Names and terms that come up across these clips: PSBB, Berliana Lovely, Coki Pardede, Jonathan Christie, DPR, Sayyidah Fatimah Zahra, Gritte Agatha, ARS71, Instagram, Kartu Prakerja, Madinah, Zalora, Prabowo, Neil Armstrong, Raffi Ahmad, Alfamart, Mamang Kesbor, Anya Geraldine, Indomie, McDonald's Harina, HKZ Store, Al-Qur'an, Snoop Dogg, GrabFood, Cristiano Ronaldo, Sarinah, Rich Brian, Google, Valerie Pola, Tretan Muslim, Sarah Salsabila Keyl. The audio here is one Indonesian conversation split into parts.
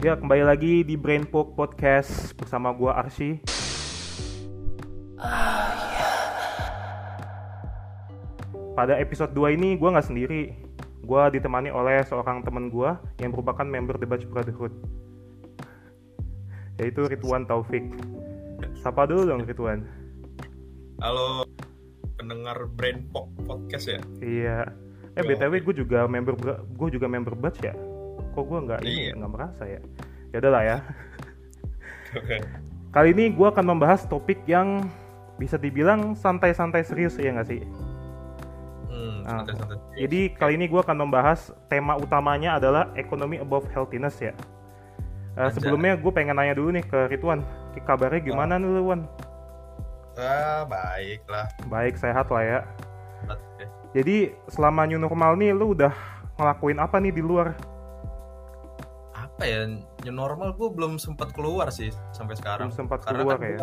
Ya, kembali lagi di Brainpoke Podcast bersama gua Arsy. Pada episode 2 ini gua enggak sendiri. Gua ditemani oleh seorang teman gua yang merupakan member The Butch Brotherhood, yaitu Ridwan Taufik. Sapa dulu dong Ridwan. Halo pendengar Brainpoke Podcast ya? Iya. BTW gue juga member Butch ya. Kok gue nggak merasa ya? Ya udahlah ya. Okay. Kali ini gue akan membahas topik yang bisa dibilang santai-santai serius, ya nggak sih? Santai-santai. Jadi kali ini gue akan membahas tema utamanya adalah economy above healthiness ya. Sebelumnya gue pengen nanya dulu nih ke Ridwan, kabarnya gimana nih Ridwan? Baiklah. Baik, sehat lah ya. Okay. Jadi selama new normal nih lu udah ngelakuin apa nih di luar? Apa ya, new normal gue belum sempat keluar sih sampai sekarang. Belum sempat keluar kan ya?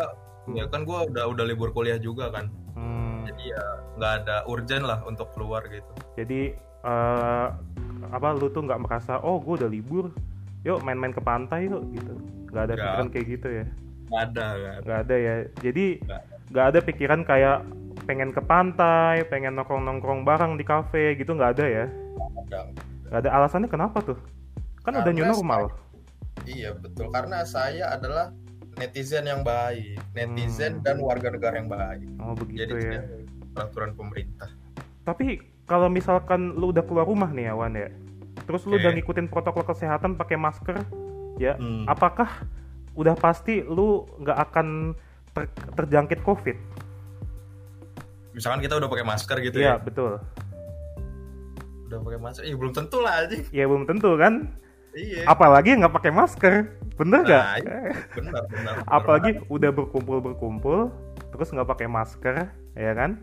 Ya kan gue udah libur kuliah juga kan. Jadi ya nggak ada urgen lah untuk keluar gitu. Jadi lu tuh nggak merasa gue udah libur, yuk main-main ke pantai yuk gitu? Nggak ada pikiran kayak gitu ya? Nggak ada ya. Jadi nggak ada pikiran kayak pengen ke pantai, pengen nongkrong-nongkrong bareng di kafe gitu, nggak ada ya? Nggak ada. Alasannya kenapa tuh? Kan udah new normal. Iya betul, karena saya adalah netizen yang baik, netizen dan warga negara yang baik. Oh begitu. Jadi, ya. Peraturan pemerintah. Tapi kalau misalkan lu udah keluar rumah nih ya Wan ya, terus lu udah ngikutin protokol kesehatan pakai masker, ya, apakah udah pasti lu nggak akan terjangkit COVID? Misalkan kita udah pakai masker gitu ya? Iya betul. Udah pakai masker, belum tentu lah aja. Iya belum tentu kan? Iya. Apalagi nggak pakai masker, bener nggak? Bener. Apalagi udah berkumpul, terus nggak pakai masker, ya kan?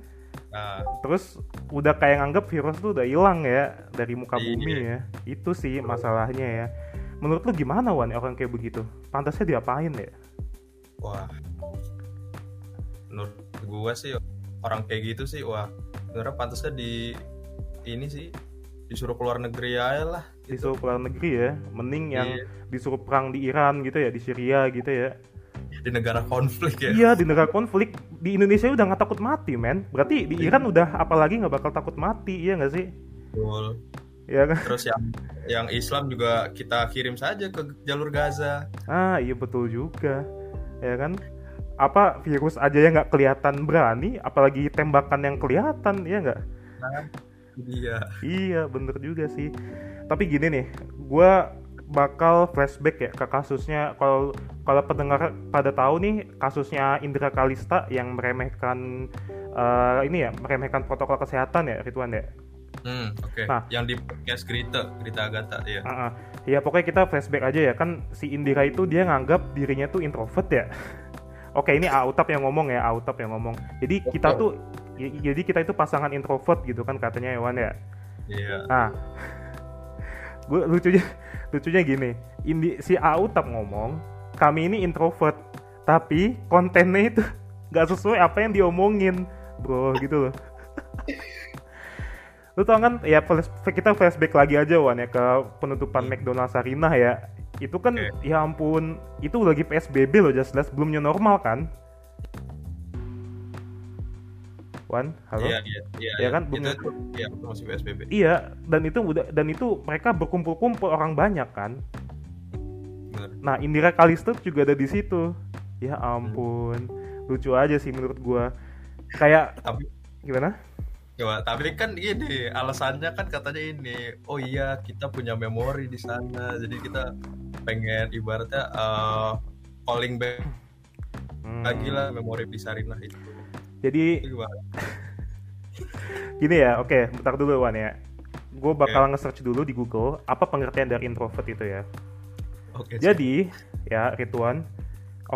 Terus udah kayak nganggep virus tuh udah hilang ya dari muka bumi ya. Itu sih masalahnya ya. Menurut lu gimana Wan, orang kayak begitu? Pantasnya diapain ya? Wah, menurut gua sih orang kayak gitu sih, sebenarnya pantasnya disuruh keluar negeri aja lah gitu. Disuruh keluar negeri ya, mending yang disuruh perang di Iran gitu ya, di Syria gitu ya, di negara konflik ya. Iya di negara konflik. Di Indonesia udah nggak takut mati men, berarti di Iran udah apalagi nggak bakal takut mati, iya nggak sih? Betul. Ya kan? Terus yang Islam juga kita kirim saja ke jalur Gaza. Iya betul juga, ya kan? Apa virus aja yang nggak kelihatan berani, apalagi tembakan yang kelihatan, iya nggak? Iya bener juga sih. Tapi gini nih, gue bakal flashback ya ke kasusnya. Kalau pendengar pada tahu nih kasusnya Indira Kalista yang meremehkan meremehkan protokol kesehatan ya Ridwan ya. Oke. Nah, yang di podcast Gritte Agatha ya. Ya pokoknya kita flashback aja ya, kan si Indira itu dia nganggap dirinya tuh introvert ya. Oke, ini Autap yang ngomong. Jadi kita tuh jadi kita itu pasangan introvert gitu kan katanya Ewan ya. Iya. Nah, gue lucunya gini, si Autap ngomong kami ini introvert, tapi kontennya itu nggak sesuai apa yang diomongin, bro gitu loh. Lu tau kan? Ya kita flashback lagi aja Wan ya ke penutupan McDonald's Harina ya. Itu kan ya ampun, itu lagi PSBB loh, jelas belum new normal kan? Wan, halo. Iya kan? Itu masih PSBB. Iya, dan itu mereka berkumpul-kumpul orang banyak kan? Bener. Nah, Indira Kalista juga ada di situ. Ya ampun, lucu aja sih menurut gua. Kayak gimana? Ya, tapi kan ini alasannya kan katanya ini. Oh iya, kita punya memori di sana. Jadi kita pengen ibaratnya calling back lagi lah memori di Sarinah itu. Jadi gini ya, oke, bentar dulu Wan ya. Gue bakal nge-search dulu di Google apa pengertian dari introvert itu ya. Oke. Jadi ya Ridwan,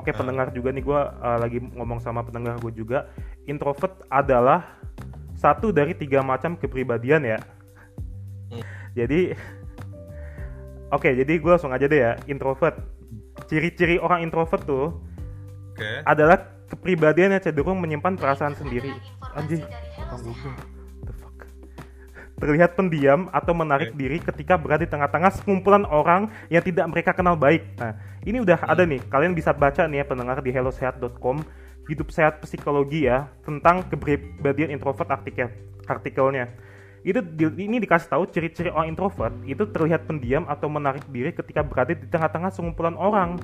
pendengar juga nih, gue lagi ngomong sama pendengar gue juga. Introvert adalah satu dari 3 macam kepribadian ya. Jadi jadi gue langsung aja deh ya, introvert. Ciri-ciri orang introvert tuh adalah kepribadian yang cenderung menyimpan perasaan sendiri. Anjir, the fuck. terlihat pendiam atau menarik diri ketika berada di tengah-tengah sekumpulan orang yang tidak mereka kenal baik. Nah, ini udah ada nih, kalian bisa baca nih ya pendengar di hellosehat.com, Hidup Sehat Psikologi ya, tentang kepribadian introvert artikelnya. Itu ini dikasih tahu ciri-ciri orang introvert itu terlihat pendiam atau menarik diri ketika berada di tengah-tengah sekumpulan orang.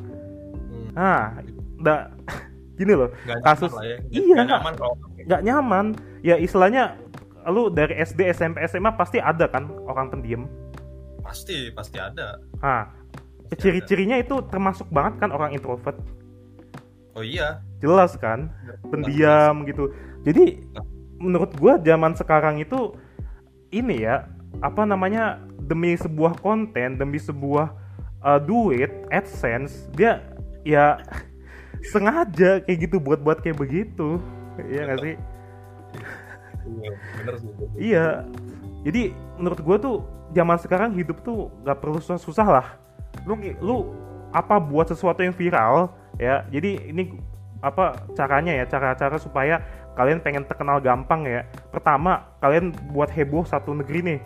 Nah, gini loh, gak kasus ya. Gak nyaman. Ya istilahnya lu dari SD, SMP, SMA pasti ada kan orang pendiam. Pasti ada. Nah, ciri-cirinya itu termasuk banget kan orang introvert. Oh iya. Jelas kan, pendiam gitu. Jadi menurut gua zaman sekarang itu ini ya, demi sebuah konten, demi sebuah duit, AdSense, dia ya sengaja kayak gitu buat kayak begitu. Iya enggak sih? Iya, benar sih. Iya. Jadi menurut gua tuh zaman sekarang hidup tuh enggak perlu susah-susah lah. Lu apa buat sesuatu yang viral ya. Jadi ini caranya ya, cara-cara supaya kalian pengen terkenal gampang ya. Pertama, kalian buat heboh satu negeri nih.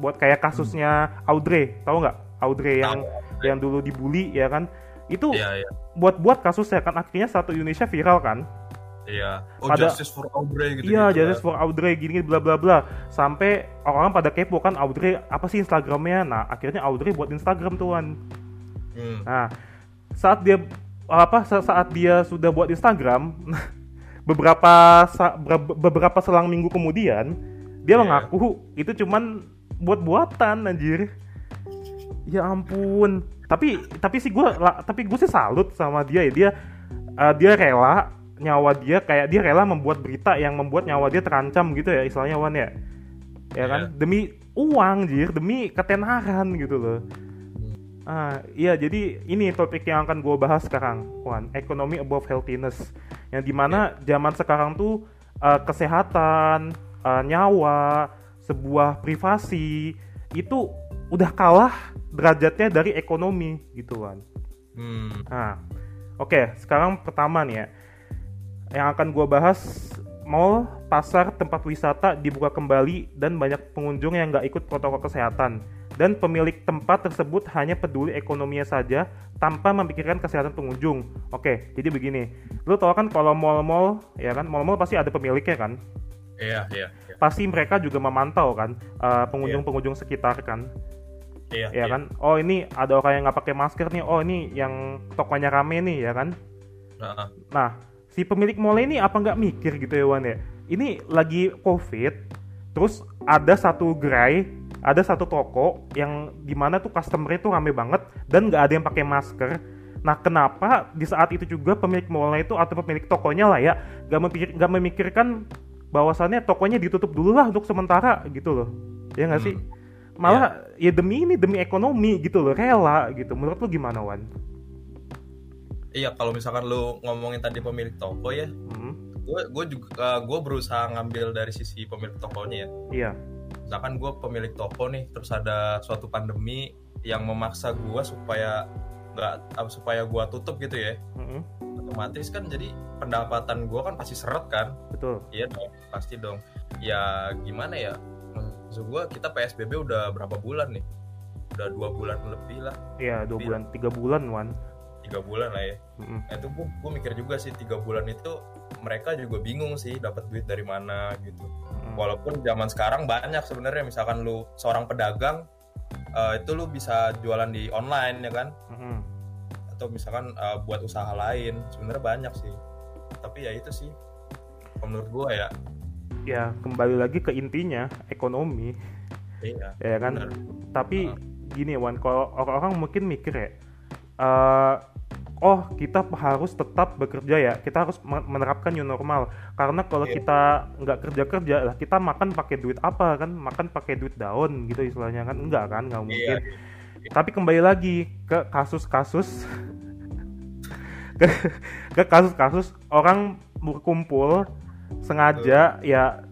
Buat kayak kasusnya Audrey, tahu nggak? Audrey yang dulu dibully ya kan? Itu buat kasusnya kan akhirnya satu Indonesia viral kan? Iya. Oh, justice for Audrey gitu. Iya, justice for Audrey gini bla bla bla. Sampai orang-orang pada kepo kan Audrey apa sih Instagramnya? Nah, akhirnya Audrey buat Instagram tuan. Nah, saat dia sudah buat Instagram beberapa selang minggu kemudian dia mengaku itu cuman buat-buatan anjir. Ya ampun. Tapi gue sih salut sama dia ya. Dia rela nyawa dia, kayak dia rela membuat berita yang membuat nyawa dia terancam gitu ya istilahnya Wan ya. Ya kan demi uang anjir, demi ketenaran gitu loh. Iya, jadi ini topik yang akan gue bahas sekarang, Wan. Ekonomi above healthiness, yang dimana zaman sekarang tuh kesehatan, nyawa, sebuah privasi itu udah kalah derajatnya dari ekonomi gitu, Wan. Nah, oke, sekarang pertama nih ya, yang akan gue bahas, mall, pasar, tempat wisata dibuka kembali dan banyak pengunjung yang nggak ikut protokol kesehatan. Dan pemilik tempat tersebut hanya peduli ekonominya saja tanpa memikirkan kesehatan pengunjung. Oke, jadi begini. Lu tau kan kalau mal-mal, ya kan? Mal-mal pasti ada pemiliknya kan? Iya. Pasti mereka juga memantau kan pengunjung-pengunjung sekitar kan? Iya kan? Oh, ini ada orang yang nggak pakai masker nih. Oh, ini yang tokonya rame nih, ya kan? Nah, si pemilik mal ini apa nggak mikir gitu ya, Wan ya? Ini lagi COVID, terus ada satu gerai, ada satu toko yang dimana tuh customer-nya tuh rame banget dan nggak ada yang pakai masker. Nah, kenapa di saat itu juga pemilik mallnya itu atau pemilik tokonya lah ya nggak memikirkan bahwasannya tokonya ditutup dulu lah untuk sementara gitu loh, ya nggak sih? Malah ya demi ekonomi gitu loh, rela gitu. Menurut lu gimana, Wan? Iya, kalau misalkan lu ngomongin tadi pemilik toko ya, gue berusaha ngambil dari sisi pemilik tokonya ya. Iya. Misalkan gue pemilik toko nih, terus ada suatu pandemi yang memaksa gue supaya gue tutup gitu ya. Otomatis kan jadi pendapatan gue kan pasti seret kan. Betul. Iya dong, pasti dong. Ya gimana ya, maksud gue kita PSBB udah berapa bulan nih? Udah 2 bulan lebih lah. Iya, 2 bulan, 3 bulan Wan. 3 bulan lah ya. Nah, itu gue mikir juga sih 3 bulan itu mereka juga bingung sih dapat duit dari mana gitu. Walaupun zaman sekarang banyak sebenarnya, misalkan lu seorang pedagang itu lu bisa jualan di online ya kan, atau misalkan buat usaha lain sebenarnya banyak sih. Tapi ya itu sih menurut gua ya kembali lagi ke intinya ekonomi. Iya. Ya kan. Bener. Tapi gini Wan, kalau orang-orang mungkin mikir ya, oh kita harus tetap bekerja ya, kita harus menerapkan new normal karena kalau kita nggak kerja lah kita makan pakai duit apa kan, makan pakai duit daun gitu istilahnya kan, enggak kan, nggak mungkin. Tapi kembali lagi ke kasus-kasus ke kasus-kasus orang berkumpul sengaja ya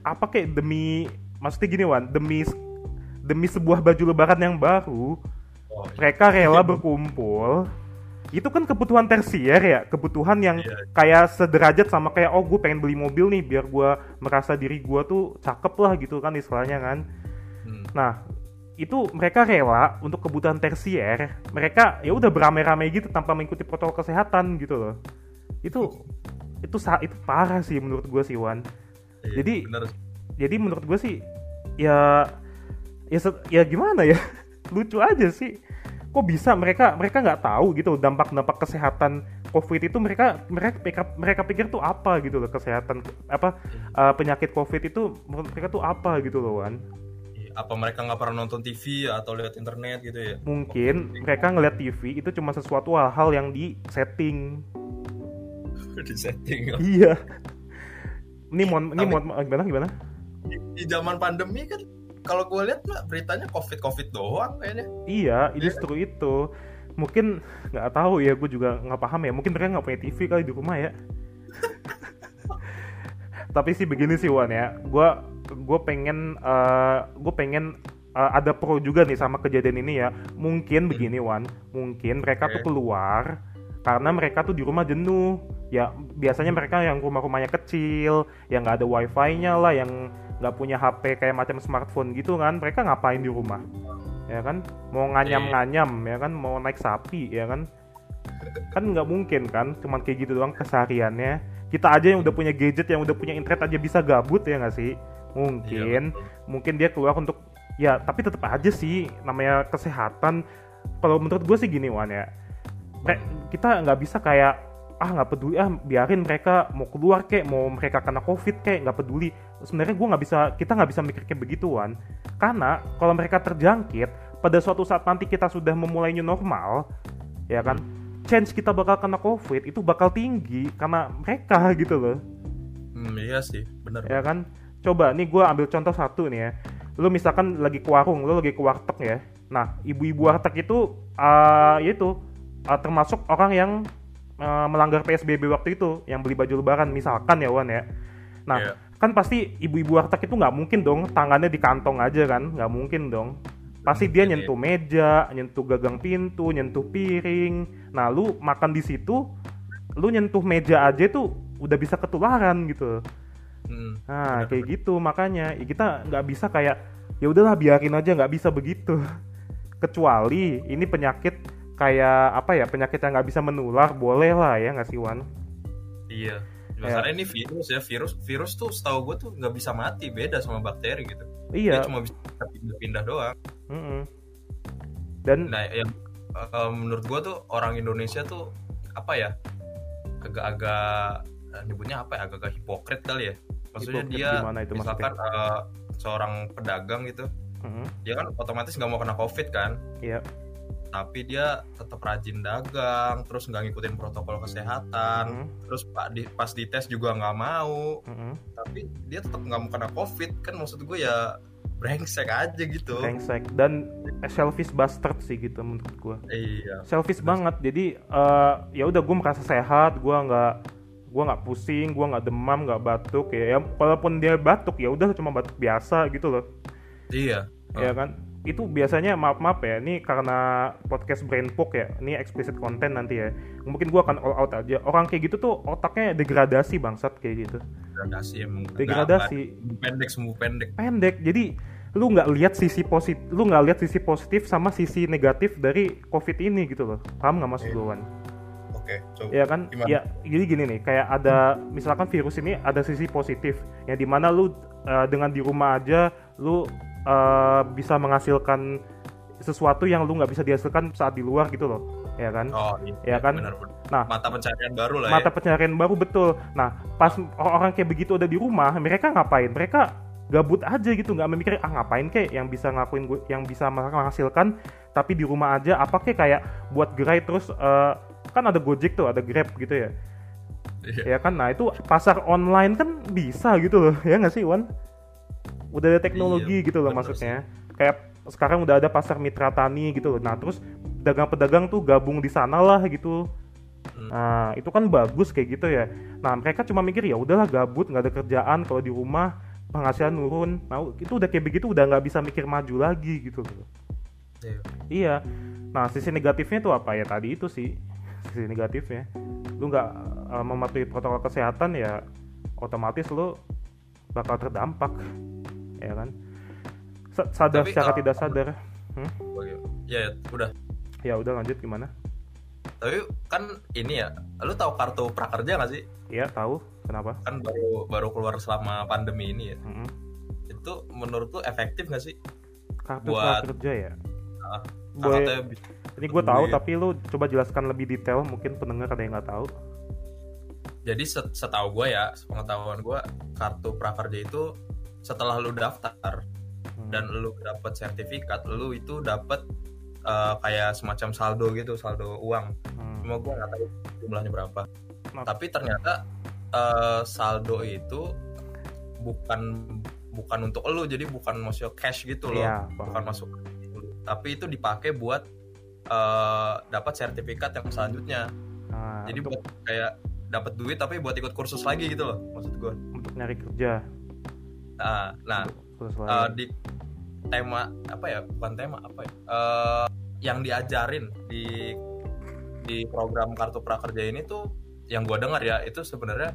apa kayak demi, maksudnya gini Wan, demi sebuah baju lebaran yang baru mereka rela berkumpul itu kan kebutuhan tersier ya, kebutuhan yang kayak sederajat sama kayak oh gue pengen beli mobil nih biar gue merasa diri gue tuh cakep lah gitu kan istilahnya kan. Nah itu mereka rela untuk kebutuhan tersier, mereka ya udah beramai-ramai gitu tanpa mengikuti protokol kesehatan gitu loh. Itu parah sih menurut gue sih, Wan. Iya, jadi menurut gue sih ya gimana ya, lucu aja sih. Kok bisa mereka nggak tahu gitu dampak kesehatan COVID itu, mereka pikir tuh apa gitu loh, kesehatan apa penyakit COVID itu mereka tuh apa gitu loh, Wan. Apa mereka nggak pernah nonton TV atau lihat internet gitu ya? Mungkin mereka ngeliat TV itu cuma sesuatu hal yang di setting. Iya. Ini gimana? Di zaman pandemi kan kalau gue lihat mah beritanya covid doang kayaknya. Iya, justru itu. Mungkin nggak tahu ya, gue juga nggak paham ya. Mungkin mereka nggak punya TV kali di rumah ya. Tapi sih begini sih, Wan ya, gue pengen ada pro juga nih sama kejadian ini ya. Mungkin begini, Wan, mungkin mereka tuh keluar karena mereka tuh di rumah jenuh ya. Biasanya mereka yang rumah-rumahnya kecil, yang nggak ada wifi-nya lah, yang nggak punya HP kayak macam smartphone gitu kan, mereka ngapain di rumah ya kan, mau nganyam-nganyam ya kan, mau naik sapi ya kan nggak mungkin kan, cuman kayak gitu doang kesehariannya. Kita aja yang udah punya gadget, yang udah punya internet aja bisa gabut ya nggak sih? Mungkin dia keluar untuk ya, tapi tetap aja sih namanya kesehatan. Kalau menurut gue sih gini, Wan ya, kita nggak bisa kayak nggak peduli biarin mereka mau keluar kek, mau mereka kena covid kek, nggak peduli. Sebenarnya kita nggak bisa mikir kayak begitu, Wan, karena kalau mereka terjangkit pada suatu saat nanti kita sudah memulai new normal ya kan, chance kita bakal kena covid itu bakal tinggi karena mereka gitu loh. Iya sih, benar ya kan. Coba nih gue ambil contoh satu nih ya. Lo misalkan lagi ke warung, lo lagi ke warteg ya. Nah, ibu-ibu warteg itu termasuk orang yang melanggar PSBB waktu itu, yang beli baju lebaran misalkan ya, Wan ya. Nah, kan pasti ibu-ibu warteg itu nggak mungkin dong tangannya di kantong aja kan, nggak mungkin dong. Pasti dia nyentuh meja, nyentuh gagang pintu, nyentuh piring. Nah, lu makan di situ, lu nyentuh meja aja tuh udah bisa ketularan gitu. Nah, kayak gitu makanya kita nggak bisa kayak ya udahlah biarin aja, nggak bisa begitu. Kecuali ini penyakit kayak apa ya, penyakit yang nggak bisa menular, boleh lah ya nggak sih, Wan? Iya. Karena ini virus ya, virus tuh setahu gue tuh nggak bisa mati, beda sama bakteri gitu. Iya. Dia cuma bisa pindah doang. Dan menurut gue tuh orang Indonesia tuh apa ya, agak-agak nyebutnya apa ya, agak-agak hipokrit kali ya. Maksudnya dia misalkan seorang pedagang gitu, dia kan otomatis nggak mau kena covid kan, tapi dia tetap rajin dagang, terus nggak ngikutin protokol kesehatan, terus pas dites juga nggak mau, tapi dia tetap nggak mau kena covid kan. Maksud gue ya brengsek aja gitu, brengsek dan selfish bastard sih gitu menurut gue. Selfish banget. Jadi ya udah, gue merasa sehat, gue nggak pusing, gue nggak demam, nggak batuk ya. Walaupun dia batuk ya udah cuma batuk biasa gitu loh. Iya. Ya kan. Itu biasanya maaf ya. Ini karena podcast Brainpoke ya. Ini explicit content nanti ya. Mungkin gue akan all out aja. Orang kayak gitu tuh otaknya degradasi bangsat kayak gitu. Degradasi. Pendek. Jadi lu nggak lihat sisi positif sama sisi negatif dari covid ini gitu loh. Paham nggak maksud gue, Wan? Oke, coba. Ya kan? Gimana? Ya, jadi gini nih, kayak ada misalkan virus ini ada sisi positif, yang dimana lu dengan di rumah aja lu bisa menghasilkan sesuatu yang lu nggak bisa dihasilkan saat di luar gitu loh, ya kan? Oh, iya. Ya kan? Benar. Nah, mata pencarian baru lah. Mata pencarian baru, betul. Nah, pas orang kayak begitu ada di rumah, mereka ngapain? Mereka gabut aja gitu, nggak memikir ngapain kayak yang bisa menghasilkan, tapi di rumah aja apa kayak buat gerai terus. Kan ada Gojek tuh, ada Grab gitu ya. Ya kan, nah itu pasar online kan bisa gitu loh, ya nggak sih, Wan? Udah ada teknologi gitu loh maksudnya. Kayak sekarang udah ada pasar Mitra Tani gitu loh. Nah terus pedagang-pedagang tuh gabung di sana lah gitu. Nah itu kan bagus kayak gitu ya. Nah mereka cuma mikir ya udahlah gabut, nggak ada kerjaan, kalau di rumah penghasilan nurun. Nah itu udah kayak begitu udah nggak bisa mikir maju lagi gitu loh. Iya. Nah sisi negatifnya tuh apa ya, tadi itu sih. sisi negatifnya. Lu nggak mematuhi protokol kesehatan ya otomatis lu bakal terdampak, ya kan? Sadar tapi, secara tidak sadar. Ya, udah. Ya udah, lanjut gimana? Tapi kan ini ya, lu tahu kartu prakerja nggak sih? Iya tahu. Kenapa? Kan baru keluar selama pandemi ini ya. Mm-hmm. Itu menurut lu efektif nggak sih? Kartu prakerja ya. Ini gue tahu, tapi lu coba jelaskan lebih detail, mungkin pendengar ada yang nggak tahu. Jadi setahu gue ya, sepengetahuan gue, kartu prakerja itu setelah lu daftar dan lu dapat sertifikat, lu itu dapat kayak semacam saldo gitu, saldo uang. Cuma gue nggak tahu jumlahnya berapa. Tapi ternyata saldo itu bukan untuk lu, jadi bukan masuk cash gitu loh, ya, bukan masuk. Tapi itu dipakai buat dapat sertifikat yang selanjutnya. Jadi buat kayak dapat duit tapi buat ikut kursus lagi gitu loh, maksud gue, untuk nyari kerja. Di tema apa ya, bukan tema apa ya, yang diajarin di program kartu prakerja ini tuh yang gue dengar ya, itu sebenarnya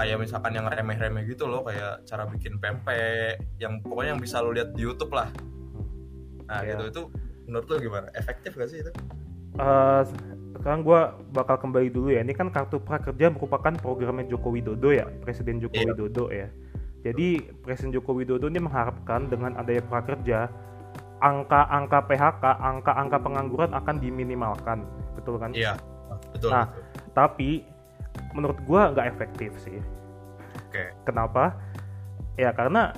kayak misalkan yang remeh-remeh gitu loh, kayak cara bikin pempek, yang pokoknya yang bisa lo lihat di YouTube lah. Nah yeah, gitu. Itu menurut lo gimana, efektif gak sih itu? Sekarang gue bakal kembali dulu ya. Ini kan kartu prakerja merupakan programnya Joko Widodo ya, Presiden Joko Widodo ya. Jadi Presiden Joko Widodo ini mengharapkan dengan adanya prakerja, angka-angka PHK, angka-angka pengangguran akan diminimalkan, betul kan? Iya, betul. Nah, betul. Tapi menurut gue nggak efektif sih. Oke. Kenapa? Ya karena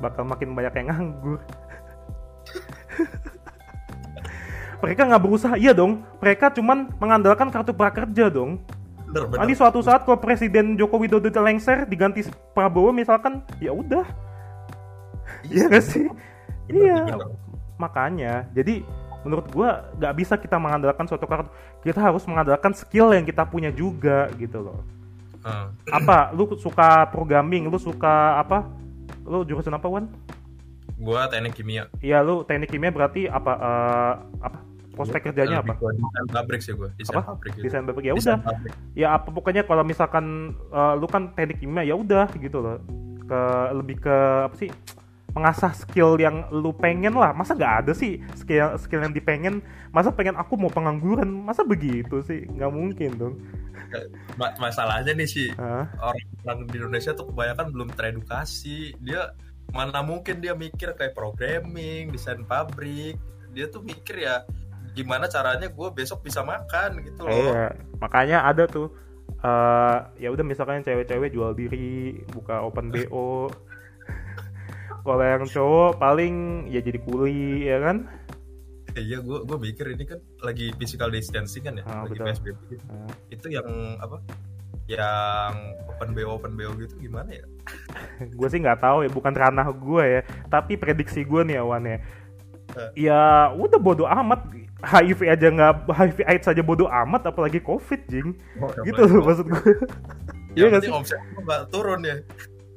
bakal makin banyak yang nganggur. Mereka nggak berusaha, iya dong. Mereka cuman mengandalkan kartu prakerja dong. Bener. Nanti suatu saat kalau Presiden Joko Widodo lengser diganti Prabowo misalkan, ya udah. Iya nggak sih? Iya. Makanya, jadi menurut gue nggak bisa kita mengandalkan suatu kartu. Kita harus mengandalkan skill yang kita punya juga gitu loh. Apa? Lu suka programming? Lu suka apa? Lu jurusan apa, Wan? Gua teknik kimia. Iya, lu teknik kimia berarti apa? Prospek kerjanya apa? Desain pabrik sih gue. Desain pabrik ya udah. Ya apa pokoknya kalau misalkan lu kan teknik kimia ya udah gitu loh. Lebih ke apa sih? Mengasah skill yang lu pengen lah. Masa nggak ada sih skill yang dipengen? Masa pengen aku mau pengangguran? Masa begitu sih? Nggak mungkin dong. Masalahnya nih sih orang di Indonesia tuh kebanyakan belum teredukasi. Dia mana mungkin dia mikir kayak programming, desain pabrik. Dia tuh mikir ya, gimana caranya gue besok bisa makan gitu loh. Makanya ada tuh ya udah misalkan cewek-cewek jual diri, buka open BO. Kalau yang cowok paling ya jadi kuli, ya kan? Iya, gue mikir ini kan lagi physical distancing kan ya, lagi PSBB gitu. Itu yang apa? Yang open BO gitu gimana ya? Gue sih nggak tahu ya, bukan ranah gue ya. Tapi prediksi gue nih Awan ya. Ya udah bodo amat, HIV AIDS saja bodo amat, apalagi COVID, jing. Gitu loh maksud gue. Iya nggak sih? Omset nggak turun ya.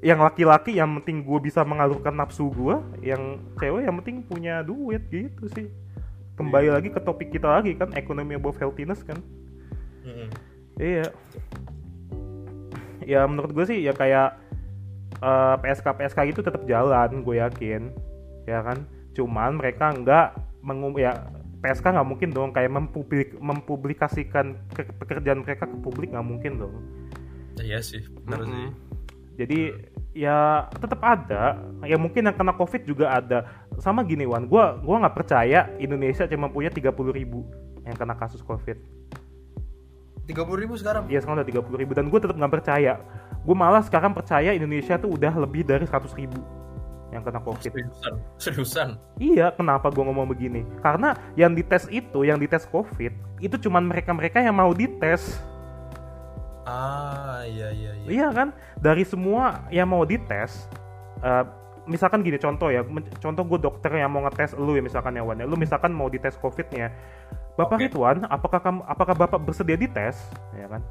Yang laki-laki yang penting gue bisa mengalurkan nafsu gue, yang cewek yang penting punya duit gitu sih. Kembali lagi ke topik kita lagi kan, economy above healthiness kan. Iya. Ya menurut gue sih ya kayak PSK gitu tetap jalan, gue yakin, ya kan. Cuman mereka PSK nggak mungkin dong kayak mempublikasikan pekerjaan mereka ke publik, nggak mungkin dong. Iya sih, benar sih. Jadi ya tetap ada, ya mungkin yang kena COVID juga ada. Sama gini Wan, gue nggak percaya Indonesia cuma punya 30,000 yang kena kasus COVID. 30,000 sekarang? Iya sekarang udah 30,000 dan gue tetap nggak percaya. Gue malah sekarang percaya Indonesia tuh udah lebih dari 100,000 yang kena COVID. Seriusan? Iya, kenapa gue ngomong begini? Karena yang dites itu, yang dites COVID, itu cuma mereka-mereka yang mau dites. Iya. Iya kan? Dari semua yang mau dites, misalkan gini contoh ya, contoh gue dokter yang mau ngetes lu ya misalkan ya Wan, lu misalkan mau dites COVID-nya. Bapak Ridwan, apakah Bapak bersedia dites? Ya kan?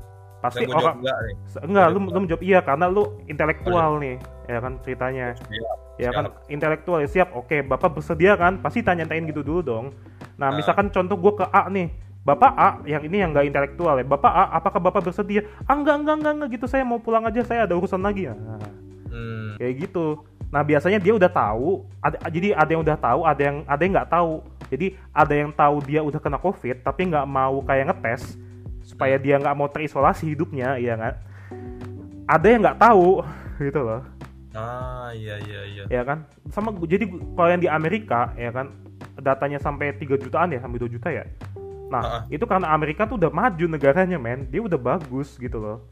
Pasti orang enggak lu menjawab iya karena lu intelektual nih, ya kan ceritanya. Ya kan intelektual ya, siap. Oke, Bapak bersedia kan? Pasti tanya-tanyain gitu dulu dong. Nah, misalkan contoh gue ke A nih. Bapak A, yang ini yang nggak intelektual ya, Bapak A, apakah Bapak bersedia? Ah, enggak, gitu, saya mau pulang aja, saya ada urusan lagi ya. Kayak gitu. Nah, biasanya dia udah tahu, jadi ada yang udah tahu, ada yang nggak tahu. Jadi ada yang tahu dia udah kena COVID, tapi nggak mau kayak ngetes, supaya dia nggak mau terisolasi hidupnya, iya kan? Ada yang nggak tahu, gitu loh. Ah, iya. Ya kan? Sama, jadi kalau yang di Amerika, ya kan, datanya sampai 3 jutaan ya, sampai 2 juta ya. Nah, itu karena Amerika tuh udah maju negaranya, men. Dia udah bagus gitu loh.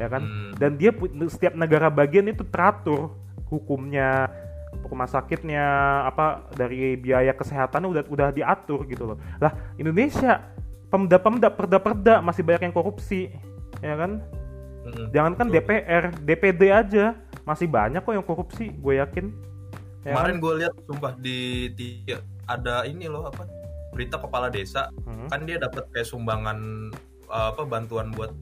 Ya kan? Dan dia setiap negara bagian itu teratur hukumnya, rumah sakitnya, apa dari biaya kesehatannya udah diatur gitu loh. Lah, Indonesia pemda-pemda, perda-perda masih banyak yang korupsi. Ya kan? Jangankan DPR, DPD aja masih banyak kok yang korupsi, gue yakin. Ya kemarin kan? Gue lihat sumpah di TV ada ini loh apa? Berita kepala desa kan dia dapat kayak sumbangan apa bantuan buat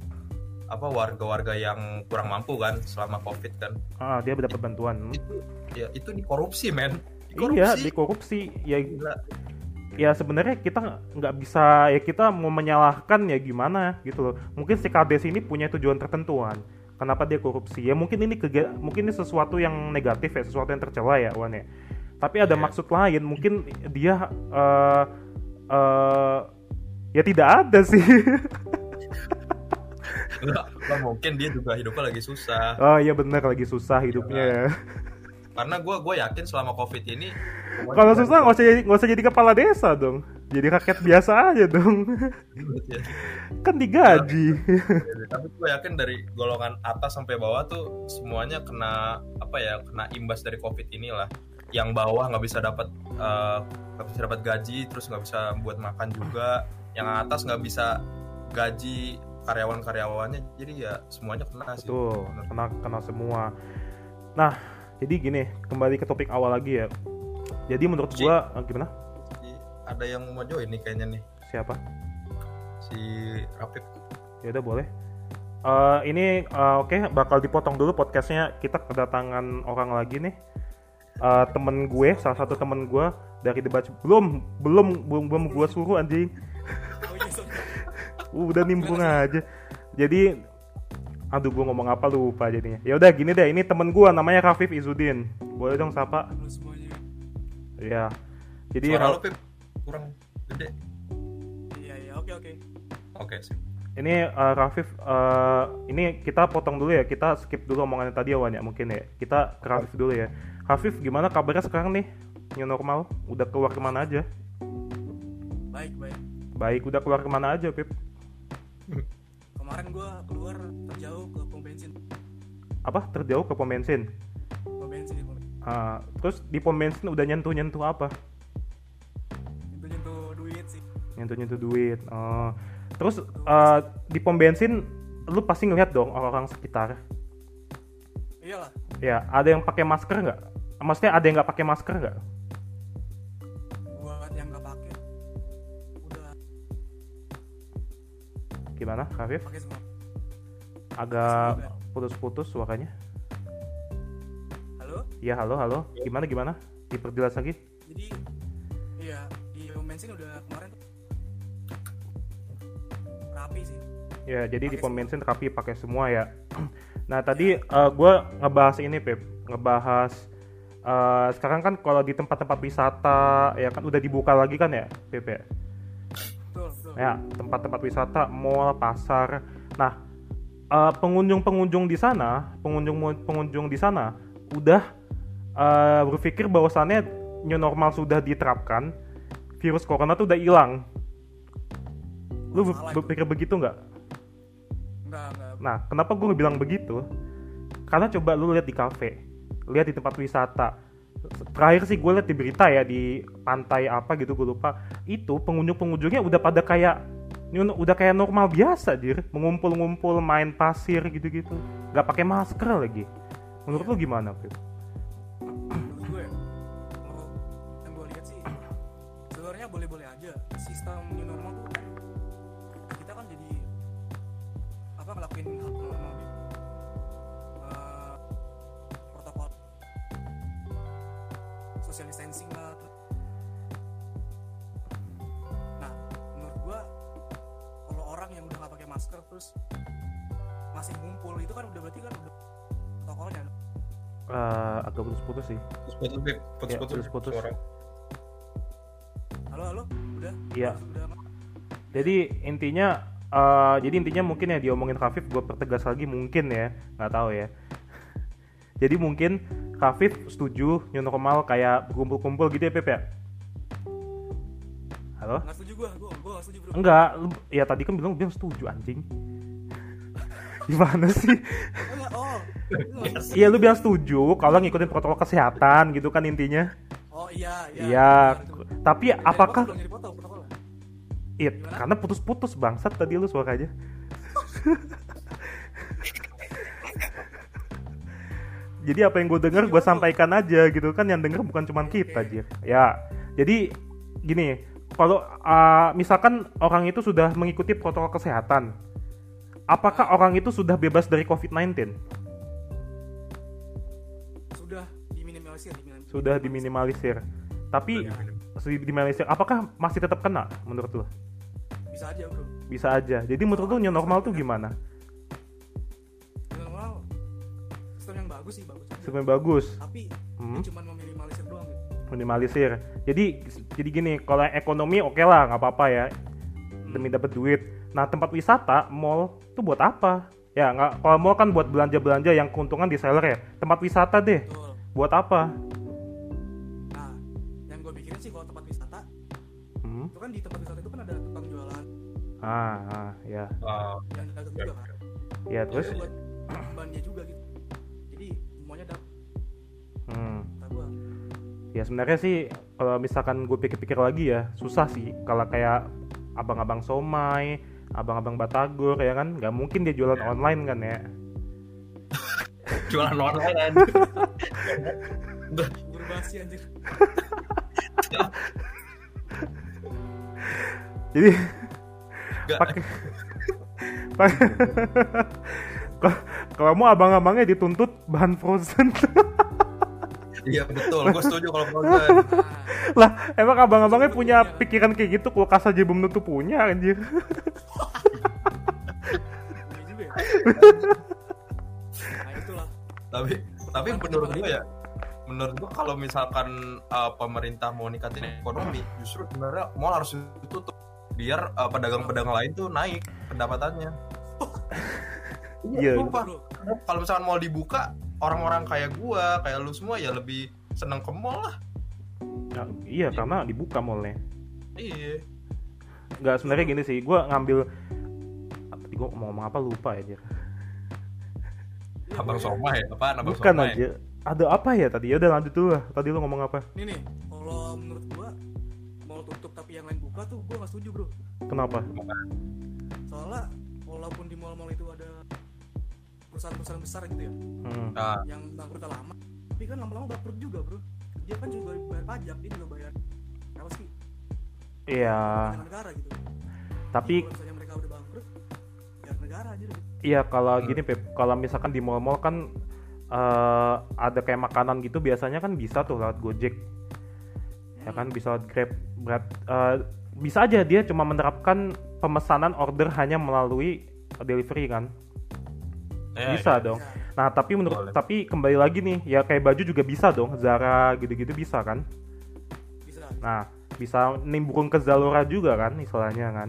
apa warga-warga yang kurang mampu kan selama COVID kan. Ah, dia dapat bantuan. Itu dikorupsi, men. Iya, dikorupsi. Ya, gila. Ya sebenarnya kita nggak bisa, ya kita mau menyalahkan ya gimana gitu loh. Mungkin si Kades ini punya tujuan tertentu kan. Kenapa dia korupsi? Ya mungkin ini sesuatu yang negatif ya, sesuatu yang tercela ya, Wan ya. Tapi ada maksud lain, mungkin dia ya tidak ada sih. Enggak, mungkin dia juga hidupnya lagi susah. Oh iya benar, lagi susah hidupnya. Ya. Karena gue yakin selama COVID ini kalau susah nggak usah jadi kepala desa dong. Jadi rakyat biasa aja dong. Kan digaji. Tapi gue yakin dari golongan atas sampai bawah tuh semuanya kena imbas dari COVID inilah. Yang bawah nggak bisa dapat gaji, terus nggak bisa buat makan juga, yang atas nggak bisa gaji karyawan-karyawannya, jadi ya semuanya kena sih. Tuh, kena semua. Nah, jadi gini, kembali ke topik awal lagi ya. Jadi menurut gua gimana? Ada yang mau join nih kayaknya nih. Siapa? Si Rapip. Ya udah boleh. Ini oke, bakal dipotong dulu podcastnya. Kita kedatangan orang lagi nih. Temen gue, salah satu temen gue dari The Butch, belum gue suruh anjing. Udah nimbrung aja. Jadi aduh gue ngomong apa lupa jadinya. Ya udah gini deh, ini temen gue namanya Raffi Izzuddin. Boleh dong sapa? Iya. Jadi suara lo, Pip, kurang gede. Iya, oke. Oke, sip. Ini Rafif, ini kita potong dulu ya, kita skip dulu omongannya tadi Wan ya mungkin ya. Kita ke Rafif dulu ya. Rafif, gimana kabarnya sekarang nih? New normal, udah keluar kemana aja? Baik, udah keluar kemana aja, Pip? Kemarin gue keluar terjauh ke pom bensin. Apa? Terjauh ke pom bensin? Pom bensin. Terus di pom bensin udah nyentuh-nyentuh apa? Nyentuh-nyentuh duit sih. Nyentuh-nyentuh duit, oh. Terus di pom bensin lu pasti ngeliat dong orang-orang sekitar. Iyalah. Ya, ada yang pakai masker nggak? Maksudnya ada yang nggak pakai masker nggak? Buat yang nggak pakai, udah. Gimana, Rafif? Pakai semua. Agak putus-putus suaranya. Halo? Ya halo. Gimana? Diperjelas lagi? Jadi, iya di pom bensin udah kemarin. Rapi sih. Ya, jadi pake di pom bensin rapi pakai semua ya. Nah, tadi gue ngebahas ini, Pip. Ngebahas sekarang kan kalau di tempat-tempat wisata ya kan udah dibuka lagi kan ya, Pip ya. Betul. Ya, tempat-tempat wisata, mall, pasar. Nah, pengunjung di sana udah berpikir bahwasannya new normal sudah diterapkan, virus corona tuh udah hilang. Lu berpikir begitu nggak? Nggak. Nah, kenapa gue bilang begitu? Karena coba lu lihat di kafe, lihat di tempat wisata. Terakhir sih gue lihat di berita ya, di pantai apa gitu gue lupa. Itu pengunjung-pengunjungnya udah pada kayak normal biasa, jir. Mengumpul-ngumpul, main pasir gitu-gitu. Nggak pakai masker lagi. Menurut lu gimana, Pip? Menurut gue, yang gue lihat sih, sebenarnya boleh-boleh aja. Sistem new normal tuh ngelakuin hal normal gitu. Protokol social distancing lah. Nah, menurut gua terus masih ngumpul, itu kan udah berarti kan udah tokohnya. Agak putus-putus sih. Putus-putus. Halo, udah? Iya. Jadi intinya mungkin ya diomongin Khafif, gue pertegas lagi mungkin ya, nggak tahu ya. Jadi mungkin Khafif setuju new normal kayak kumpul-kumpul gitu ya, Pep ya? Halo? Nggak setuju gue nggak setuju bro. Enggak, ya tadi kan bilang setuju anjing. Gimana sih? Iya, lu bilang setuju kalau ngikutin protokol kesehatan gitu kan intinya. Oh iya. Iya, tapi apakah? Iya, karena putus-putus bangsat tadi lu suara aja. Jadi apa yang gue dengar gue sampaikan aja gitu kan, yang denger bukan cuma kita aja. Ya, jadi gini, kalau misalkan orang itu sudah mengikuti protokol kesehatan, apakah orang itu sudah bebas dari COVID-19? Sudah diminimalisir. Tapi diminimalisir, apakah masih tetap kena menurut lo? Bisa aja bro. Bisa aja. Jadi menurut lo new normal tuh gimana? Normal, sistem yang bagus sih, bagus. Sistem yang bagus. Tapi cuma meminimalisir doang. Gitu. Minimalisir. Jadi gini, kalau ekonomi oke lah, nggak apa-apa ya. Demi dapat duit. Nah, tempat wisata, mall itu buat apa? Ya, nggak. Kalau mall kan buat belanja-belanja yang keuntungan di seller ya. Tempat wisata deh. Betul. Buat apa? Nah, yang gue pikirin sih kalau tempat wisata, itu kan di tempat wisata itu kan ada tukang jualan. Ya. Yang dagang juga kan. Ya, terus. Buat bahannya juga gitu. Jadi semuanya dapat. Ya sebenarnya sih, kalau misalkan gue pikir-pikir lagi ya, susah sih kalau kayak abang-abang somai, abang-abang batagor ya kan, nggak mungkin dia jualan online kan ya. Jualan online kan. Berbasi anjir. Jadi pakai kalau mau abang-abangnya dituntut bahan frozen. Iya betul, gue setuju kalau frozen. Lah, emang abang-abangnya punya pikiran kayak gitu? Kulkas aja belum tentu punya, anjir. Nah, itulah. Tapi menurut gue kalau misalkan pemerintah mau ningkatin ekonomi, justru sebenarnya mall harus ditutup biar pedagang-pedagang lain tuh naik pendapatannya. Iya. Kalau misalkan mall dibuka, orang-orang kayak gua, kayak lu semua ya lebih seneng ke mall lah. Nah, iya, karena dibuka mallnya. Iya. Enggak, sebenarnya gini sih, gua ngambil tadi gua mau ngomong apa lupa ya. Abang somai ya, apaan abang somai? Bukan aja. Ada apa ya tadi? Ya udah lanjut dulu lah. Tadi lu ngomong apa? Nih, kalau menurut gua mall tutup tapi yang lain buka tuh gua enggak setuju, bro. Kenapa? Soalnya walaupun di mall-mall itu ada perusahaan-perusahaan besar gitu ya, yang bangkrut lama, tapi kan lama-lama bangkrut juga bro. Dia kan juga bayar pajak, dia juga bayar apa sih? Iya. Negara gitu. Tapi kalau misalnya mereka udah bangkrut, bayar negara aja gitu. Iya, kalau gini Pep, kalau misalkan di mall-mall kan ada kayak makanan gitu, biasanya kan bisa tuh lewat Gojek, ya kan bisa lewat Grab, bisa aja dia cuma menerapkan pemesanan order hanya melalui delivery kan. Bisa dong. Nah, tapi tapi kembali lagi nih, ya kayak baju juga bisa dong, Zara gitu-gitu bisa kan? Bisa. Nah, bisa nimbrung ke Zalora juga kan istilahnya kan.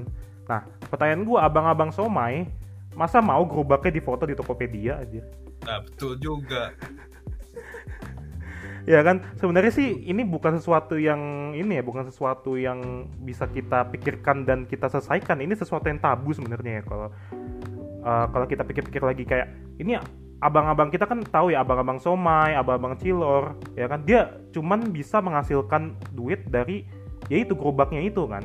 Nah, pertanyaan gua, abang-abang somai masa mau gerobaknya difoto di Tokopedia aja? Nah, betul juga. Ya kan, sebenarnya sih ini bukan sesuatu yang bisa kita pikirkan dan kita selesaikan. Ini sesuatu yang tabu sebenarnya ya, kalau kita pikir-pikir lagi, kayak ini abang-abang kita kan tahu ya, abang-abang somai, abang-abang cilor, ya kan dia cuman bisa menghasilkan duit dari yaitu gerobaknya itu kan.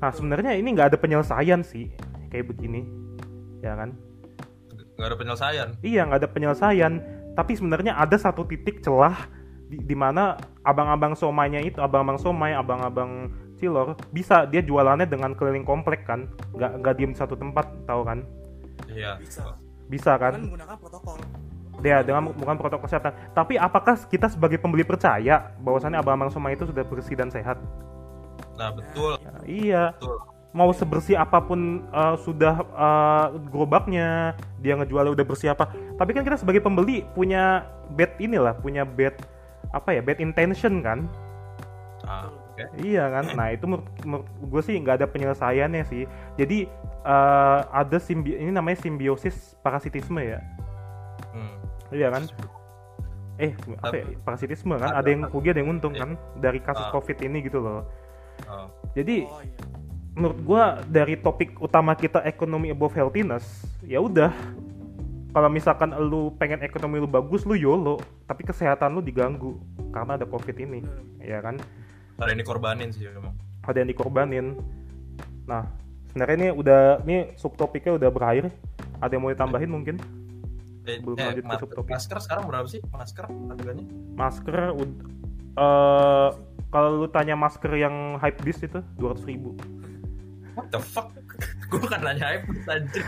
Nah sebenarnya ini nggak ada penyelesaian sih kayak begini, ya kan? Nggak ada penyelesaian. Iya, nggak ada penyelesaian. Tapi sebenarnya ada satu titik celah di mana abang-abang somainya itu, abang-abang somai, abang-abang cilor bisa dia jualannya dengan keliling komplek kan, nggak diem di satu tempat, tahu kan? Iya. Bisa kan? Dengan menggunakan protokol. Ya, dengan bukan protokol kesehatan. Tapi apakah kita sebagai pembeli percaya bahwasannya abang-abang somai itu sudah bersih dan sehat? Nah betul. Ya, iya. Betul. mau sebersih apapun gerobaknya dia ngejualnya udah bersih apa, tapi kan kita sebagai pembeli punya bad intention kan. Okay. Iya kan, nah itu menurut gue sih nggak ada penyelesaiannya sih. Jadi ada ini namanya simbiosis parasitisme ya. Iya kan. Parasitisme kan, ada yang rugi ada yang untung kan dari kasus COVID ini gitu loh. Jadi menurut gue dari topik utama kita ekonomi above healthiness, ya udah kalau misalkan lu pengen ekonomi lu bagus lu YOLO, tapi kesehatan lu diganggu karena ada COVID ini, ya kan? Ada yang dikorbanin sih memang. Ada yang dikorbanin. Nah, sebenarnya ini subtopiknya udah berakhir. Ada yang mau ditambahin mungkin? Belum lanjut ke subtopik. Masker sekarang berapa sih? Masker harganya? Masker kalau lu tanya masker yang hypebeast itu 200.000. What the fuck? Gue kan nanya hypebeast anjir.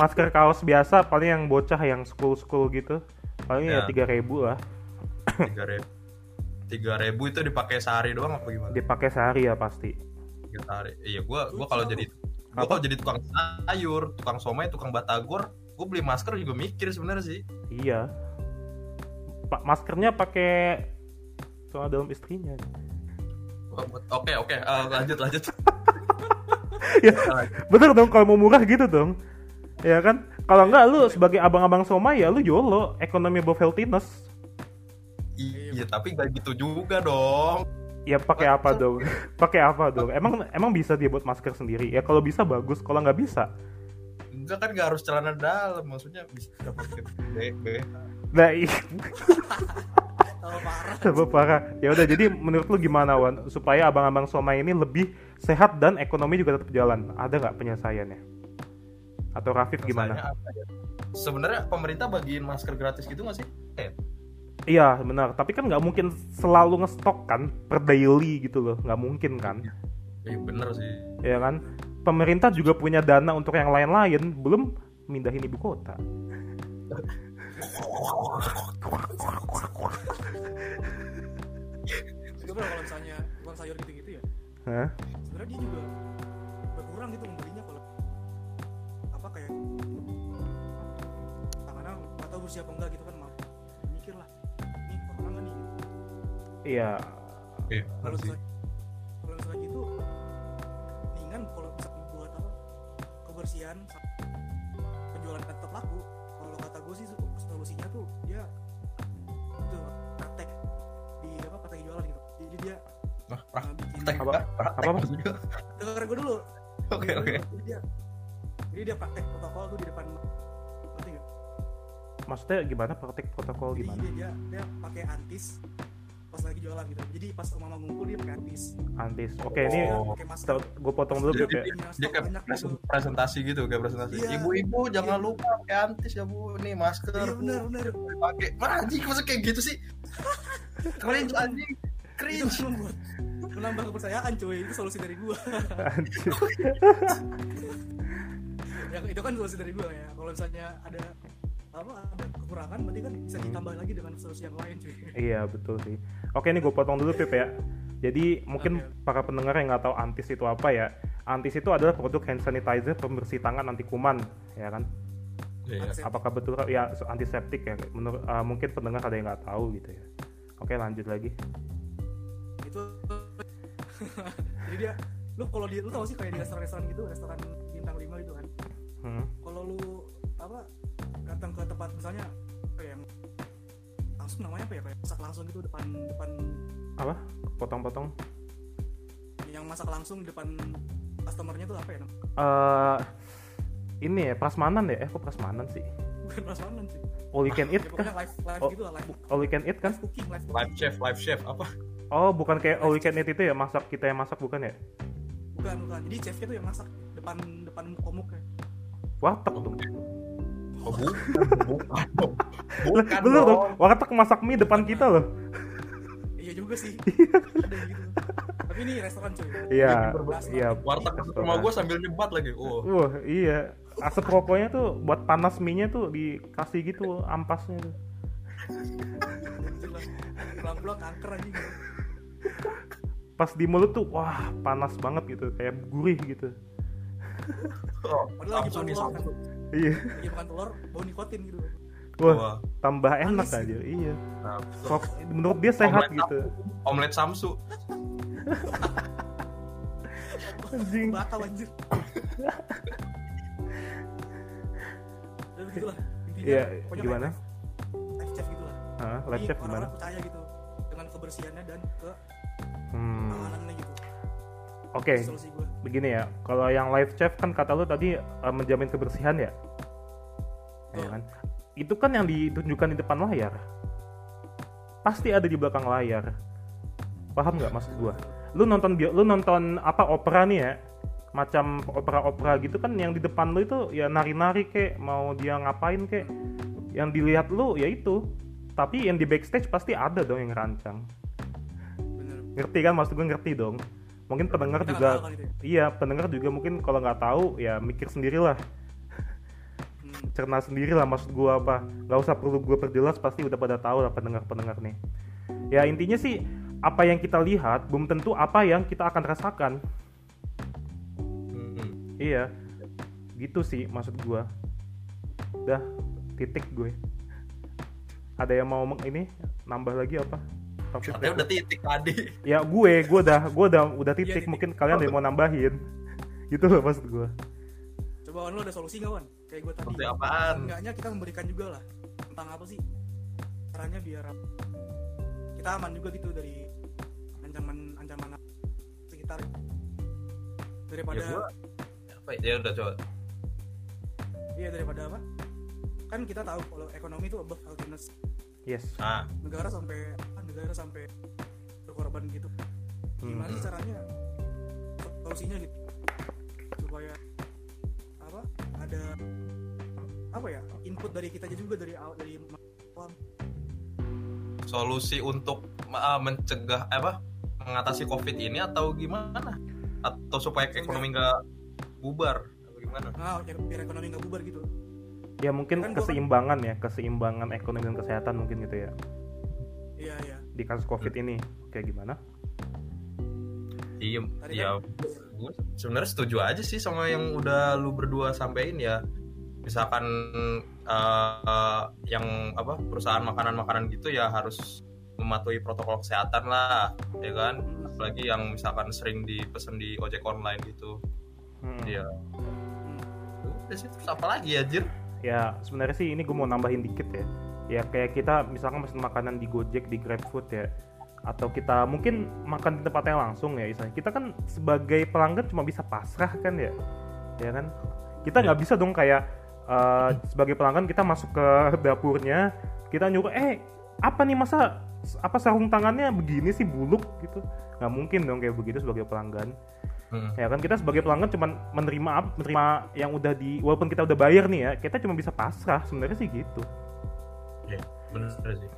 Masker kaos biasa paling yang bocah yang school gitu. Paling ya 3.000 lah. 3.000 itu dipakai sehari doang apa gimana? Dipakai sehari ya pasti. 3 hari. Iya, gua kalau jadi tukang sayur, tukang somai, tukang batagor, gua beli masker juga mikir sebenarnya sih. Iya. Maskernya pakai sama dalam istrinya. Oke. Lanjut. Ya, bener dong kalau mau murah gitu dong. Ya kan? Kalau enggak lu sebagai abang-abang somai ya lu YOLO, ekonomi above healthiness. Iya, tapi enggak gitu juga dong. Ya pakai apa dong? Pakai apa dong? Emang bisa dia buat masker sendiri. Ya kalau bisa bagus, kalau enggak bisa. Enggak kan enggak harus celana dalam, maksudnya bisa pakai BH. Baik. Parah. Ya udah, jadi menurut lu gimana Wan supaya abang-abang somai ini lebih sehat dan ekonomi juga tetap jalan? Ada enggak penyelesaiannya? Atau Rafif gimana? Ya? Sebenarnya pemerintah bagiin masker gratis gitu nggak sih? Iya benar, tapi kan nggak mungkin selalu ngestok kan per daily gitu loh, nggak mungkin kan? Iya benar sih. Iya kan, pemerintah juga punya dana untuk yang lain-lain, belum mindahin ibu kota. Juga bro, kalau misalnya tukang sayur gitu-gitu ya, sebenarnya dia juga berkurang gitu membelinya kalau kayak karena nggak tahu berusia apa enggak gitu kan, malah mikir lah ini orang nggak nih gitu. Iya. Kalau misalnya gitu mendingan kalau bisa buat apa kebersihan penjualan tetap laku. Kalau kata gue sih solusinya tuh dia itu praktek di apa praktek jualan gitu, jadi dia praktek apa maksudnya dengar gue dulu. Oke. Jadi dia praktek protokol tuh di depan, ngerti nggak? Maksudnya gimana praktek protokol gimana? Jadi dia pakai antis pas lagi jualan gitu. Jadi pas mama ngumpul dia pakai antis. Oke, ini gue potong dulu. Dia kayak presentasi gitu, kayak presentasi. Iya. Ibu-ibu jangan lupa pakai antis ya bu, nih masker. Iya benar. Pakai, mana anjing masa kayak gitu sih? Cringe anjing, cringe. Menambah kepercayaan cuy, itu solusi dari gue. Ya, itu kan solusi dari gue ya. Kalau misalnya ada kekurangan berarti kan bisa ditambah lagi dengan solusi yang lain cuy. Iya betul sih. Oke, ini gue potong dulu Pip ya. Jadi mungkin para pendengar yang nggak tahu antis itu apa ya. Antis itu adalah produk hand sanitizer pembersih tangan anti kuman, ya kan? Iya. Apakah betul? Ya antiseptik ya. Menurut mungkin pendengar ada yang nggak tahu gitu ya. Oke, lanjut lagi. Itu jadi dia lu tau sih kayak di restoran gitu, restoran bintang 5 gitu kan. Kalau lu datang ke tempat misalnya kayak yang langsung namanya apa ya, kayak masak langsung gitu depan apa? Potong-potong. Yang masak langsung depan customernya tuh apa ya? Ini ya prasmanan ya? Kok prasmanan sih? Bukan prasmanan sih. All you can eat kan? Live gitu lah, live. All you can eat kan? Cooking, live chef apa? Oh, bukan kayak all you can eat itu ya, masak kita yang masak bukan ya? Bukan. Jadi chefnya tuh yang masak depan komuknya. Warteg dong. Oh, bukan. Belum dong. Warteg masak mie depan kita loh. Iya juga sih. Ada gitu. Tapi ini restoran cuy. Iya. Warteg rumah gua sambil nyebat lagi. Iya. Asap rokoknya tuh buat panas mie-nya tuh dikasih gitu ampasnya tuh. Pelan-pelan kanker aja gitu. pas di mulut tuh wah panas banget gitu, kayak gurih gitu. Padahal lagi makan telur kan. Iya. Lagi makan telur, bau nikotin gitu. Wah, tambah enak aja. Iya. Nah, menurut dia sehat gitu. Omelet Samsu. Anjing. Batal anjir. Iya, gimana? Live chef gitu lah. Heeh, live chef gimana? Percaya gitu dengan kebersihannya dan ke pengamanannya gitu. Oke, begini ya. Kalau yang live chef kan kata lu tadi menjamin kebersihan ya? Iya kan? Itu kan yang ditunjukkan di depan layar. Pasti ada di belakang layar. Paham nggak maksud gua? Lu nonton apa opera nih ya? Macam opera-opera gitu kan yang di depan lu itu ya nari-nari kek, mau dia ngapain kek. Yang dilihat lu ya itu. Tapi yang di backstage pasti ada dong yang rancang. Bener. Ngerti kan maksud gua, ngerti dong. Mungkin pendengar kita juga kan gitu. Iya, pendengar juga mungkin kalau nggak tahu ya mikir sendirilah, cerna sendirilah maksud gue apa, nggak usah perlu gue perjelas, pasti udah pada tahu lah pendengar-pendengar nih. Ya intinya sih apa yang kita lihat belum tentu apa yang kita akan rasakan. Iya, gitu sih maksud gue. Dah titik gue. Ada yang mau ini nambah lagi apa? Katanya udah titik tadi. Ya gue udah titik. Ya, mungkin kalian ada yang mau nambahin. Gitu loh maksud gue. Coba Wan, lo ada solusi nggak Wan? Kayak gue tadi. Apaan? Enggaknya kita memberikan juga lah tentang apa sih caranya biar kita aman juga gitu dari ancaman sekitar daripada. Ya, apa ya udah coba. Iya daripada apa? Kan kita tahu kalau ekonomi itu above healthiness. Yes. Ah. Negara sampai berkorban gitu. Gimana caranya solusinya gitu supaya apa ada apa ya input dari kita juga dari awal. Solusi untuk mencegah mengatasi COVID ini atau gimana? Atau supaya ekonomi nggak bubar atau gimana? Nah, biar ekonomi nggak bubar gitu. Ya mungkin kan keseimbangan ekonomi dan kesehatan mungkin gitu ya. Iya. Di kasus COVID ini kayak gimana? Iya, tadi ya. Gue sebenarnya setuju aja sih sama yang udah lu berdua sampein ya. Misalkan yang perusahaan makanan-makanan gitu ya harus mematuhi protokol kesehatan lah, ya kan? Apalagi yang misalkan sering dipesen di ojek online gitu. Iya. Terus apa lagi anjir? Ya sebenarnya sih ini gue mau nambahin dikit ya. Ya kayak kita misalkan pesen makanan di Gojek, di GrabFood ya, atau kita mungkin makan di tempat yang langsung ya, misalnya kita kan sebagai pelanggan cuma bisa pasrah kan ya, ya kan? Kita nggak bisa dong kayak sebagai pelanggan kita masuk ke dapurnya, kita nyuruh apa nih masa apa sarung tangannya begini sih buluk gitu, nggak mungkin dong kayak begitu sebagai pelanggan. Ya kan kita sebagai pelanggan cuma menerima yang udah walaupun kita udah bayar nih ya, kita cuma bisa pasrah sebenarnya sih gitu. Ya, benar sih.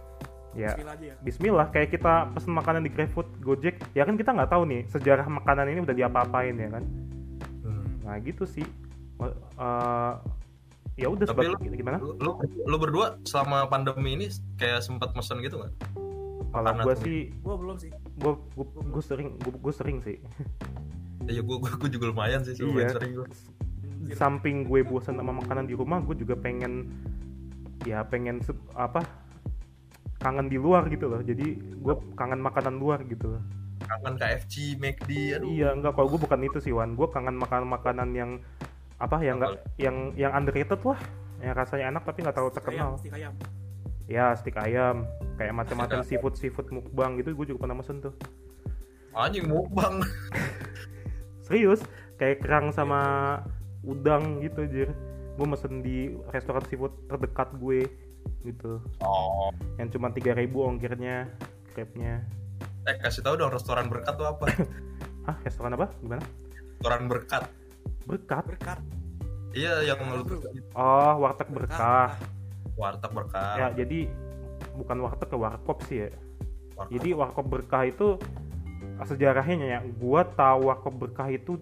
Ya. Bismillah, kayak kita pesen makanan di GrabFood, Gojek, ya kan kita nggak tahu nih sejarah makanan ini udah diapa-apain ya kan. Nah, gitu sih. Ya udah seperti gimana? Lu berdua selama pandemi ini kayak sempat mesen gitu enggak? Kalau gua sih gua belum sih. Gua sering sih. Ya gue juga lumayan sih sering gue. Samping gue bosan sama makanan di rumah, gue juga pengen kangen di luar gitu loh. Jadi gue kangen makanan luar gitu loh. Kangen KFC, McD, aduh. Iya, enggak, kalau gue bukan itu sih Wan. Gue kangen makanan yang yang underrated lah. Yang rasanya enak tapi enggak terlalu terkenal. Stik ayam. Ya, stik ayam, kayak macam-macam seafood mukbang gitu gue juga pernah mesen tuh. Anjing mukbang. Serius, kayak kerang sama udang gitu anjir. Gue mesen di restoran seafood terdekat gue gitu. Oh. Yang cuma 3.000 ongkirnya, grabnya. Kasih tahu dong restoran berkat tuh apa? Hah, restoran apa? Gimana? Restoran berkat. Berkat. Iya, yang lu oh, warteg berkah. Warteg berkah. Ya, jadi bukan warteg ke warkop sih ya. Warkop. Jadi warkop berkah itu sejarahnya ya, gua tahu warkop berkah itu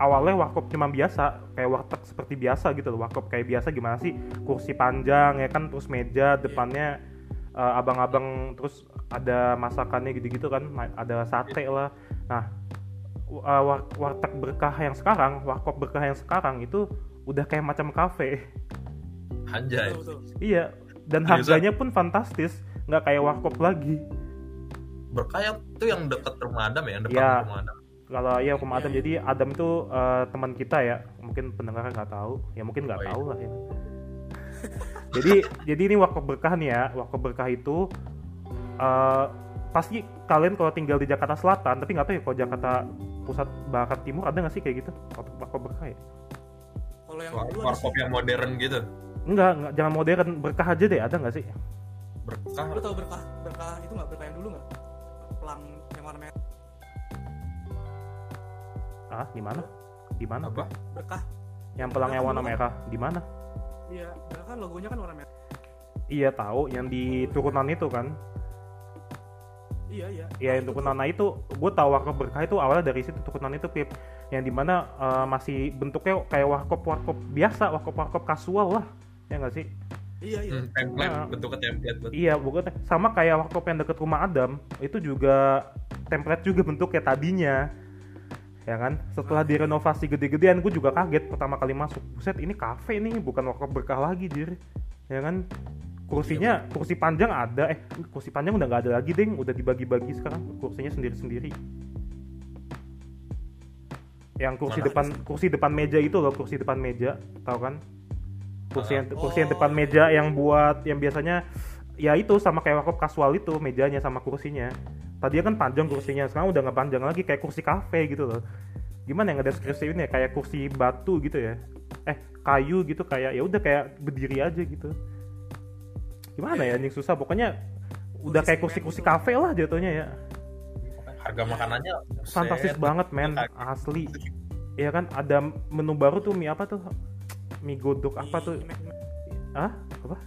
awalnya warkop cuma biasa, kayak warteg seperti biasa gitu loh. Warkop kayak biasa gimana sih? Kursi panjang ya kan, terus meja depannya abang-abang, terus ada masakannya gitu-gitu kan, ada sate lah. Nah, warteg berkah yang sekarang, warkop berkah yang sekarang itu udah kayak macam kafe. Anjay. Iya, dan harganya pun fantastis, nggak kayak warkop lagi. Berkah itu yang dekat rumah Adam ya, yang dekat ya, rumah Adam. Kalau ya rumah Adam, jadi Adam itu teman kita ya, mungkin pendengar nggak tahu, ya mungkin nggak tahu lah ya. Jadi ini wakaf berkah nih ya, wakaf berkah itu pasti kalian kalau tinggal di Jakarta Selatan, tapi nggak tahu ya kalau Jakarta Pusat, Barat, Timur ada nggak sih kayak gitu wakaf berkah ya? Kalau yang wakaf yang modern gitu? Enggak, jangan modern, berkah aja deh, ada nggak sih? Berkah. Lu tahu berkah itu nggak, berkah yang dulu nggak? Pelang yang warna merah. Ah, di mana? Di mana? Apa? Berkah. Yang pelangnya warna merah, di mana? Iya, kan logonya kan warna merah. Iya tahu, yang di turunan itu kan. Iya. Iya, yang turunan itu, gue tahu warkop berkah itu awalnya dari situ, turunan itu Pip, yang di mana masih bentuknya kayak warkop biasa, warkop kasual lah, ya nggak sih? Iya. Template, bentuknya template. Iya, bukan sama kayak warkop yang deket rumah Adam, itu juga template juga bentuknya tadinya. Ya kan, setelah direnovasi gede-gedean, gue juga kaget pertama kali masuk, buset ini kafe nih, bukan warkop berkah lagi dir, ya kan, kursinya kursi panjang ada, kursi panjang udah nggak ada lagi deng, udah dibagi-bagi sekarang kursinya sendiri-sendiri. Yang kursi depan meja itu loh, kursi depan meja, tahu kan? Kursi yang depan meja yang buat yang biasanya ya itu sama kayak warkop kasual itu, mejanya sama kursinya. Tadinya kan panjang kursinya, sekarang udah nggak panjang lagi, kayak kursi kafe gitu loh. Gimana yang ada deskripsi ini ya, kayak kursi batu gitu ya, kayu gitu, kayak ya udah kayak berdiri aja gitu. Gimana ya, anjing susah, pokoknya udah kayak kursi-kursi kafe lah jatuhnya ya. Harga makanannya fantastis banget men, asli. Iya kan, ada menu baru tuh, mie apa tuh, mie godok apa tuh? Hah? Apa?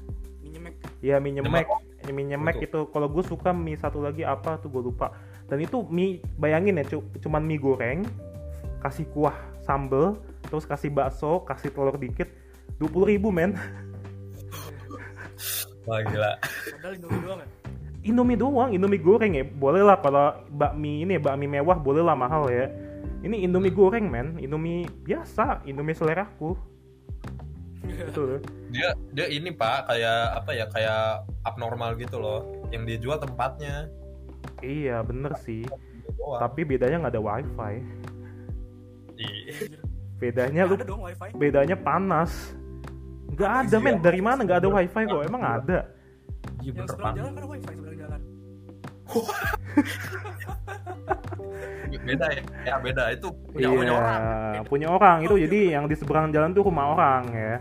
Iya, mie nyemek. Mie nyemek itu, kalau gue suka mie satu lagi apa tuh gue lupa. Dan itu mie, bayangin ya, cuman mie goreng, kasih kuah sambel, terus kasih bakso, kasih telur dikit, 20.000 men. Wah gila. Padahal Indomie doang ya? Indomie goreng ya, boleh lah. Kalau bakmi mewah boleh lah mahal ya. Ini Indomie goreng men, Indomie biasa, Indomie seleraku. Betul. Dia ini Pak kayak apa ya, kayak abnormal gitu loh, yang dia jual tempatnya. Iya bener sih. Tapi bedanya nggak ada wifi. Bedanya panas. Nggak ada men, dari mana nggak ada wifi kok? Emang ada? Iya bener panas. Yang seberang jalan ada wifi, seberang jalan. Beda ya, beda itu punya orang. Punya orang itu, jadi yang di seberang jalan tuh rumah orang ya.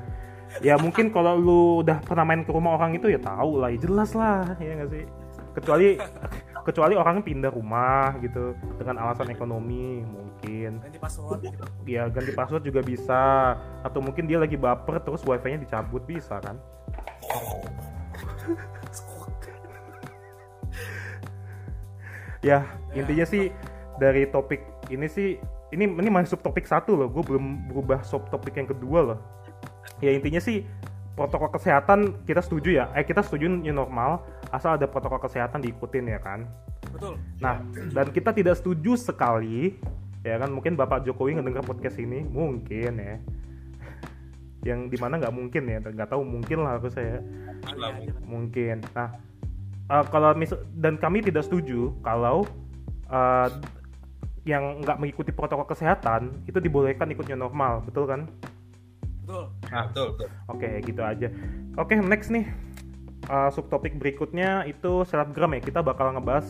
Ya mungkin kalau lu udah pernah main ke rumah orang itu ya tahu lah, ya jelas lah ya nggak sih. Kecuali orangnya pindah rumah gitu dengan alasan ekonomi mungkin. Ganti password. Iya ganti password juga bisa. Atau mungkin dia lagi baper terus wifi-nya dicabut, bisa kan? Ya intinya sih dari topik ini sih, ini masih subtopik 1 loh, gue belum berubah subtopik yang kedua loh. Ya intinya sih protokol kesehatan kita setuju ya, kita setuju new normal asal ada protokol kesehatan diikutin ya kan. Betul. Nah dan kita tidak setuju sekali ya kan, mungkin Bapak Jokowi ngedengar podcast ini mungkin ya, yang dimana nggak mungkin ya, nggak tahu, mungkin lah harusnya ya. Mungkin. Nah dan kami tidak setuju kalau yang nggak mengikuti protokol kesehatan itu dibolehkan ikutnya normal, betul kan? Betul. Nah, betul. Oke, gitu aja. Oke, next nih subtopik berikutnya itu selebgram ya. Kita bakal ngebahas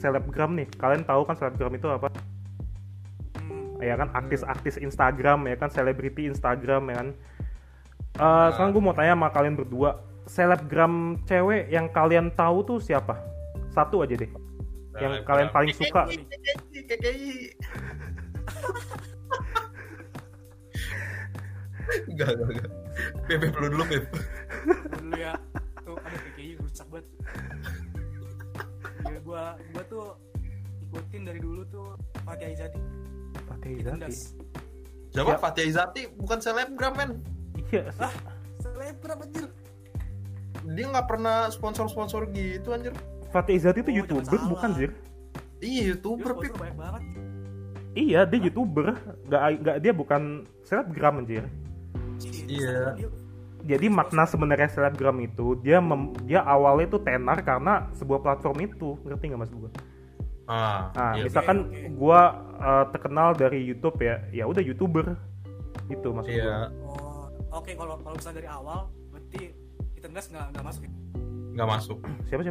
selebgram nih. Kalian tahu kan selebgram itu apa? Ya kan, artis-artis Instagram ya kan, selebriti Instagram ya kan. Sekarang gue mau tanya sama kalian berdua. Selebgram cewek yang kalian tahu tuh siapa? Satu aja deh. Yang kalian paling suka. KKI. Enggak. Beb dulu. Dulu ya. Tuh ada KKI rusak banget. Ya gua tuh ikutin dari dulu tuh Fathia Izzati. Siapa? Fathia Izzati bukan selebgram men. Iya. Selebgram anjir. Dia nggak pernah sponsor-sponsor gitu anjir. Fathia Izzati itu YouTuber bukan anjir? Iya, YouTuber Pip. Iya, dia YouTuber. Nggak dia bukan selebgram anjir. Iya. Jadi makna sebenarnya selebgram itu dia awalnya itu tenar karena sebuah platform itu, ngerti nggak mas gue? Nah, iya, misalkan okay. Gue terkenal dari YouTube ya udah YouTuber gitu mas gue. Iya. Oh, oke, kalau misalnya dari awal berarti Citen Das nggak masuk? Nggak masuk. Siapa?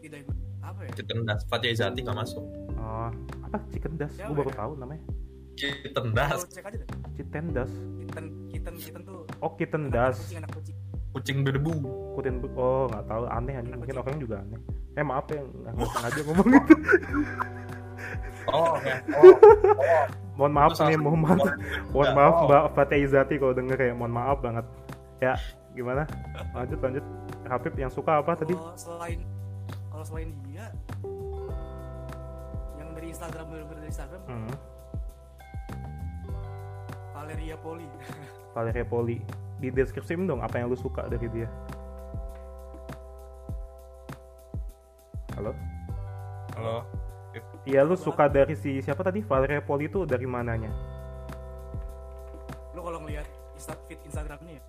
Tidak apa ya? Citen Das, Fathia Izzati nggak masuk. Oh, apa Citen Das? Gue baru tahu namanya. Citen Das. Cek aja deh. Citen Das. Citen tuh. Oh, Citen Das. Kucing berdebu. Oh, nggak tahu, aneh aja. Mungkin orang juga aneh. Maaf ya, nggak sengaja ngomong itu. Oh. Mohon maaf Mbak Fathia Izzati kalau denger ya. Mohon maaf banget. Ya, gimana? Lanjut. Habib yang suka apa tadi? Kalau selain dia, yang dari Instagram Valerie Poli. Di deskripsiin dong apa yang lu suka dari dia. Halo. Iya, lu suka dari si siapa tadi? Valerie Poli itu dari mananya? Lu kalau ngelihat feed Instagramnya ya,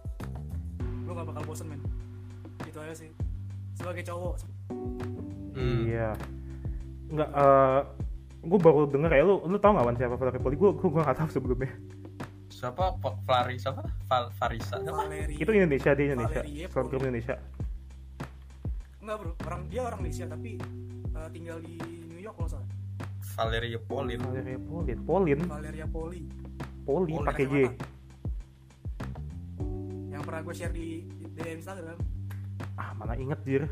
lu gak bakal bosen men. Gitu aja sih. Sebagai cowok. Iya. Gue baru denger ya, lu tau gak Wan siapa Valerie Poli? Gue gak tau sebelumnya. Siapa? Itu Indonesia. Selebgram Indonesia. Enggak bro, dia orang Indonesia tapi tinggal di New York loh soalnya. Valerie Pola pakai J. Yang pernah gue share di DM Instagram. Mana inget jir.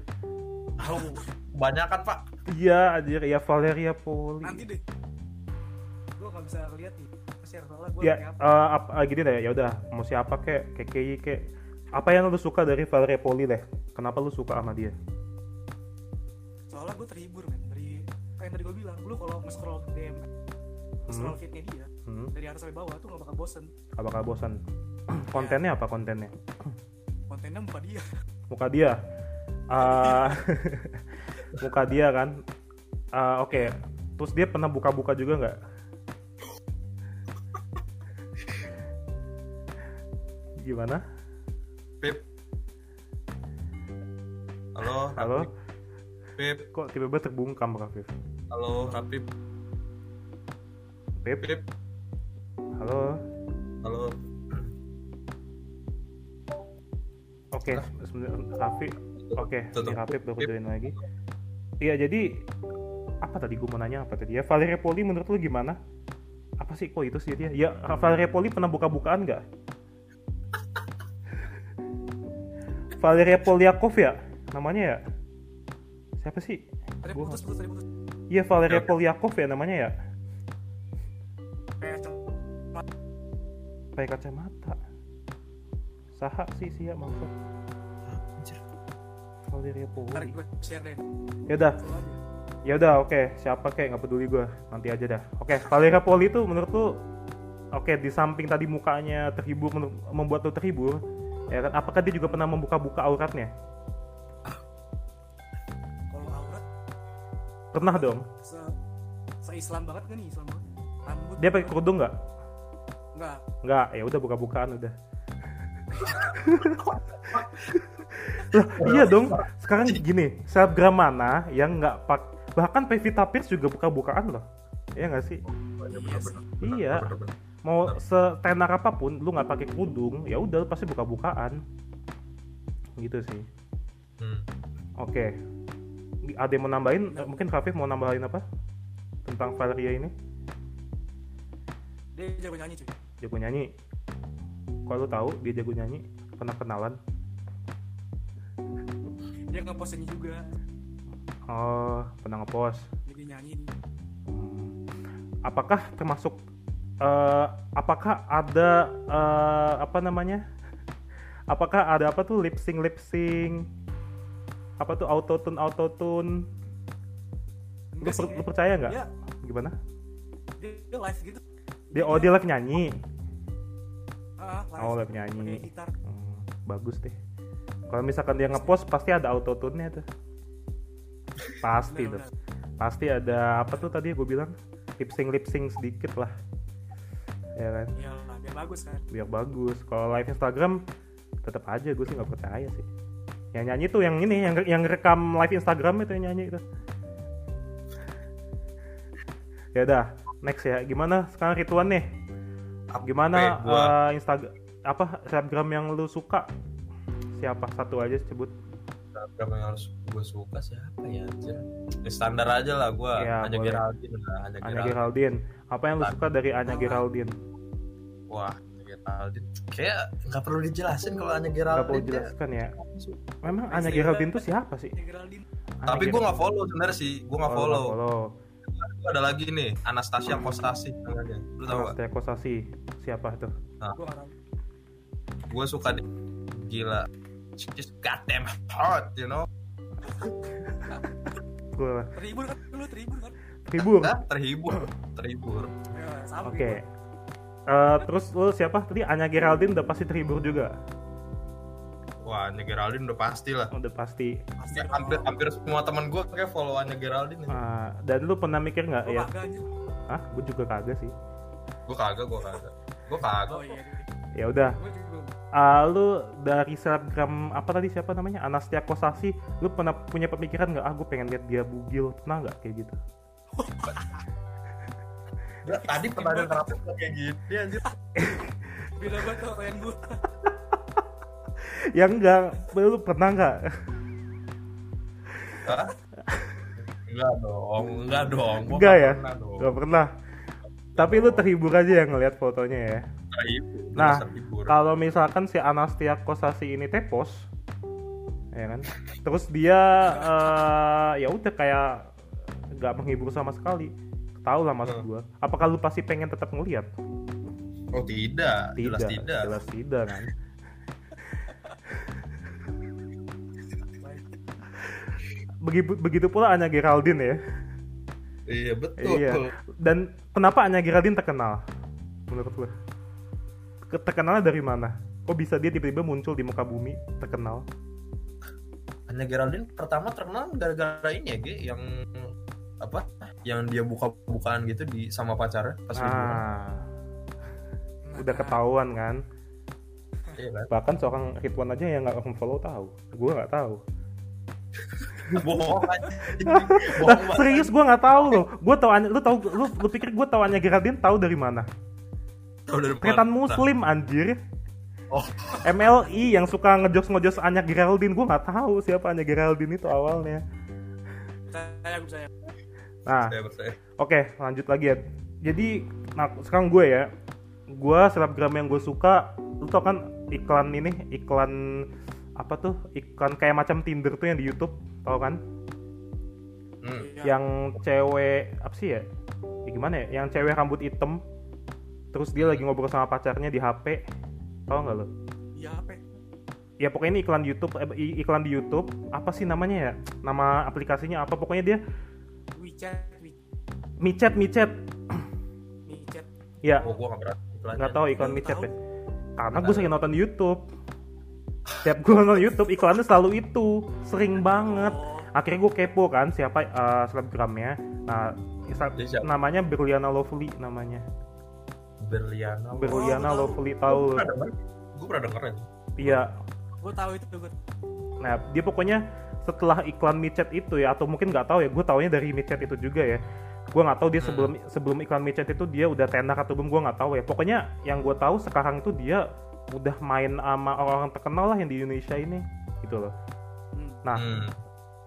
Banyak kan pak? Iya jir, ya Valerie Pola. Nanti deh. Gue nggak bisa lihat nih. Ya, gini deh, ya udah mau siapa kek, KKI kek. Apa yang lu suka dari Valerie Poli deh? Kenapa lu suka sama dia? Soalnya gue terhibur men, dari kayak tadi gue bilang, lu kalau nge-scroll DM, nge-scroll feed-nya dia, dari atas sampai bawah tuh gak bakal bosen. Kontennya apa kontennya? Kontennya muka dia. Muka dia kan. Oke. Terus dia pernah buka-buka juga nggak? Gimana? Pip. Halo. Pip. Kok tiba-tiba terbungkam Kak Pip? Halo, Kak Pip. Pip. Halo. Oke, Raffi. Oke, ini Raffi udah join lagi. Iya, jadi apa tadi? Ya, Valerie Poli menurut lu gimana? Apa sih kok itu sih dia? Ya, Valerie Poli pernah buka-bukaan enggak? Valerie Polyakov ya namanya ya? Siapa sih? Putus. Iya, Valerie Polyakov ya namanya ya? Pakai kacamata. Saha sih ya maksud. Valerie Poly. Ya udah oke. Siapa kayak enggak peduli gue. Nanti aja dah. Oke, Valerie Poly itu menurut lu oke, di samping tadi mukanya terhibur membuat lu terhibur. Ya kan, apakah dia juga pernah membuka-buka auratnya? Kalau aurat? Pernah dong. Se-Islam banget kan nih, Islam banget. Rambut. Dia pakai kerudung enggak? Enggak. Ya udah buka-bukaan udah. Loh, iya dong. Sekarang gini, selebgram mana yang enggak bahkan Pevita Pierce juga buka-bukaan loh. Iya enggak sih? Iya. Mau setenar apapun lu nggak pakai kerudung ya udah pasti buka-bukaan gitu sih. Oke. Ada yang mau nambahin? Mungkin Raffi mau nambahin apa tentang Valerie ini? Dia jago nyanyi. Kalau tahu dia jago nyanyi, pernah kenalan. Dia ngepost nyanyi juga. Oh, pernah ngepost. Dia nyanyi. Apakah termasuk apakah ada apakah ada lip sync apa tuh autotune lu percaya nggak ya. Gimana dia live gitu dia live nyanyi live nyanyi. Bagus deh Kalau misalkan dia nge-post pasti ada autotune-nya tuh. Pasti tuh. Pasti ada apa tuh tadi gue bilang? Lip-sync sedikit lah. Ya kan? Iya, biar bagus kan. Biar bagus. Kalau live Instagram tetap aja gue sih enggak percaya sih. Yang nyanyi tuh yang ini yang rekam live Instagram itu yang nyanyi itu. Ya udah, next ya. Gimana sekarang Ridwan nih? Gimana Instagram apa Instagram yang lu suka? Siapa? Satu aja sebut. Instagram yang harus gue suka siapa ya? Standar aja lah gue. Ya, Anya Geraldine lah. Anya Geraldine. Apa yang lu suka dari Anya Geraldine? Wah, Anya Geraldine. Kayak nggak perlu dijelasin kalau Anya Geraldine. Nggak perlu dijelaskan ya. Memang Anya Geraldine tuh siapa sih? Tapi gue nggak follow sebenarnya sih. Gue nggak follow. Ada lagi nih Anastasia Kosasih namanya. Lu tahu nggak? Anastasia Kosasih siapa tuh? Nah, gue suka deh. Gila. Just goddamn hard, you know. Terhibur kan? Lu terhibur kan? Terhibur. Oke. Terus lu siapa tadi? Anya Geraldine udah pasti terhibur juga. Wah, Anya Geraldine udah pasti lah. Udah pasti. Ya, hampir semua teman gue kayak follow Anya Geraldine. Dan lu pernah mikir nggak ya? Ah, gue juga kagak sih. Gue kagak. Oh, iya. Ya udah. Lu dari selebgram apa tadi siapa namanya Anastasia Kosasih, lu pernah punya pemikiran nggak gue pengen lihat dia bugil, pernah nggak kayak gitu? Tadi pernah ada terapi kayak gitu dia anjir. Bila banget orang gue. Yang enggak, lu pernah nggak? Enggak dong. Tapi lu terhibur aja yang ngelihat fotonya ya. Nah, kalau misalkan si Anastasia Kosasih ini tepos, ya kan, terus dia ya udah kayak nggak menghibur sama sekali, tahu lah maksud gue. Apakah lu pasti pengen tetap ngelihat? Oh tidak, jelas tidak kan. Begitu pula Anya Geraldine ya. Iya betul. Iya. Dan kenapa Anya Geraldine terkenal? Menurut gue? Terkenalnya dari mana? Kok bisa dia tiba-tiba muncul di muka bumi terkenal? Anya Geraldine pertama terkenal gara-gara ini ya, Ge, yang apa? Yang dia buka-bukaan gitu di sama pacarnya pas liburan. Udah ketahuan kan? Iya kan? Bahkan seorang Ridwan aja yang nggak follow tahu. Gue nggak tahu. Bohong. Serius gue nggak tahu loh. Gue tahu. Lu pikir gue tahu Anya Geraldine tahu dari mana? Tretan Muslim anjir. Oh. MLI yang suka ngejokes Anya Geraldine, gue nggak tahu siapa Anya Geraldine itu awalnya. Saya. Nah, oke, lanjut lagi ya. Jadi sekarang gue ya, gue selebgram yang gue suka, lu tau kan iklan kayak macam Tinder tuh yang di YouTube, tau kan? Yang cewek apa sih ya gimana ya? Yang cewek rambut hitam. Terus dia lagi ngobrol sama pacarnya di HP. Tau gak lo? Iya HP. Ya pokoknya ini iklan di YouTube. Apa sih namanya ya? Nama aplikasinya apa? Pokoknya dia WeChat. Ya. Oh, gua gak tau iklan WeChat ya. Karena gue sering nonton YouTube. Tiap gue nonton YouTube iklannya selalu itu. Sering banget. Akhirnya gue kepo kan siapa selebgramnya. Nah, namanya Berliana Lovely namanya. Berliana Lovely tahu. Gue pernah dengerin. Iya. Gue tahu itu juga. Nah, dia pokoknya setelah iklan micet itu ya, atau mungkin nggak tahu ya, gue taunya dari micet itu juga ya. Gue nggak tahu dia sebelum iklan micet itu dia udah tenar atau belum, gue nggak tahu ya. Pokoknya yang gue tahu sekarang itu dia udah main sama orang-orang terkenal lah yang di Indonesia ini, gitu loh.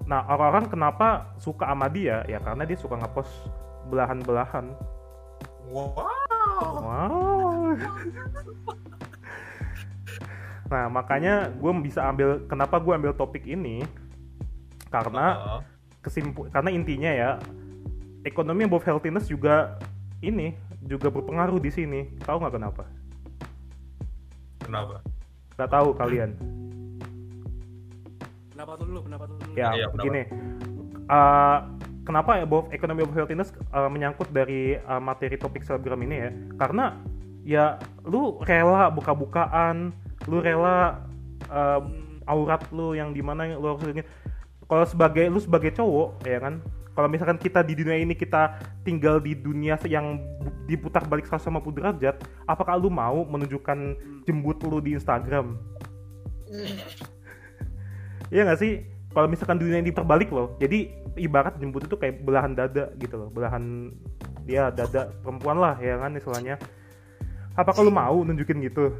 Nah orang-orang kenapa suka sama dia ya karena dia suka ngepost belahan-belahan. Wow. Nah makanya gue bisa ambil topik ini karena karena intinya ya ekonomi above healthiness juga berpengaruh di sini. Tahu nggak kenapa? Nggak tahu kalian. Kenapa tuh dulu? Ya begini. Kenapa ekonomi above healthiness menyangkut dari materi topik selebgram ini ya? Karena ya lu rela buka-bukaan, lu rela aurat lu yang dimana yang lu harus ingin. Kalau sebagai lu sebagai cowok ya kan, kalau misalkan kita di dunia ini kita tinggal di dunia yang diputar balik 150 derajat, apakah lu mau menunjukkan jembut lu di Instagram? Iya nggak sih? Kalau misalkan dunia ini terbalik loh, jadi ibarat jembut itu kayak belahan dada gitu loh, belahan dia dada perempuan lah ya kan istilahnya. Apakah lu mau nunjukin gitu?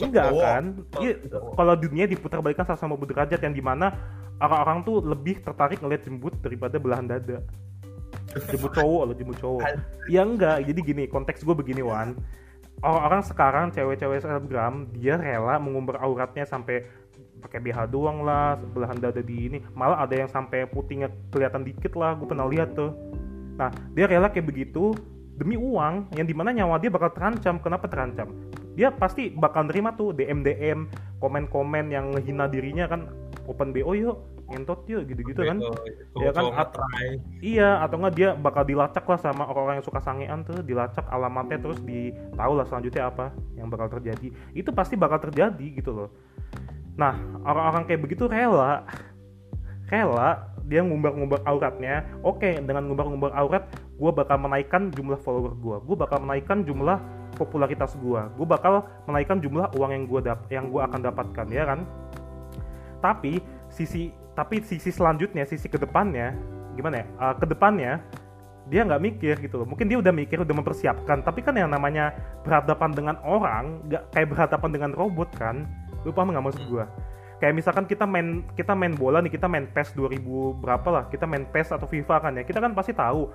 Enggak kan? Iya, kalau dunia diputar balikan 150 derajat yang dimana orang-orang tuh lebih tertarik ngeliat jembut daripada belahan dada. Jembut cowok loh, jembut cowok. Ya enggak, jadi gini, konteks gue begini Wan. Orang-orang sekarang cewek-cewek selebgram dia rela mengumbar auratnya sampai pakai BH doang lah, belahan dada di ini, malah ada yang sampai putihnya kelihatan dikit lah, gue pernah lihat tuh. Nah, dia rela kayak begitu demi uang yang dimana nyawa dia bakal terancam. Kenapa terancam? Dia pasti bakal nerima tuh DM-DM, komen-komen yang ngehina dirinya kan, open BO yuk, ngentot yuk, gitu-gitu kan. Ya kan, iya, atau enggak dia bakal dilacak lah sama orang-orang yang suka sangean tuh, dilacak alamatnya terus ditahu lah selanjutnya apa yang bakal terjadi. Itu pasti bakal terjadi gitu loh. Nah, orang-orang kayak begitu rela dia ngumbar-ngumbar auratnya. Oke, dengan ngumbar-ngumbar aurat, gue bakal menaikkan jumlah follower gue bakal menaikkan jumlah popularitas gue bakal menaikkan jumlah uang yang gue akan dapatkan, ya kan? Tapi sisi selanjutnya, sisi kedepannya, gimana ya? Kedepannya dia nggak mikir gitu loh. Mungkin dia udah mikir, udah mempersiapkan. Tapi kan yang namanya berhadapan dengan orang, nggak kayak berhadapan dengan robot kan? Lu paham gak maksud gue? Kayak misalkan kita main bola nih, kita main PES 2000 berapa lah, kita main PES atau FIFA kan ya, kita kan pasti tahu,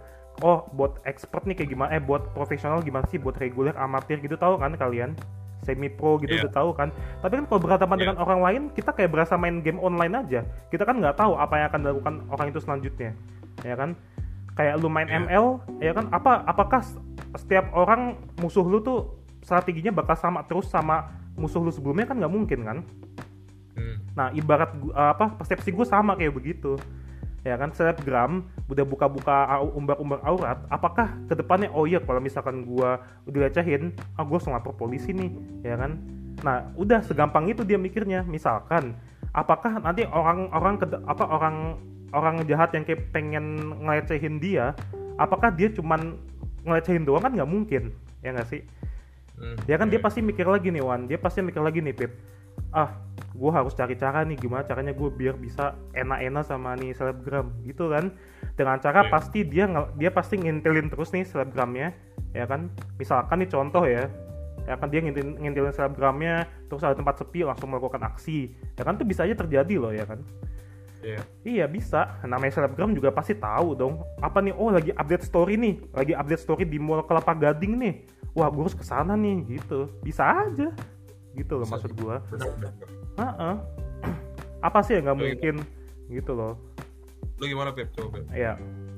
oh buat expert nih kayak gimana, buat profesional gimana sih, buat reguler, amatir gitu tahu kan kalian, semi pro gitu udah tahu kan. Tapi kan kalau berhadapan dengan orang lain, kita kayak berasa main game online aja, kita kan nggak tahu apa yang akan dilakukan orang itu selanjutnya, ya kan? Kayak lu main ML, ya kan? Apakah setiap orang musuh lu tuh strateginya bakal sama terus sama musuh lu sebelumnya? Kan nggak mungkin kan. Nah, ibarat persepsi gue sama kayak begitu, ya kan? Selebgram udah buka-buka umbar-umbar aurat, apakah kedepannya, oh iya kalau misalkan gue dilecehin, gue langsung lapor polisi nih, ya kan? Nah, udah segampang itu dia mikirnya. Misalkan, apakah nanti orang jahat yang kayak pengen ngelecehin dia, apakah dia cuman ngelecehin doang? Kan nggak mungkin, ya nggak sih? Ya kan, dia pasti mikir lagi nih Wan, dia pasti mikir lagi nih Pip, gue harus cari cara nih, gimana caranya gue biar bisa enak-enak sama nih selebgram gitu kan. Dengan cara pasti dia pasti ngintilin terus nih selebgramnya, ya kan? Misalkan nih contoh ya kan, dia ngintilin selebgramnya, terus ada tempat sepi langsung melakukan aksi, ya kan? Itu bisa aja terjadi loh, ya kan? Iya bisa. Namanya selebgram juga pasti tahu dong, apa nih, oh lagi update story di Mall Kelapa Gading nih, wah gue harus kesana nih, gitu. Bisa aja gitu loh, maksud gue. Apa sih yang gak mungkin gitu loh. Lu gimana Pip? Coba Pip. Iya,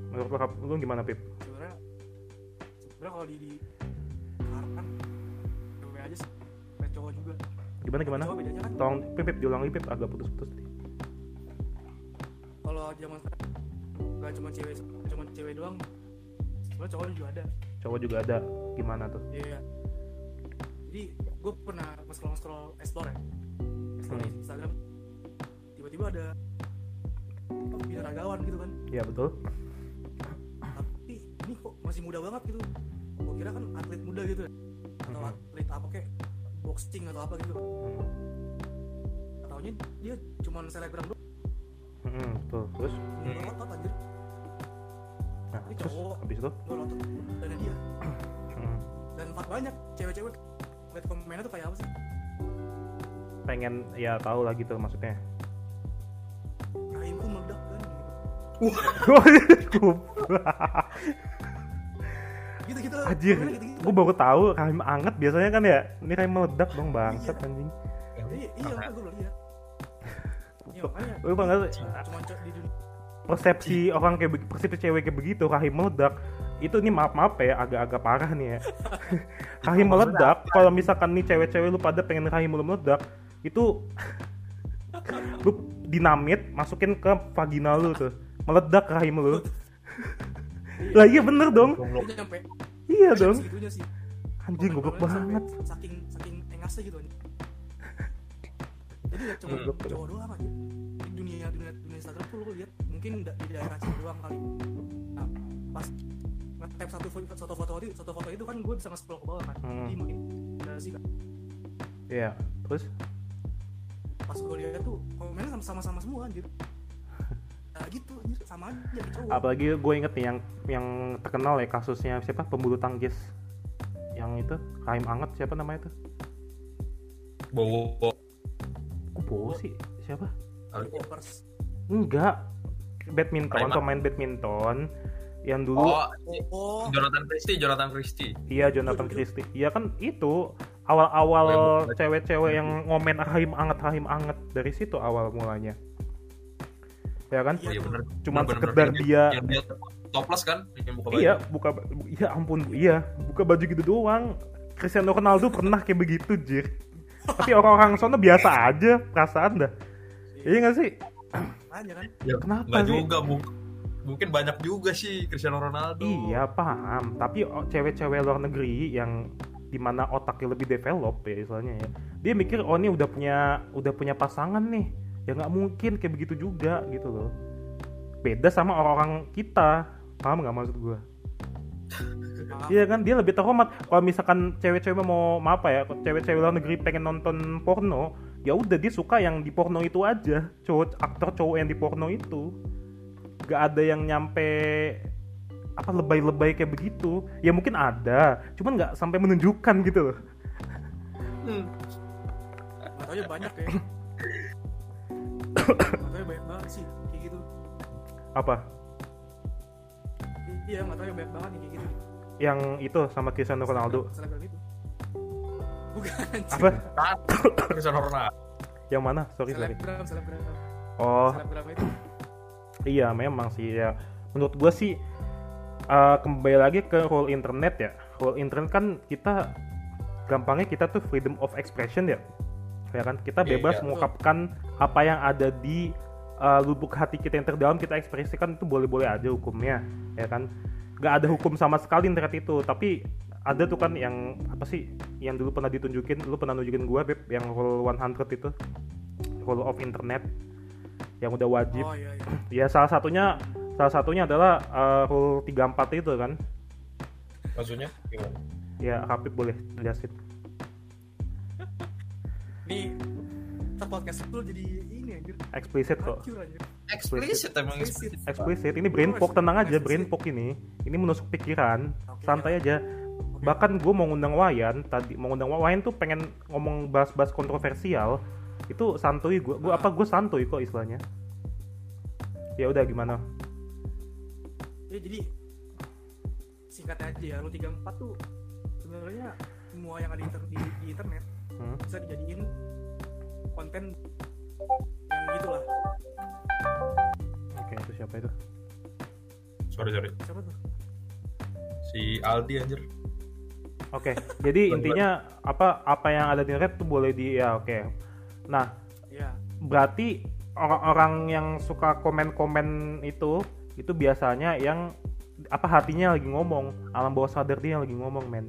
menurut lu gimana Pip? Sebenernya kalau diharapkan gue aja sih, cowok juga gimana? Tolong Pip, diulang lagi Pip, agak putus-putus. Kalau zaman sekarang gak cuma cewek doang, sebenernya cowok juga ada. Gimana tuh? Iya. Jadi gue pernah nge-scroll explore ya, Instagram, tiba-tiba ada binaragawan gitu kan. Iya betul. Tapi ini kok masih muda banget gitu, gue kira kan atlet muda gitu ya, atau atlet apa kayak boxing atau apa gitu. Taunya dia cuma selebgram doang. Betul. Terus ngotot anjir. Nah, ini cowok abis itu ngotot dan dia dan banyak cewek-cewek lihat komennya tuh kayak apa sih? Pengen ya tahu lah gitu maksudnya. Rahimku meledak kan? Gitu. Anjir, gue baru tahu rahim anget biasanya kan ya. Ini rahim meledak dong bangsat anjing. Iya, gue belum lihat. Ya makanya. Lu enggak di dunia. Persepsi orang kayak persepsi cewek kayak begitu, rahim meledak. Itu nih maaf ya, agak-agak parah nih ya. Rahim meledak, kalau misalkan nih cewek-cewek lu pada pengen rahim lu meledak, itu lu dinamit masukin ke vagina lu tuh, meledak rahim lu. Lah iya bener dong. Iya dong. Anjing goblok banget. Saking engasnya gitu. Jadi ya cuma cowok doang aja. Dunia Instagram tuh lo lihat mungkin di daerah sini doang kali. Nah, pas ngetap satu foto itu kan gue bisa nge-scroll ke bawah kan. Jadi makin sih kan. Iya, terus pas gue lihat tuh komennya sama-sama semua anjir. Nah, gitu anjir, sama aja cowok. Apalagi gue inget nih yang terkenal ya kasusnya siapa pembulu tangkis yang itu kain anget siapa namanya tuh? Bowo. Kok Bowo sih? Siapa? Popers. Enggak. Badminton, pemain badminton yang dulu. Oh. Jonathan Christie. Iya, Jonathan Christie. Iya kan itu awal-awal cewek-cewek yang ngomen haim anget dari situ awal mulanya. Ya kan? Iya benar. Cuma sekedar dia toples kan? Buka baju gitu doang. Cristiano Ronaldo pernah kayak begitu, Jir. Tapi orang-orang sana biasa aja perasaan dah. Iya nggak sih? Aja kan? Ya, kenapa nggak sih? Juga mungkin banyak juga sih Cristiano Ronaldo. Iya paham. Tapi cewek-cewek luar negeri yang dimana otaknya lebih develop ya istilahnya ya. Dia mikir oh ini udah punya pasangan nih. Ya nggak mungkin kayak begitu juga gitu loh. Beda sama orang-orang kita. Paham nggak maksud gue? Iya kan dia lebih terhormat. Kalau misalkan cewek-cewek cewek-cewek luar negeri pengen nonton porno, ya udah dia suka yang di porno itu aja. Aktor cowok yang di porno itu. Gak ada yang nyampe lebay-lebay kayak begitu. Ya mungkin ada, cuman gak sampai menunjukkan gitu loh. Matanya banyak ya. Matanya banyak banget sih kayak gitu. Apa? Iya, matanya banyak banget kayak gitu. Yang itu sama Cristiano Ronaldo. Instagram itu. Bukan. Apa? Cristiano Ronaldo. Yang mana? Sorry. Selebgram. Oh. Selebgram itu. Iya, memang sih ya. Menurut gue sih kembali lagi ke role internet ya. Role internet kan kita gampangnya kita tuh freedom of expression ya. Ya kan? Kita bebas mengungkapkan apa yang ada di lubuk hati kita yang terdalam kita ekspresikan itu boleh-boleh aja hukumnya. Ya kan? Gak ada hukum sama sekali internet itu, tapi ada tuh kan yang apa sih yang dulu pernah ditunjukin, lu pernah nunjukin gua Beb yang rule 100 itu, rule of internet yang udah wajib. Oh, iya. Ya salah satunya adalah rule 34 itu kan. Maksudnya gimana? Ya Habib boleh jelasin. Nih podcast itu jadi ini anjir. Eksplisit kok. Eksplisit emang eksplisit. Ini brainpoke, tenang aja brainpoke ini. Ini menusuk pikiran, santai aja. Bahkan gue mau ngundang Wayan tadi, tuh pengen ngomong bahas-bahas kontroversial. Itu santuy gue santuy kok istilahnya. Ya udah gimana? Ya jadi singkat aja ya, lu 34 tuh sebenarnya semua yang ada di internet bisa dijadiin konten yang gitulah. Oke, itu siapa itu? Sorry. Siapa tuh? Si Aldi anjir. Oke, jadi intinya apa yang ada di internet tuh boleh oke. Nah, ya. Berarti orang-orang yang suka komen-komen itu biasanya yang hatinya lagi ngomong, alam bawah sadar dia yang lagi ngomong, men.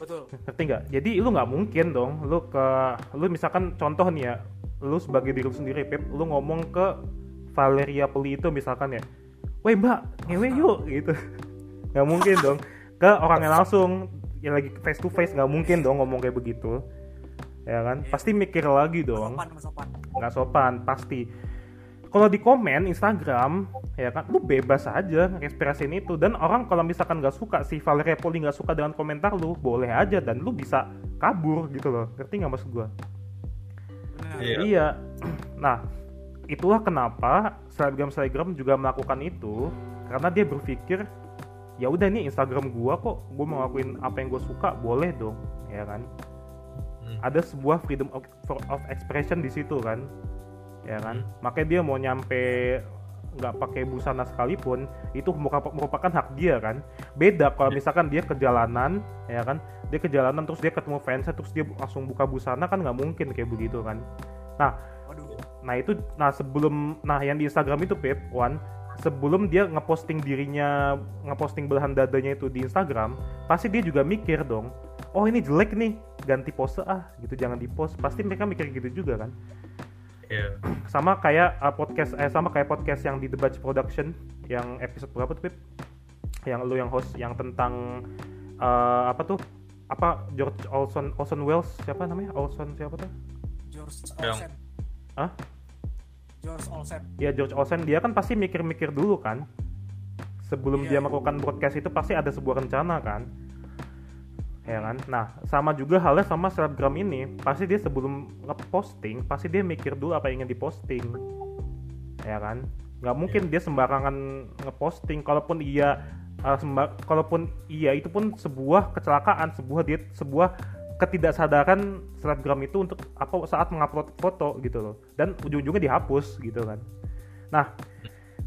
Betul. Ngerti nggak? Jadi lu nggak mungkin dong, lu misalkan contoh nih ya, lu sebagai diri lu sendiri, Pip, lu ngomong ke Valeria Pola itu misalkan ya, weh mbak, ngewe yuk, gitu. Nggak mungkin dong. Ke orangnya langsung, yang lagi face to face, nggak mungkin dong ngomong kayak begitu, ya kan? Pasti mikir lagi dong. Nggak sopan, pasti. Kalau di komen Instagram, ya kan, lu bebas aja ekspresiin itu. Dan orang kalau misalkan nggak suka, si Valerie Pola nggak suka dengan komentar lu, boleh aja dan lu bisa kabur gitu loh. Ngerti nggak maksud gua? Iya. Nah, itulah kenapa selebgram juga melakukan itu, karena dia berpikir, ya udah ini Instagram gua kok, gua mau ngakuin apa yang gua suka, boleh dong, ya kan? Ada sebuah freedom of expression di situ kan? Ya kan, makanya dia mau nyampe nggak pakai busana sekalipun itu merupakan hak dia kan. Beda kalau misalkan dia ke jalanan, ya kan, dia ke jalanan terus dia ketemu fansnya terus dia langsung buka busana kan nggak mungkin kayak begitu kan. Nah yang di Instagram itu Pip One, sebelum dia ngeposting belahan dadanya itu di Instagram, pasti dia juga mikir dong, oh ini jelek nih, ganti pose ah gitu, jangan di post, pasti mereka mikir gitu juga kan. Yeah. Sama kayak podcast yang di The Butch Production yang episode berapa tuh Pip? Yang lu yang host yang tentang George Orson Welles, siapa namanya? Orson siapa tuh? George Olsen. Hah? George Olsen. Ya George Olsen, dia kan pasti mikir-mikir dulu kan. Sebelum dia melakukan broadcast itu pasti ada sebuah rencana kan. Ya kan? Nah, sama juga halnya sama selebgram ini, pasti dia sebelum ngeposting, pasti dia mikir dulu apa yang ingin diposting. Ya kan? Gak mungkin dia sembarangan ngeposting, kalaupun iya itu pun sebuah kecelakaan, sebuah ketidaksadaran selebgram itu untuk apa saat mengupload foto gitu loh. Dan ujung-ujungnya dihapus gitu kan. Nah,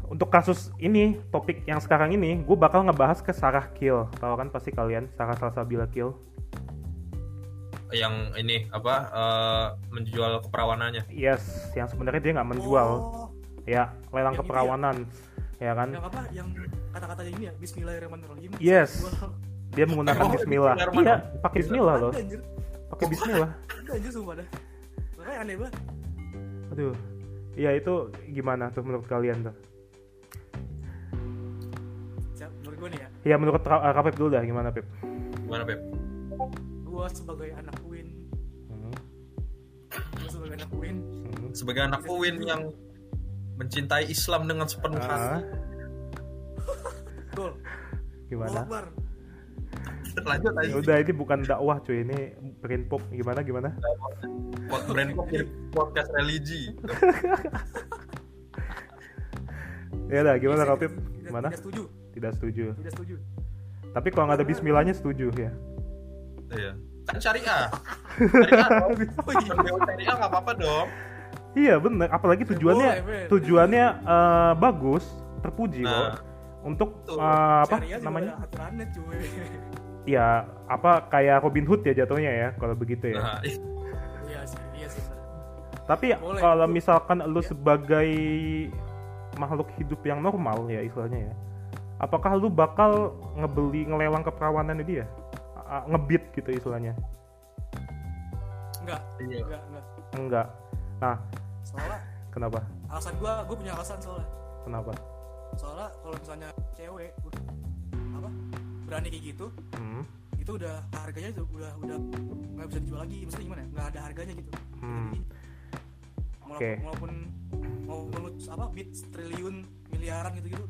untuk kasus ini, topik yang sekarang ini, gue bakal ngebahas ke Sarah Keyl. Tahu kan pasti kalian, Sarah Salsabila Keyl. Yang ini menjual keperawanannya. Yes, yang sebenarnya dia nggak menjual. Oh. Ya, lelang yang keperawanan, ya kan? Yang apa? Yang kata-katanya ini ya, Bismillahirrahmanirrahim. Yes. Dia menggunakan Bismillah. Iya, pakai Bismillah loh. Pakai Bismillah. Anjir sumpah dah. Makanya aneh banget. Aduh. Iya, itu gimana tuh menurut kalian tuh? Ya menurut Kak Pep dulu dah, gimana Pep? Gimana Pep? Gue sebagai anak Uin Sebagai anak Uin yang mencintai Islam dengan sepenuh hati. Betul. Gimana? Lanjut aja. Udah, ini bukan dakwah cuy, ini Brainpoke. Gimana? Brainpoke jadi podcast religi. Ya dah, gimana Kak Pep? Gimana? Tidak setuju. Tapi kalau nggak ada bismillahnya setuju ya. Iya. Kan syariah. Syariah nggak apa-apa dong. Iya benar. Apalagi tujuannya bagus, terpuji loh. Untuk namanya? Iya. Apa kayak Robin Hood ya jatuhnya ya kalau begitu ya. Nah, iya sih. Tapi kalau misalkan lu sebagai makhluk hidup yang normal ya istilahnya ya. Apakah lu bakal ngelelang keperawanan dia? Ngebit gitu istilahnya. Enggak. Nah, soalnya kenapa? Alasan gue punya alasan soalnya. Kenapa? Soalnya kalau misalnya cewek berani kayak gitu, itu udah harganya udah enggak bisa dijual lagi. Maksudnya gimana? Enggak ada harganya gitu. Walaupun mau bid triliun, miliaran gitu-gitu.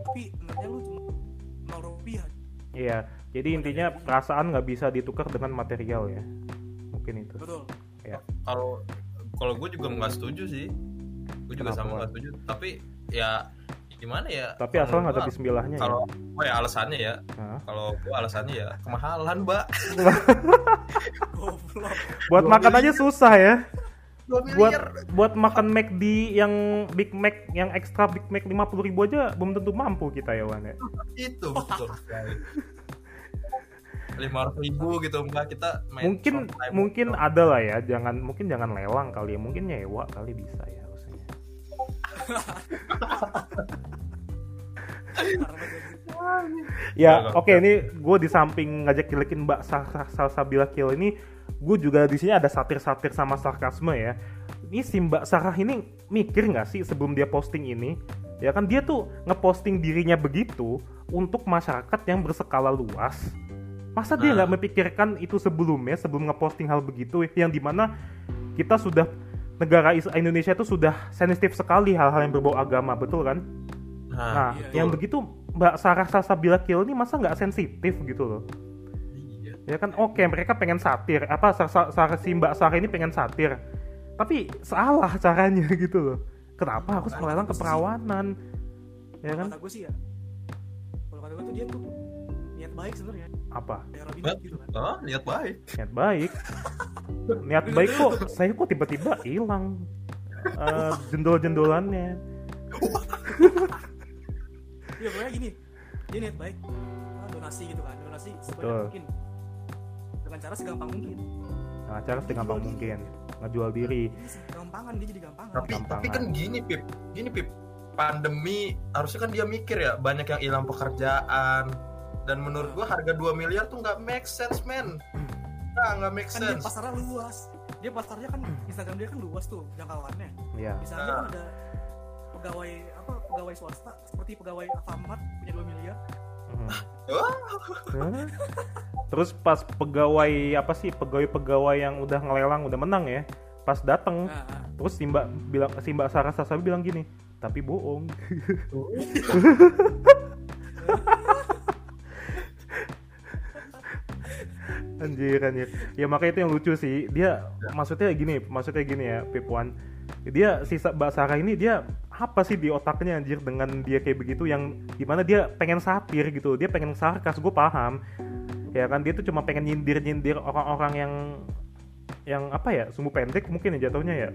Tapi sebenarnya lu cuma Rp0. Iya, jadi intinya perasaan nggak bisa ditukar dengan material ya, mungkin itu. Betul. Ya. Kalau gue juga nggak setuju sih, gue juga sama nggak setuju. Tapi ya gimana ya? Tapi asal nggak ada bismillahnya. Kalau gue ya alasannya ya, kemahalan mbak. Buat makan aja susah ya. buat makan McD yang Big Mac, yang ekstra Big Mac 50.000 aja belum tentu mampu kita ya Wan ya. Itu betul sekali. 500.000 gitu mbak, kita main mungkin ada lah ya, jangan lelang kali ya, mungkin nyewa kali bisa ya harusnya. Ya oke, ini gue di samping ngajak jelekin Mbak Salsabila Keyl ini, gue juga di sini ada satir-satir sama sarkasme ya. Ini si Mbak Sarah ini mikir nggak sih sebelum dia posting ini? Ya kan dia tuh ngeposting dirinya begitu untuk masyarakat yang berskala luas. Masa dia nggak memikirkan itu sebelumnya, sebelum ngeposting hal begitu yang dimana kita sudah negara Indonesia itu sudah sensitif sekali hal-hal yang berbau agama, betul kan? Nah, yang begitu Mbak Sarah Salsabila Keyl ini masa nggak sensitif gitu loh? Ya kan mereka pengen satir, si Mbak Sarah ini pengen satir, tapi salah caranya gitu loh. Kenapa harus melelang keperawanan? Ya kan? Kata gue sih ya, kalau kata gue tuh dia tuh niat baik sebenarnya. Apa? Gitu kan. Niat baik. Niat baik kok tiba-tiba hilang jendol-jendolannya. Ya pokoknya gini, dia niat baik, donasi gitu kan, donasi sebanyak mungkin. Dengan cara segampang mungkin. Ngejual diri. Gampangan, dia jadi gampangan. Tapi kan gini Pip. Pandemi harusnya kan dia mikir ya, banyak yang hilang pekerjaan. Dan menurut gua harga 2 miliar tuh enggak make sense, men. Nah, nggak make sense. Kan dia pasarnya luas. Dia pasarnya kan Instagram dia kan luas tuh jangkauannya. Iya. Misalnya kan ada pegawai apa pegawai swasta seperti pegawai Alfamart punya 2 miliar. Terus pas pegawai apa sih pegawai-pegawai yang udah ngelelang udah menang ya. Pas datang terus si Mbak Sarah Salsabila bilang gini, tapi bohong. Anjir. Ya makanya itu yang lucu sih. Dia maksudnya gini ya, Pipuan. Dia si Mbak Sarah ini dia apa sih di otaknya anjir dengan dia kayak begitu yang dimana dia pengen satir gitu. Dia pengen sarkas, gue paham. Ya kan dia tuh cuma pengen nyindir-nyindir orang-orang yang apa ya? Sumbu pendek mungkin ya jatuhnya ya.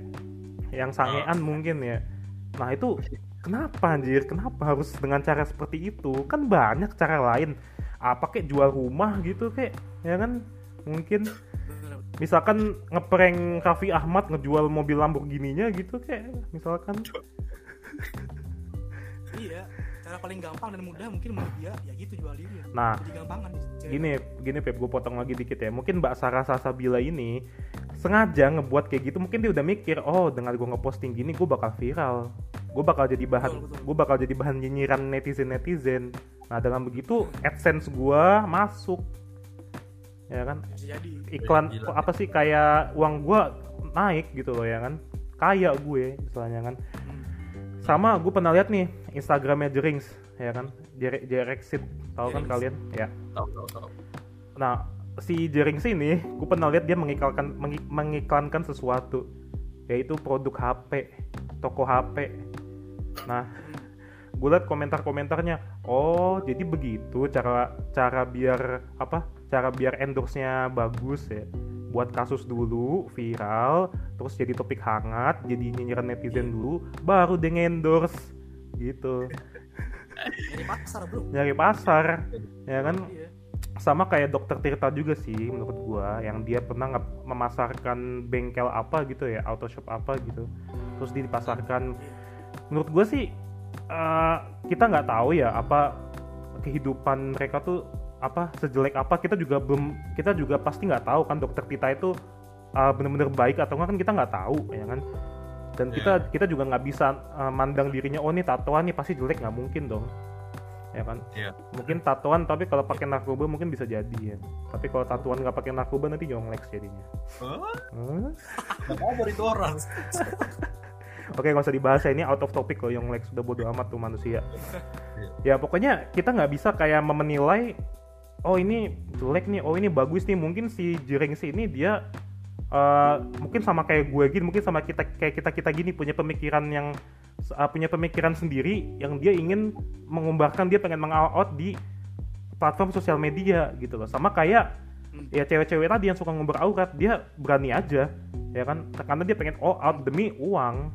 Yang sangean mungkin ya. Nah itu kenapa anjir? Kenapa harus dengan cara seperti itu? Kan banyak cara lain. Apa kayak jual rumah gitu kayak ya kan? Mungkin misalkan ngeprank Raffi Ahmad ngejual mobil Lamborghini-nya gitu kayak misalkan. Iya, cara paling gampang dan mudah mungkin menurut dia ya gitu jual diri. Nah, gini Pep, gue potong lagi dikit ya. Mungkin Mbak Sarah Salsabila ini sengaja ngebuat kayak gitu. Mungkin dia udah mikir, oh dengan gue ngeposting gini gue bakal viral. Gue bakal jadi bahan nyinyiran netizen. Nah, dengan begitu AdSense gue masuk. Ya kan? Iklan apa sih kayak uang gue naik gitu loh ya kan? Kaya gue istilahnya kan. Sama gue pernah lihat nih Instagramnya Jerinx ya kan? Jerinx tahu kan kalian? Ya. Tahu. Nah, si Jerinx ini gue pernah lihat dia mengiklankan sesuatu yaitu produk HP, toko HP. Nah, gue lihat komentar-komentarnya, oh jadi begitu cara biar apa? Cara biar endorse-nya bagus ya. Buat kasus dulu, viral, terus jadi topik hangat, jadi nyinyiran netizen dulu, baru deh endorse gitu. Nyari pasar, ya kan? Sama kayak dokter Tirta juga sih menurut gua, yang dia pernah memasarkan bengkel apa gitu ya, auto shop apa gitu, terus dipasarkan. Menurut gua sih, kita nggak tahu ya apa kehidupan mereka tuh apa sejelek apa kita juga pasti nggak tahu kan dokter kita itu benar-benar baik atau enggak kan kita nggak tahu ya kan dan kita juga nggak bisa mandang dirinya oh nih tatoan nih pasti jelek nggak mungkin dong ya kan mungkin tatoan tapi kalau pakai narkoba mungkin bisa jadi ya tapi kalau tatoan nggak pakai narkoba nanti Jonglex jadinya nggak dari orang. Oke, nggak usah dibahas ya, ini out of topic loh Jonglex, udah bodo amat tuh manusia. Ya pokoknya kita nggak bisa kayak menilai, oh ini jelek nih, oh ini bagus nih. Mungkin si Jerinx ini dia mungkin sama kayak gue gini, mungkin sama kita gini punya pemikiran sendiri yang dia ingin mengumbarkan, dia pengen meng-out di platform sosial media gitu loh. Sama kayak ya cewek-cewek tadi yang suka ngumbar aurat, dia berani aja ya kan, karena dia pengen all out demi uang.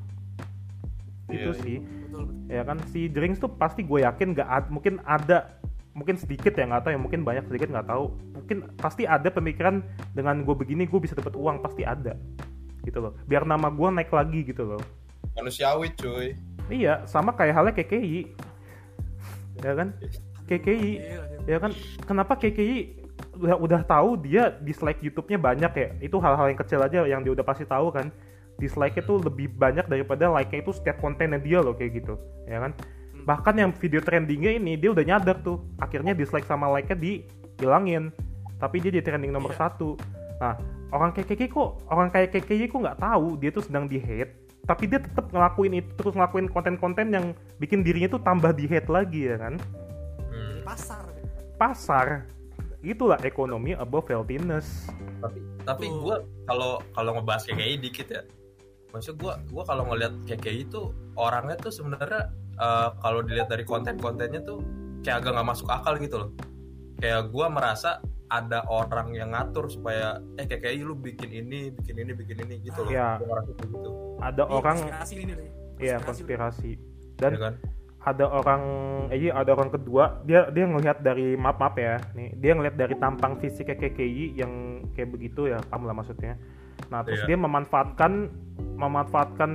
Itu sih betul. Ya kan si Jerinx tuh pasti gue yakin gak mungkin sedikit ya nggak tahu ya mungkin banyak sedikit nggak tahu mungkin pasti ada pemikiran dengan gue begini gue bisa dapat uang pasti ada gitu loh biar nama gue naik lagi gitu loh manusiawi cuy iya sama kayak halnya KKI ya kan KKI ya kan kenapa KKI udah tahu dia dislike YouTube-nya banyak ya itu hal-hal yang kecil aja yang dia udah pasti tahu kan dislike-nya tuh lebih banyak daripada like-nya itu setiap kontennya dia loh kayak gitu ya kan bahkan yang video trendingnya ini dia udah nyadar tuh akhirnya dislike sama like-nya dihilangin tapi dia di trending nomor 1. Nah orang kayak KKI kok nggak tahu dia tuh sedang di hate tapi dia tetap ngelakuin itu terus ngelakuin konten-konten yang bikin dirinya tuh tambah di hate lagi ya kan pasar itulah ekonomi above healthiness. Tapi gue kalau ngebahas KKI dikit ya, maksud gue kalau ngelihat KKI itu orangnya tuh sebenarnya kalau dilihat dari konten-kontennya tuh kayak agak nggak masuk akal gitu loh. Kayak gue merasa ada orang yang ngatur supaya KKI lu bikin ini gitu loh. Ya. Gitu. Ada orang. Iya konspirasi. Dan. Ya kan? Ada orang kedua dia ngelihat dari map ya nih dia ngelihat dari tampang fisiknya KKI yang kayak begitu ya paham lah maksudnya. Nah terus dia memanfaatkan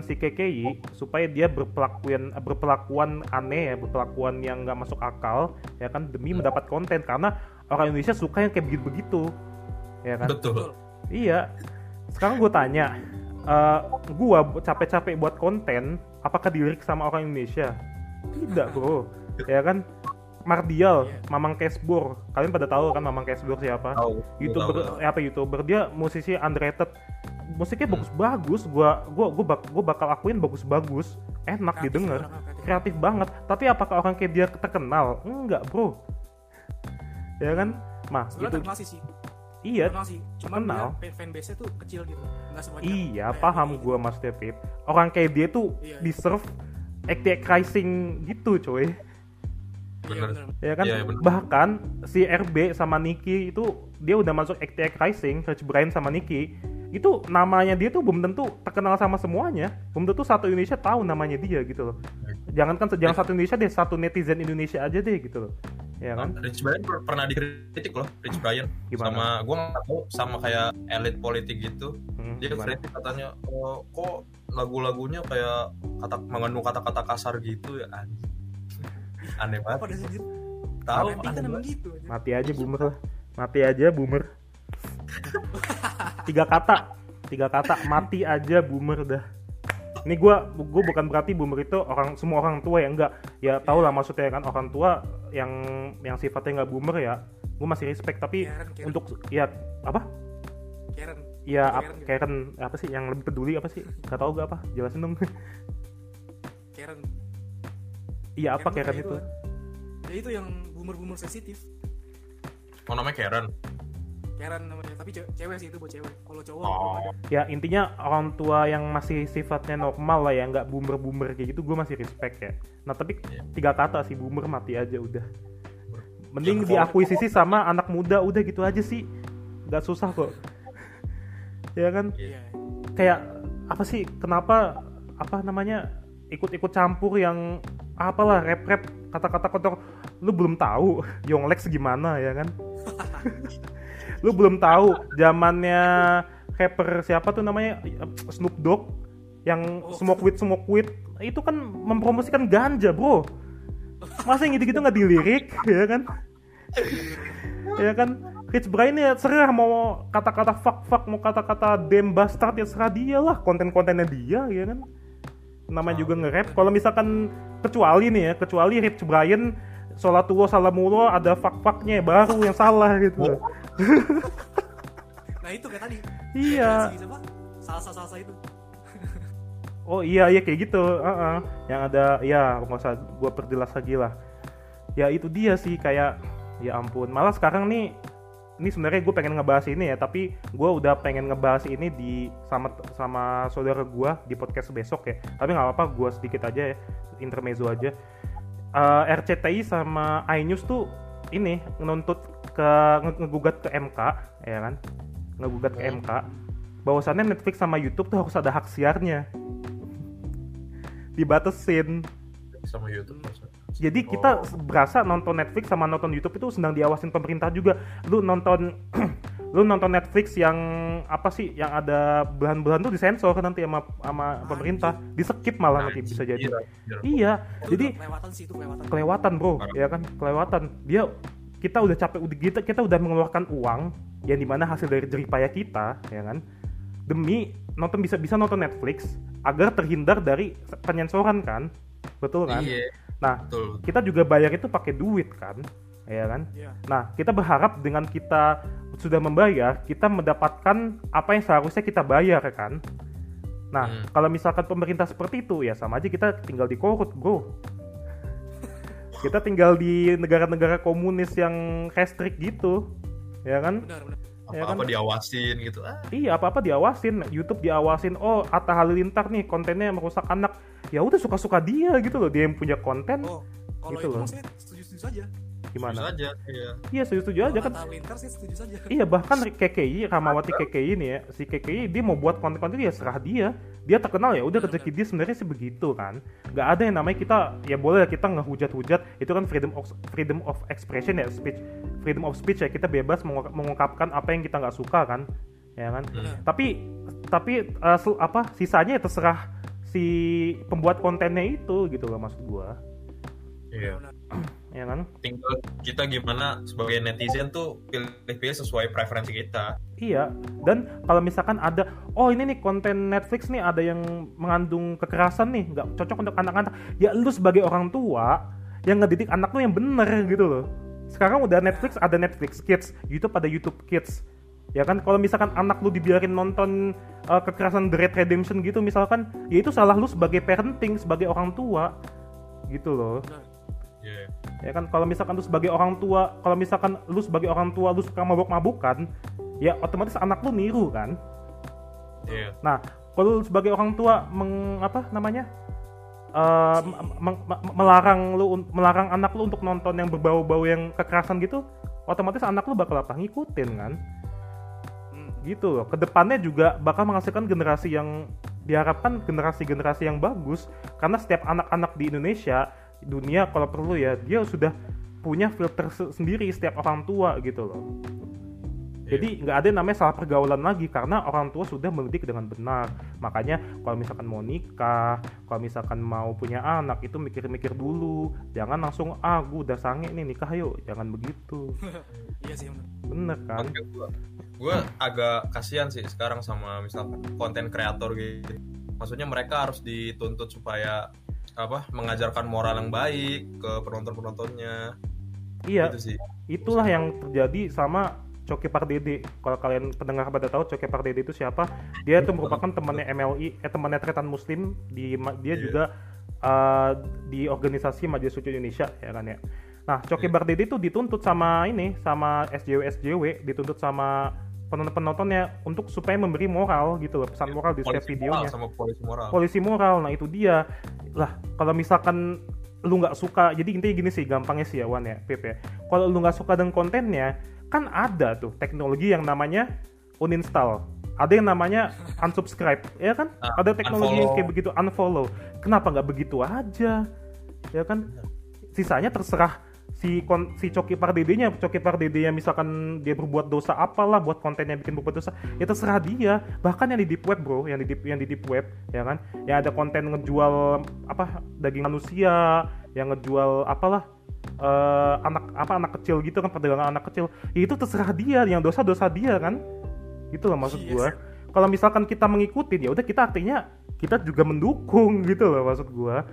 si KKI supaya dia berpelakuan aneh ya berpelakuan yang nggak masuk akal ya kan demi mendapat konten karena orang Indonesia suka yang kayak begitu ya kan? Betul. Iya. Sekarang gue tanya, gue capek-capek buat konten, apakah dilirik sama orang Indonesia? Tidak, bro. Ya kan? Mardial, Mamang Kesbor. Kalian pada tahu kan Mamang Kesbor siapa? Tahu. YouTuber, apa YouTuber? Dia musisi underrated. Musiknya bagus-bagus. Gua bakal akuin bagus-bagus. Enak kreatif didengar. Kreatif banget. Tapi apakah orang kayak dia terkenal? Enggak, bro. Ya kan? Mah, itu sih. Iya, cuma fanbase-nya tuh kecil gitu. Enggak semuanya. Iya, paham gua maksudnya, Pip. Orang kayak dia tuh deserve acting gitu, coy. Bener. Ya kan, ya, bener. Bahkan si RB sama Niki itu dia udah masuk HKZ Rising, Rich Brian sama Niki itu namanya dia tuh belum tentu terkenal sama semuanya, belum tentu satu Indonesia tahu namanya dia gitu loh. Jangan satu Indonesia deh, satu netizen Indonesia aja deh gitu loh. Ya kan? Rich Brian pernah dikritik loh, Rich Brian. Gimana? Sama gue nggak tahu, sama kayak elit politik gitu. Dia kritik katanya, kok lagu-lagunya kayak mengandung kata-kata kasar gitu ya. Aneh banget. Tahu kan emang gitu. Mati aja boomer. 3 kata mati aja boomer dah. Ini gue bukan berarti boomer itu semua orang tua ya, enggak. Ya tau lah maksudnya kan orang tua yang sifatnya enggak boomer ya. Gue masih respect tapi Karen. Untuk ya apa? Karen. Ya Karen apa sih yang lebih peduli apa sih? Enggak tahu gue apa. Jelasin dong. Karen. Iya apa Karen itu? Ya itu yang boomer sensitif. Oh namanya Karen. Karen namanya, tapi cewek sih itu buat cewek. Kalau cowok. Oh. Ya intinya orang tua yang masih sifatnya normal lah ya, nggak boomer kayak gitu, gue masih respect ya. Nah tapi 3 kata sih boomer mati aja udah. Mending diakui sisi sama anak muda udah gitu aja sih, nggak susah kok. Ya kan? Yeah. Kayak apa sih? Kenapa apa namanya ikut-ikut campur yang apalah rap kata-kata kotor, lu belum tahu Yonglex gimana ya kan? Lu belum tahu zamannya rapper siapa tuh namanya Snoop Dogg yang smoke weed itu kan mempromosikan ganja, bro. Masa yang gitu-gitu nggak dilirik ya kan? Ya kan? Rich Brian ya serah mau kata-kata fuck mau kata-kata damn bastard ya serah dia lah, konten-kontennya dia ya kan? Namanya juga nge-rap. Kalau misalkan kecuali Rich Brian Solatuwo Salamulo ada fak-faknya baru yang salah gitu. Nah itu kayak tadi. Iya. Salsa itu. Oh iya kayak gitu. Yang ada ya nggak usah gue perjelas lagi lah. Ya itu dia sih kayak ya ampun. Malah sekarang nih ini sebenarnya gue pengen ngebahas ini ya, tapi gue udah pengen ngebahas ini sama saudara gue di podcast besok ya. Tapi nggak apa-apa, gue sedikit aja ya, intermezzo aja. RCTI sama iNews tuh ini menuntut ngegugat ke MK, ya kan? Ngegugat ke MK. Bahwasannya Netflix sama YouTube tuh harus ada hak siarnya, dibatesin. Sama YouTube maksudnya. Jadi kita berasa nonton Netflix sama nonton YouTube itu sedang diawasin pemerintah juga. Lu nonton Netflix yang apa sih yang ada belahan-belahan tuh disensor nanti sama pemerintah, di-skip malah nanti bisa jadi. Iya. Jadi kelewatan sih itu kelewatan, bro. Ya kan? Kelewatan. Kita udah capek, kita udah mengeluarkan uang yang dimana hasil dari jerih payah kita, ya kan? Demi nonton bisa nonton Netflix agar terhindar dari penyensoran kan? Betul kan? Iya. Nah, betul. Kita juga bayar itu pakai duit kan, ya kan? Yeah. Nah, kita berharap dengan kita sudah membayar, kita mendapatkan apa yang seharusnya kita bayar kan? Nah, kalau misalkan pemerintah seperti itu, ya sama aja kita tinggal di korut, bro. Kita tinggal di negara-negara komunis yang restrict gitu, ya kan? Benar. Apa-apa diawasin gitu. Iya, apa-apa diawasin. YouTube diawasin. Oh, Atta Halilintar nih kontennya merusak anak. Ya udah suka-suka dia gitu loh. Dia yang punya konten. Oh, kalau gitu itu loh. Saya setuju-setuju saja. Gimana? Setuju saja. Iya, setuju-setuju aja kan. Atta Halilintar saya setuju saja. Iya, bahkan KKI, Rahmawati KKI nih ya. Si KKI dia mau buat konten-konten ya serah dia. Dia terkenal ya udah rezeki dia sebenarnya sih begitu kan. Enggak ada yang namanya kita ya boleh kita ngehujat-hujat. Itu kan freedom of expression ya, speech. Freedom of speech ya, kita bebas mengungkapkan apa yang kita nggak suka kan, ya kan. Tapi apa sisanya ya terserah si pembuat kontennya itu gitu loh maksud gua. Iya. ya kan? Tinggal kita gimana sebagai netizen tuh pilih-pilih sesuai preferensi kita. Iya, dan kalau misalkan ada, oh ini nih konten Netflix nih ada yang mengandung kekerasan nih, nggak cocok untuk anak-anak. Ya lu sebagai orang tua yang ngedidik anak lu yang bener gitu loh. Sekarang udah Netflix, ada Netflix Kids, YouTube ada YouTube Kids. Ya kan, kalau misalkan anak lu dibiarin nonton kekerasan The Red Redemption gitu misalkan, ya itu salah lu sebagai parenting, sebagai orang tua gitu loh. Yeah. Ya kan, kalau misalkan lu sebagai orang tua, kalau misalkan lu sebagai orang tua lu suka mabuk-mabukan, ya otomatis anak lu niru kan. Yeah. Nah, kalau lu sebagai orang tua melarang anak lu untuk nonton yang berbau-bau yang kekerasan gitu, otomatis anak lu bakal apa ngikutin kan. Gitu loh, kedepannya juga bakal menghasilkan generasi yang diharapkan generasi-generasi yang bagus, karena setiap anak-anak di Indonesia, dunia kalau perlu ya, dia sudah punya filter sendiri setiap orang tua gitu loh. Jadi nggak ada yang namanya salah pergaulan lagi, karena orang tua sudah mendidik dengan benar. Makanya kalau misalkan mau nikah, kalau misalkan mau punya anak itu mikir-mikir dulu, jangan langsung gue udah sange nih nikah yuk, jangan begitu. Iya sih bener kan. Gue agak kasihan sih sekarang sama misalkan konten kreator gitu. Maksudnya mereka harus dituntut supaya mengajarkan moral yang baik ke penonton-penontonnya. Iya. Gitu sih. Itulah yang terjadi sama Coki Pardede. Kalau kalian pendengar pada tahu Coki Pardede itu siapa? Dia itu merupakan temannya MLI, temannya Tretan Muslim. Dia juga di organisasi Majelis Ulama Indonesia ya kan ya. Nah, Coki Pardede itu dituntut sama SJW, dituntut sama penonton-penontonnya untuk supaya memberi moral gitu loh, pesan moral di setiap videonya. Sama polisi moral. Nah, itu dia. Lah, kalau misalkan lu enggak suka, jadi intinya gini sih gampangnya sih ya Wan ya, Pip ya. Kalau lu enggak suka dengan kontennya, kan ada tuh teknologi yang namanya uninstall. Ada yang namanya unsubscribe, ya kan? Ada teknologi yang kayak begitu, unfollow. Kenapa enggak begitu aja? Ya kan? Sisanya terserah si Coki Pardede-nya misalkan dia berbuat dosa apalah buat kontennya bikin berbuat dosa, ya terserah dia. Bahkan yang di deep web bro, yang di deep web ya kan, yang ada konten ngejual daging manusia, yang ngejual anak kecil gitu kan, perdagangan anak kecil, ya itu terserah dia, yang dosa dia kan, gitu loh maksud gua. Kalau misalkan kita mengikuti, ya udah kita artinya kita juga mendukung gitu loh maksud gua.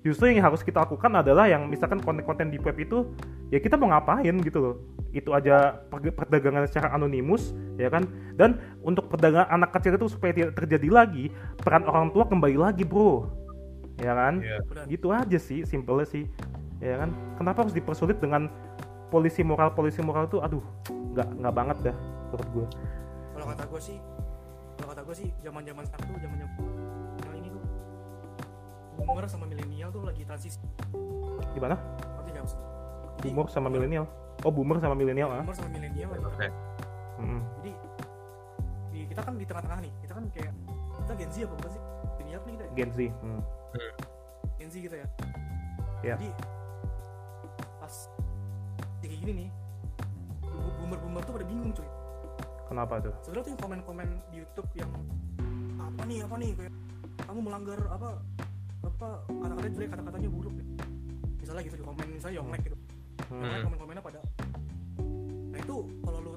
Justru yang harus kita lakukan adalah yang misalkan konten-konten di web itu, ya kita mau ngapain gitu loh. Itu aja perdagangan secara anonimus, ya kan. Dan untuk perdagangan anak kecil itu supaya tidak terjadi lagi, peran orang tua kembali lagi bro, ya kan. Gitu aja sih, simpelnya sih, ya kan. Kenapa harus dipersulit dengan polisi moral itu? Aduh, nggak banget dah menurut gue. Kalau kata gue sih, zaman-zaman sekarang tuh umur sama milenial tuh lagi transisi. Gimana? Umur sama milenial. Oh, boomer sama milenial ya? Umur sama milenial. Oke. Heeh. Jadi kita kan di tengah-tengah nih. Kita kan kayak kita Gen Z apa bukan sih? Milenial nih kita. Gen Z. Hmm. Gen Z gitu ya. Iya. Jadi pas kayak gini nih, boomer tuh pada bingung cuy. Kenapa tuh? Sebenarnya tuh yang komen-komen di YouTube yang apa nih kayak kamu melanggar apa anak-anak jelek, kata-katanya buruk gitu. Misalnya gitu di komen, misalnya yonglek gitu. Komen-komennya pada. Nah itu kalau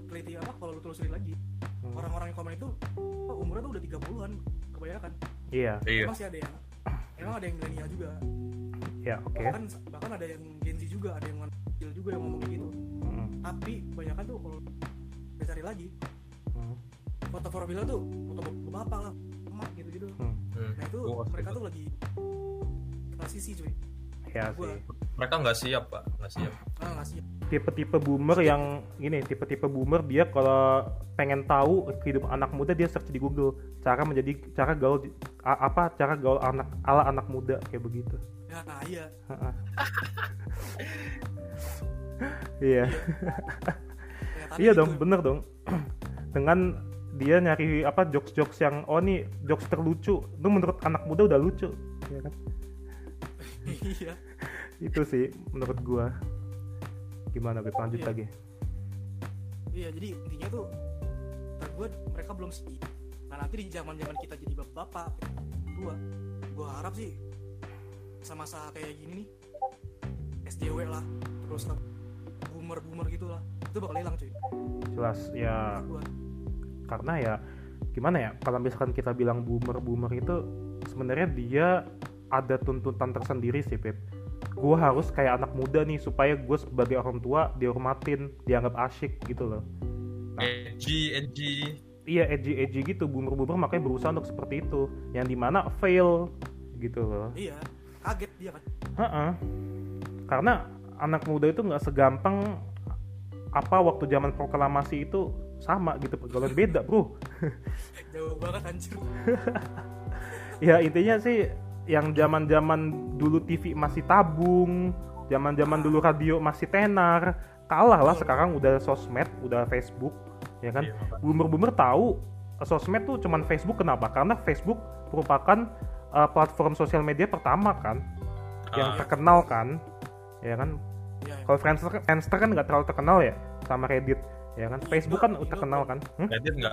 lu telusuri lagi, orang-orang yang komen itu umurnya tuh udah 30-an kebanyakan. Iya. Masih ada yang emang ada yang milenial juga. Iya, oke. Okay. Bahkan ada yang Gen Z juga, ada yang kecil juga yang ngomong kayak gitu. Tapi kebanyakan tuh kalau kita cari lagi, foto profil tuh foto bapak lah, emak gitu-gitu. Nah itu mereka tuh lagi transisi cuy. Ya sih. Mereka nggak siap. Tipe-tipe boomer yang gini, tipe-tipe boomer dia kalau pengen tahu kehidupan anak muda dia search di Google, cara gaul ala anak muda kayak begitu. Iya. Iya. Iya dong, bener dong. Dengan dia nyari jokes-jokes yang nih jokes terlucu, itu menurut anak muda udah lucu, ya kan? Iya. Itu sih menurut gua. Gimana Beb, lanjut lagi? Iya, jadi intinya tuh menurut gua mereka belum siap. Nah, nanti di zaman-zaman kita jadi bapak-bapak tua, gua harap sih sama-sama kayak gini nih, SJW lah, roster boomer gitulah, itu bakal hilang cuy. Jelas ya, karena ya gimana ya, kalau misalkan kita bilang boomer itu sebenarnya dia ada tuntutan tersendiri sih Pip. Gue harus kayak anak muda nih supaya gue sebagai orang tua dihormatin, dianggap asyik gitu loh. Nah, edgy. Iya, edgy gitu, boomer makanya berusaha untuk seperti itu, yang dimana fail gitu loh. Iya, kaget dia kan. Karena anak muda itu nggak segampang apa waktu zaman proklamasi itu sama gitu, pergaulan beda bro. Jauh banget hancur. Ya intinya sih yang zaman dulu TV masih tabung, zaman dulu radio masih tenar, kalah lah sekarang udah sosmed, udah Facebook. Ya kan, boomer tahu sosmed tuh cuman Facebook. Kenapa? Karena Facebook merupakan platform sosial media pertama kan, yang terkenal kan, ya kan. Kalau Friendster kan nggak terlalu terkenal ya, sama Reddit, ya kan. Facebook kan udah terkenal kan. Reddit nggak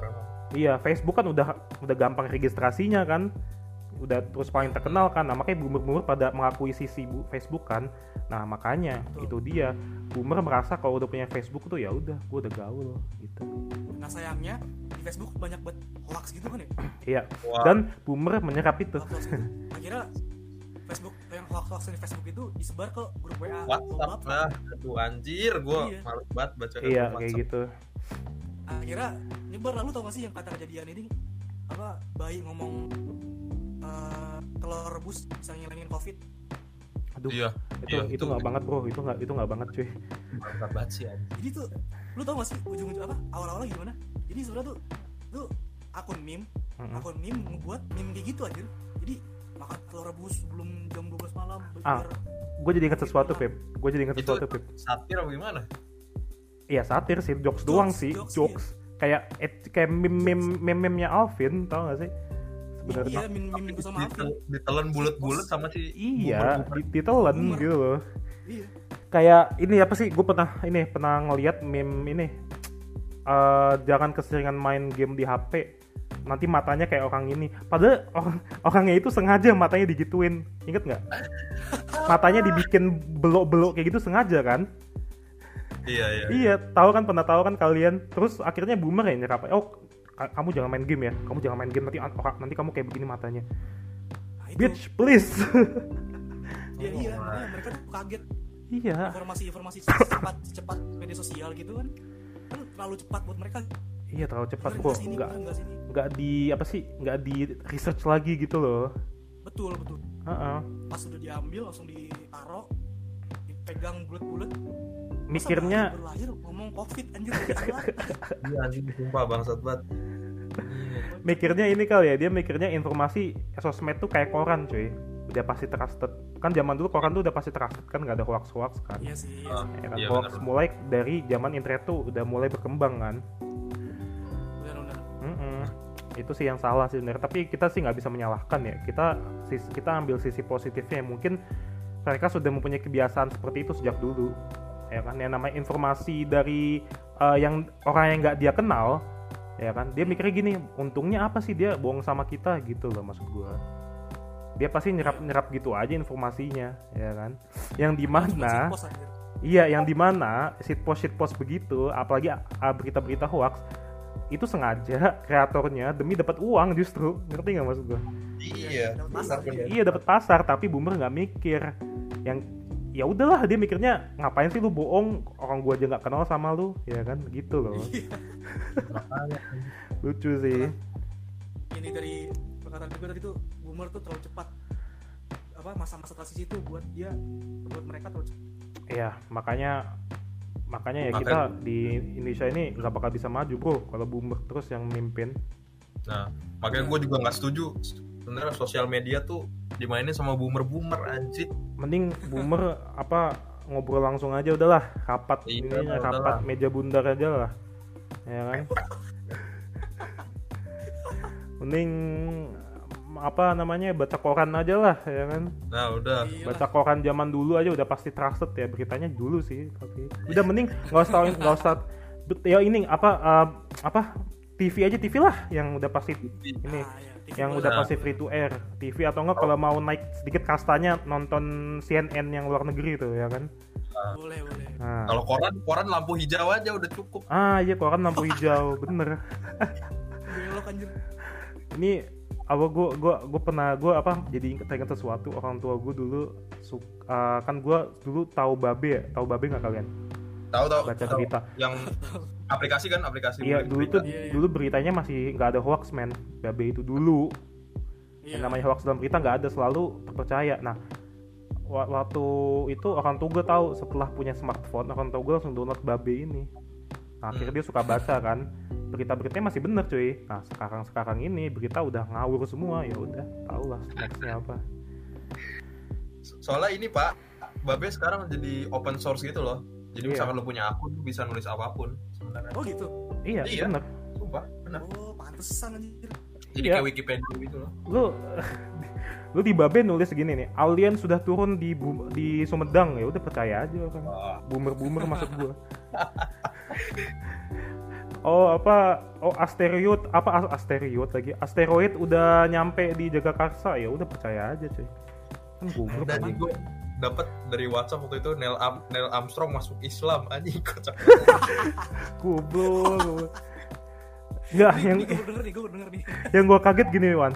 terkenal. Iya, Facebook kan udah gampang registrasinya kan, udah terus paling terkenal kan. Nah makanya boomer pada mengakui sisi Facebook kan. Nah makanya itu dia, boomer merasa kalau udah punya Facebook tuh ya udah, gue udah gaul gitu. Nah sayangnya di Facebook banyak buat hoax gitu kan ya. Iya. Wow. Dan boomer menyerap itu. Akhirnya Facebook yang hoax di Facebook itu disebar ke grup WA, WhatsApp. Nah, aduh anjir, gue malu banget baca grup WhatsApp. Iya kayak gitu. Akhirnya nyebar. Lalu tau gak sih yang kata kejadian ini apa, bayi ngomong telur rebus bisa ngilangin COVID. Aduh, iya, itu nggak banget bro, itu nggak banget cuy. Nggak banget sih. Jadi tuh, lu tau gak sih ujung-ujung apa? Awal-awalnya gimana? Jadi sebenarnya tuh akun meme ngebuat meme kayak gitu aja. Jadi makan telur rebus sebelum jam 12 malam. Gue jadi ingat sesuatu Pip. Satir apa gimana? Iya satir sih, jokes doang sih, jokes. Kayak meme-nya Alvin, tau gak sih? Iya, meme sama Alvin. Ditelan bulat-bulat sama si. Iya, ditelan gitu loh. Iya. Kayak ini apa sih? Gue pernah ngeliat meme ini. Jangan keseringan main game di HP. Nanti matanya kayak orang ini. Padahal orangnya itu sengaja matanya digituin. Ingat nggak? Matanya dibikin belok-belok kayak gitu sengaja kan? Iya. Iya, pernah tahu kan kalian. Terus akhirnya boomer ya nyerap. Oh, kamu jangan main game ya, kamu jangan main game nanti kamu kayak begini matanya. Bitch, please. Iya, mereka tuh kaget. Iya. Informasi cepat media sosial gitu kan terlalu cepat buat mereka. Iya, terlalu cepat kok. Enggak di apa sih? Enggak di research lagi gitu loh. Betul. Pas udah diambil langsung ditaruh, dipegang bulat-bulat. Mikirnya lahir ngomong COVID anjir. Iya anjir, sumpah bangsat banget. Mikirnya ini kali ya, dia mikirnya informasi sosmed tuh kayak koran cuy. Udah pasti trusted. Kan zaman dulu koran tuh udah pasti trusted kan, enggak ada hoax kan. Iya sih. Ya kan? Iya, hoax bener. Mulai dari zaman internet tuh udah mulai berkembang kan. Benar. Itu sih yang salah sih sebenarnya, tapi kita sih enggak bisa menyalahkan ya. Kita ambil sisi positifnya. Mungkin mereka sudah mempunyai kebiasaan seperti itu sejak dulu. Ya kan, yang namanya informasi dari yang orang yang nggak dia kenal, ya kan, dia mikirnya gini, untungnya apa sih dia bohong sama kita gitu loh, maksud gue. Dia pasti nyerap gitu aja informasinya, ya kan. Yang di mana, iya, yang di mana shitpost begitu, apalagi berita-berita hoax, itu sengaja kreatornya demi dapat uang justru, ngerti nggak maksud gue? Iya. Iya dapat pasar, tapi boomer nggak mikir yang ya udahlah, dia mikirnya ngapain sih lu bohong, orang gua aja nggak kenal sama lu, ya kan gitu loh. Lucu sih. Ini dari perkataan juga tadi tuh, boomer tuh terlalu cepat apa masa-masa transisi itu buat mereka terlalu cepat. Iya, makanya ya kita di Indonesia ini nggak bakal bisa maju bro kalau boomer terus yang mimpin. Nah makanya gua juga nggak setuju sebenarnya sosial media tuh dimainin sama boomer anjir. Mending boomer apa ngobrol langsung aja udahlah, rapat ini rapat meja bundar aja lah, ya kan. Mending apa namanya baca koran aja lah, ya kan. Nah udah, baca koran zaman dulu aja udah pasti trusted ya beritanya dulu sih, tapi udah mending nggak usah ya ini apa TV aja lah yang udah pasti ini. yang udah pasti free to air TV, atau enggak kalau mau naik sedikit kastanya nonton CNN yang luar negeri itu, ya kan? Boleh, boleh. Nah. Kalau koran lampu hijau aja udah cukup. Ah iya, koran lampu hijau, bener. Ini apa, gue pernah jadi ingat sesuatu. Orang tua gue dulu kan gue dulu tahu babe nggak kalian? Tahu. Baca berita. Yang aplikasi. Iya, dulu itu dulu beritanya masih nggak ada hoax, man. Babe itu dulu. Yeah. Yang namanya hoax dalam berita nggak ada, selalu terpercaya. Nah, waktu itu orang tua gue tahu, setelah punya smartphone orang tua gue langsung download babe ini. Nah, akhirnya dia suka baca kan. Berita-beritanya masih benar, cuy. Nah, sekarang ini berita udah ngawur semua, ya udah tahulah sebenarnya apa. Soalnya ini, Pak, babe sekarang jadi open source gitu loh. Jadi misalkan lo punya akun, lo bisa nulis apapun sebenarnya. Oh gitu. Iya. Benar. Sumpah, benar. Oh, pantesan anjir. Jadi kayak Wikipedia gitu loh. Lu di babe nulis gini nih, alien sudah turun di Sumedang, ya udah percaya aja kan. Boomer maksud gua. Asteroid udah nyampe di Jagakarsa, ya udah percaya aja cuy. Kan boomer. Tadi gua dapat dari WhatsApp waktu itu, Neil Armstrong masuk Islam, anjing kocak. Goblok. Enggak, gue denger nih. Yang gue kaget gini, Wan.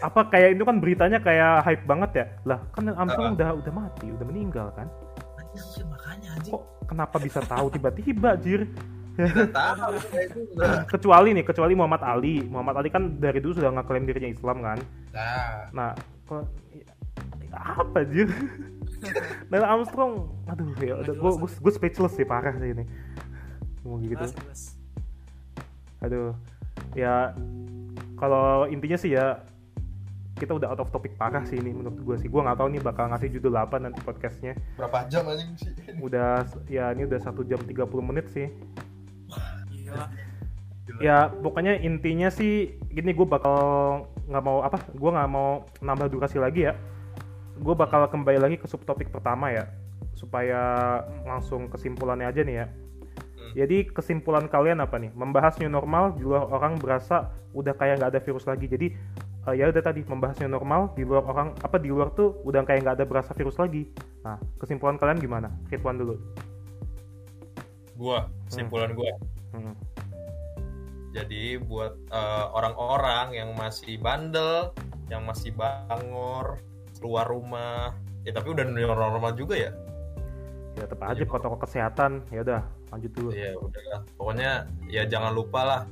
Apa kayak itu kan beritanya kayak hype banget ya? Lah, kan Armstrong udah mati, udah meninggal kan? Iya, makanya anjing. Kok kenapa bisa tahu tiba-tiba, Jir? Tidak tahu itu. Kecuali Muhammad Ali. Muhammad Ali kan dari dulu sudah ngeklaim dirinya Islam kan? Nah, apa, Jir? Neil Armstrong, aduh ya, gue speechless sih, parah sih ini. Ngomong gitu. Aduh, ya kalau intinya sih ya kita udah out of topic parah sih ini menurut gue sih. Gue nggak tahu nih bakal ngasih judul apa nanti podcastnya. Berapa jam aja sih? Ini udah 1 jam 30 menit sih. Gila. Ya pokoknya intinya sih gini, gue bakal nggak mau nambah durasi lagi ya. Gue bakal kembali lagi ke subtopik pertama ya, supaya langsung kesimpulannya aja nih ya. Jadi kesimpulan kalian apa nih? Membahas new normal di luar orang berasa udah kayak nggak ada virus lagi. Jadi ya udah tadi membahas new normal di luar orang di luar tuh udah kayak nggak ada berasa virus lagi. Nah kesimpulan kalian gimana? Ridwan dulu. Gua kesimpulan gua. Jadi buat orang-orang yang masih bandel, yang masih bangor keluar rumah, ya tapi udah new normal juga ya. Ya tetap aja protokol kesehatan, ya udah. Lanjut dulu. Iya, udah. Pokoknya ya jangan lupa lah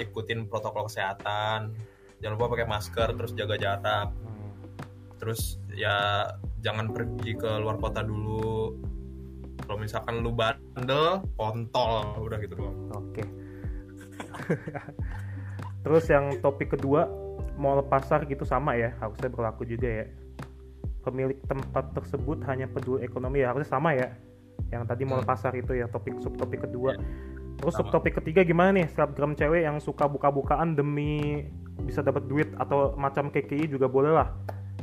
ikutin protokol kesehatan. Jangan lupa pakai masker, terus jaga jarak. Terus ya jangan pergi ke luar kota dulu. Kalau misalkan lu bandel, kontol, udah gitu doang. Oke. Terus yang topik kedua, mall pasar gitu sama ya, harusnya berlaku juga ya. Pemilik tempat tersebut hanya peduli ekonomi, ya harusnya sama ya. Yang tadi mau pasar itu ya subtopik kedua. Terus subtopik ketiga gimana nih? Selebgram cewek yang suka buka-bukaan demi bisa dapat duit, atau macam KKI juga boleh lah.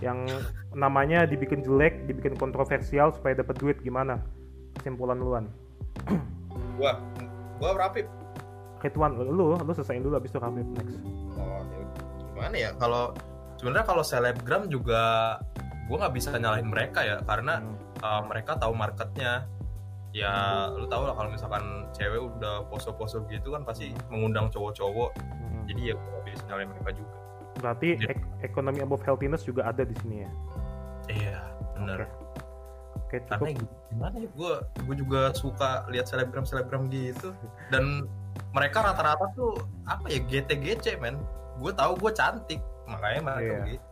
Yang namanya dibikin jelek, dibikin kontroversial supaya dapat duit, gimana? Kesimpulan luan. Gua Rapip. Ridwan, lu selesaiin dulu habis itu Rapip next. Gimana ya? Kalau sebenarnya kalau selebgram juga gua enggak bisa nyalahin mereka ya, karena mereka tahu marketnya. Ya lu tau lah kalau misalkan cewek udah pose-pose gitu kan pasti mengundang cowok-cowok. Jadi ya bisa nyalain mereka juga. Berarti ekonomi above healthiness juga ada di sini ya. Iya benar. Okay, karena gimana ya, gue juga suka lihat selebgram gitu, dan mereka rata-rata tuh apa ya, gece men. Gue tahu gue cantik makanya mereka gitu.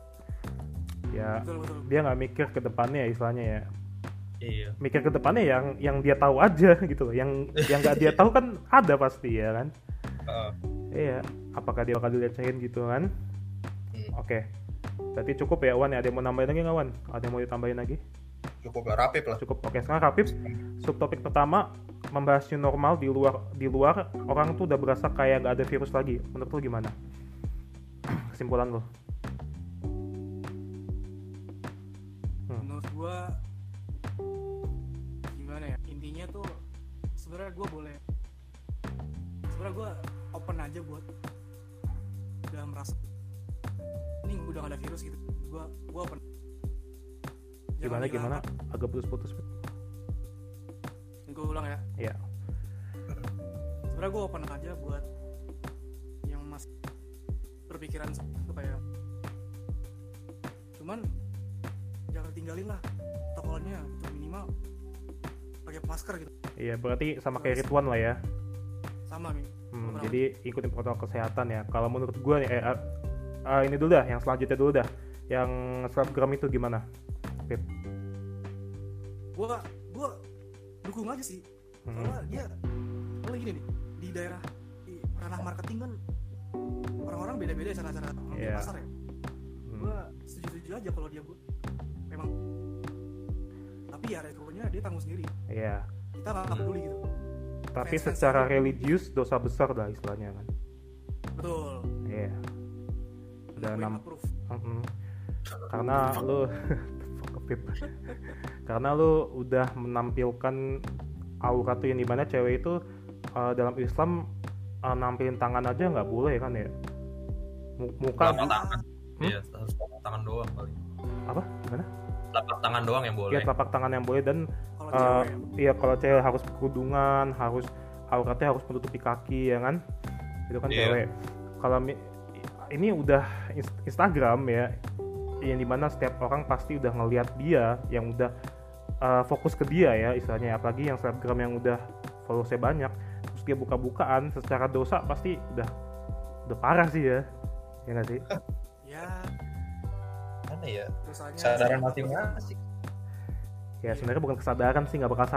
Ya betul. Dia nggak mikir ke depannya istilahnya ya. Iya. Mikir ke depannya yang dia tahu aja gitu loh. Yang enggak dia tahu kan ada pasti ya kan. Iya, apakah dia bakal dilecehin gitu kan? Oke. Berarti cukup ya Wan, ada yang mau nambahin lagi enggak Wan? Ada yang mau ditambahin lagi? Cukup lah, Rapip lah. Cukup. Oke, sekarang Rapip. Subtopik pertama, membahas new normal di luar orang tuh udah berasa kayak enggak ada virus lagi. Menurut lu gimana? Kesimpulan lu? Menurut gua tuh sebenarnya gue open aja buat udah merasa ini udah ada virus gitu. Gua pernah. Gimana? Agak putus-putus. Gue ulang ya. Iya. Sebenarnya gue open aja buat yang masih berpikiran apa ya. Cuman jangan tinggalin lah tokonya gitu, minimal pakai masker gitu. Iya, berarti sama kayak Ridwan lah ya. Sama nih. Jadi ikutin protokol kesehatan ya. Kalau menurut gue nih ini dulu dah, yang selanjutnya dulu dah. Yang Instagram itu gimana? Pip. Gue dukung aja sih. Soalnya dia kalau gini nih, di daerah di ranah marketing kan orang-orang beda-beda cara-cara di pasar ya. Gue setuju-setuju aja kalau dia buat memang. Tapi ya resikonya dia tanggung sendiri. Iya. Kita nggak peduli gitu. Tapi fans secara religius dosa besar lah istilahnya kan. Betul. Iya. Dan karena lu karena lu udah menampilkan aurat tuh yang dimana cewek itu dalam Islam nampilin tangan aja nggak boleh kan ya, muka tangan ya harus telapak tangan doang paling apa gimana telapak tangan doang yang boleh ya, telapak tangan yang boleh dan iya kalau cewek harus kerudungan, harus auratnya harus menutupi kaki ya kan itu kan cewek. Kalau ini udah Instagram ya yang dimana setiap orang pasti udah ngelihat dia yang udah fokus ke dia ya istilahnya, apalagi yang Instagram yang udah followersnya banyak terus dia buka-bukaan, secara dosa pasti udah parah sih ya, ya nggak sih? Ya mana ya kesadaran masing-masing ya sebenarnya bukan kesadaran sih, nggak bakal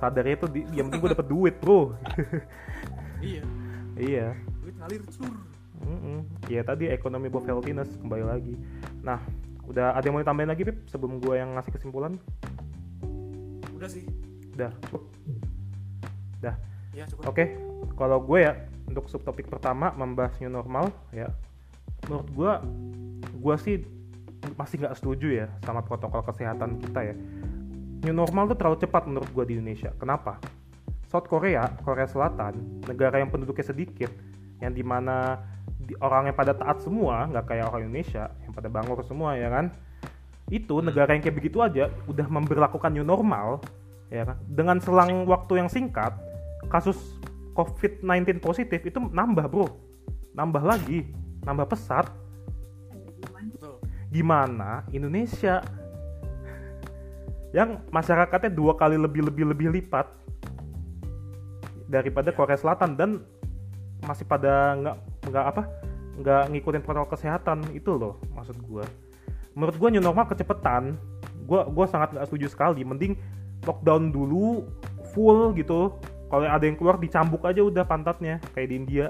sadarnya itu yang penting gue dapet duit bro. iya duit ngalir sur. Ya tadi ekonomi Bob Healthiness kembali lagi. Nah, udah ada yang mau ditambahin lagi Pip sebelum gue yang ngasih kesimpulan? Udah sih. Udah, cukup. Dah. Ya, Oke. Kalau gue ya untuk subtopik pertama membahas new normal ya. Menurut gue sih masih nggak setuju ya sama protokol kesehatan kita ya. New normal tuh terlalu cepat menurut gue di Indonesia. Kenapa? South Korea, Korea Selatan, negara yang penduduknya sedikit, yang dimana orangnya pada taat semua, nggak kayak orang Indonesia yang pada bangor semua ya kan. Itu negara yang kayak begitu aja udah memberlakukan new normal ya kan, dengan selang waktu yang singkat kasus COVID-19 positif itu nambah bro, nambah lagi, nambah pesat. Gimana Indonesia yang masyarakatnya 2 kali lebih lipat daripada Korea Selatan dan masih pada nggak ngikutin protokol kesehatan itu loh maksud gue. Menurut gue new normal kecepetan, gue sangat nggak setuju sekali. Mending lockdown dulu full gitu, kalau ada yang keluar dicambuk aja udah pantatnya kayak di India.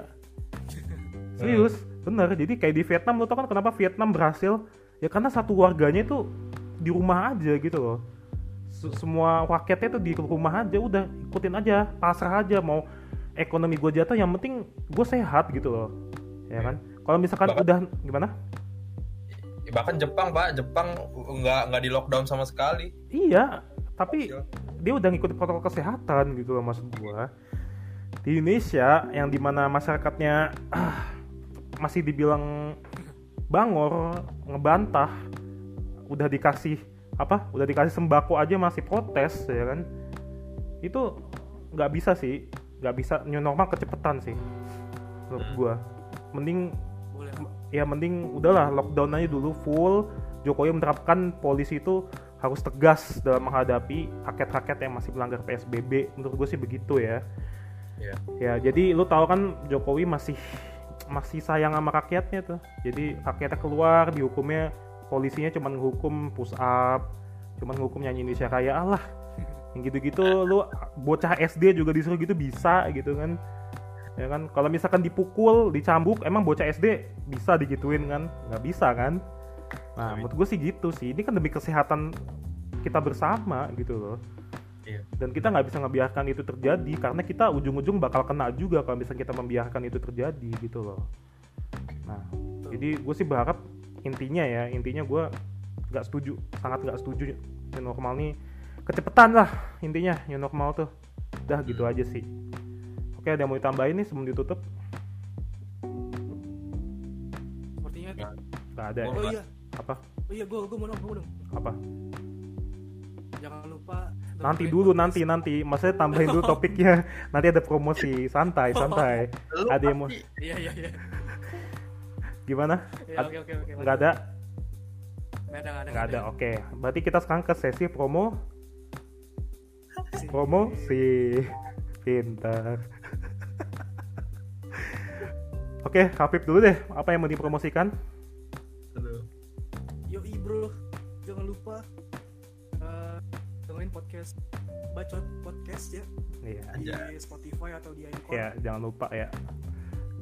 Serius bener, jadi kayak di Vietnam lo tau kan kenapa Vietnam berhasil ya, karena satu warganya itu di rumah aja gitu loh, semua rakyatnya tuh di rumah aja udah, ikutin aja, pasrah aja, mau ekonomi gue jatuh yang penting gue sehat gitu loh ya kan. Kalau misalkan bahkan, udah gimana bahkan Jepang nggak di lockdown sama sekali. Iya tapi dia udah ngikutin protokol kesehatan gitu loh maksud gue. Di Indonesia yang dimana masyarakatnya masih dibilang bangor, ngebantah, udah dikasih sembako aja masih protes ya kan, itu nggak bisa new normal kecepetan sih menurut gue. Mending udahlah lockdown aja dulu full. Jokowi menerapkan polisi itu harus tegas dalam menghadapi rakyat-rakyat yang masih melanggar PSBB, menurut gue sih begitu ya. Ya jadi lu tahu kan Jokowi masih sayang sama rakyatnya tuh, jadi rakyatnya keluar dihukumnya, polisinya cuma menghukum push up, cuma menghukum nyanyi Indonesia Raya, alah yang gitu-gitu. Lu bocah SD juga disuruh gitu bisa gitu kan ya kan. Kalau misalkan dipukul, dicambuk, emang bocah SD bisa digituin kan? Nggak bisa kan. Nah menurut gue sih gitu sih, ini kan demi kesehatan kita bersama gitu loh. Dan kita nggak bisa ngebiarkan itu terjadi, karena kita ujung-ujung bakal kena juga kalau misalkan kita membiarkan itu terjadi gitu loh. Nah jadi gue sih berharap intinya gue nggak setuju, sangat nggak setuju normal nih, kecepetan lah intinya new normal tuh. Udah gitu aja sih. Oke, ada yang mau ditambahin nih sebelum ditutup? Sepertinya Gak ada. Oh iya. Apa? Oh iya, gue mau dong. Apa? Jangan lupa. Nanti dulu, nanti. Maksudnya tambahin dulu topiknya. Nanti ada promosi. Santai. Ada yang mau. Iya. Gimana? Ya, oke. Gak ada? Gak ada. Oke. Berarti kita sekarang ke sesi promo si pintar. Oke, Kapip dulu deh. Apa yang mau dipromosikan? Yoi bro, jangan lupa dengerin podcast Bacot Podcast ya. Iya. Di Spotify atau di Anchor. Iya, jangan lupa ya.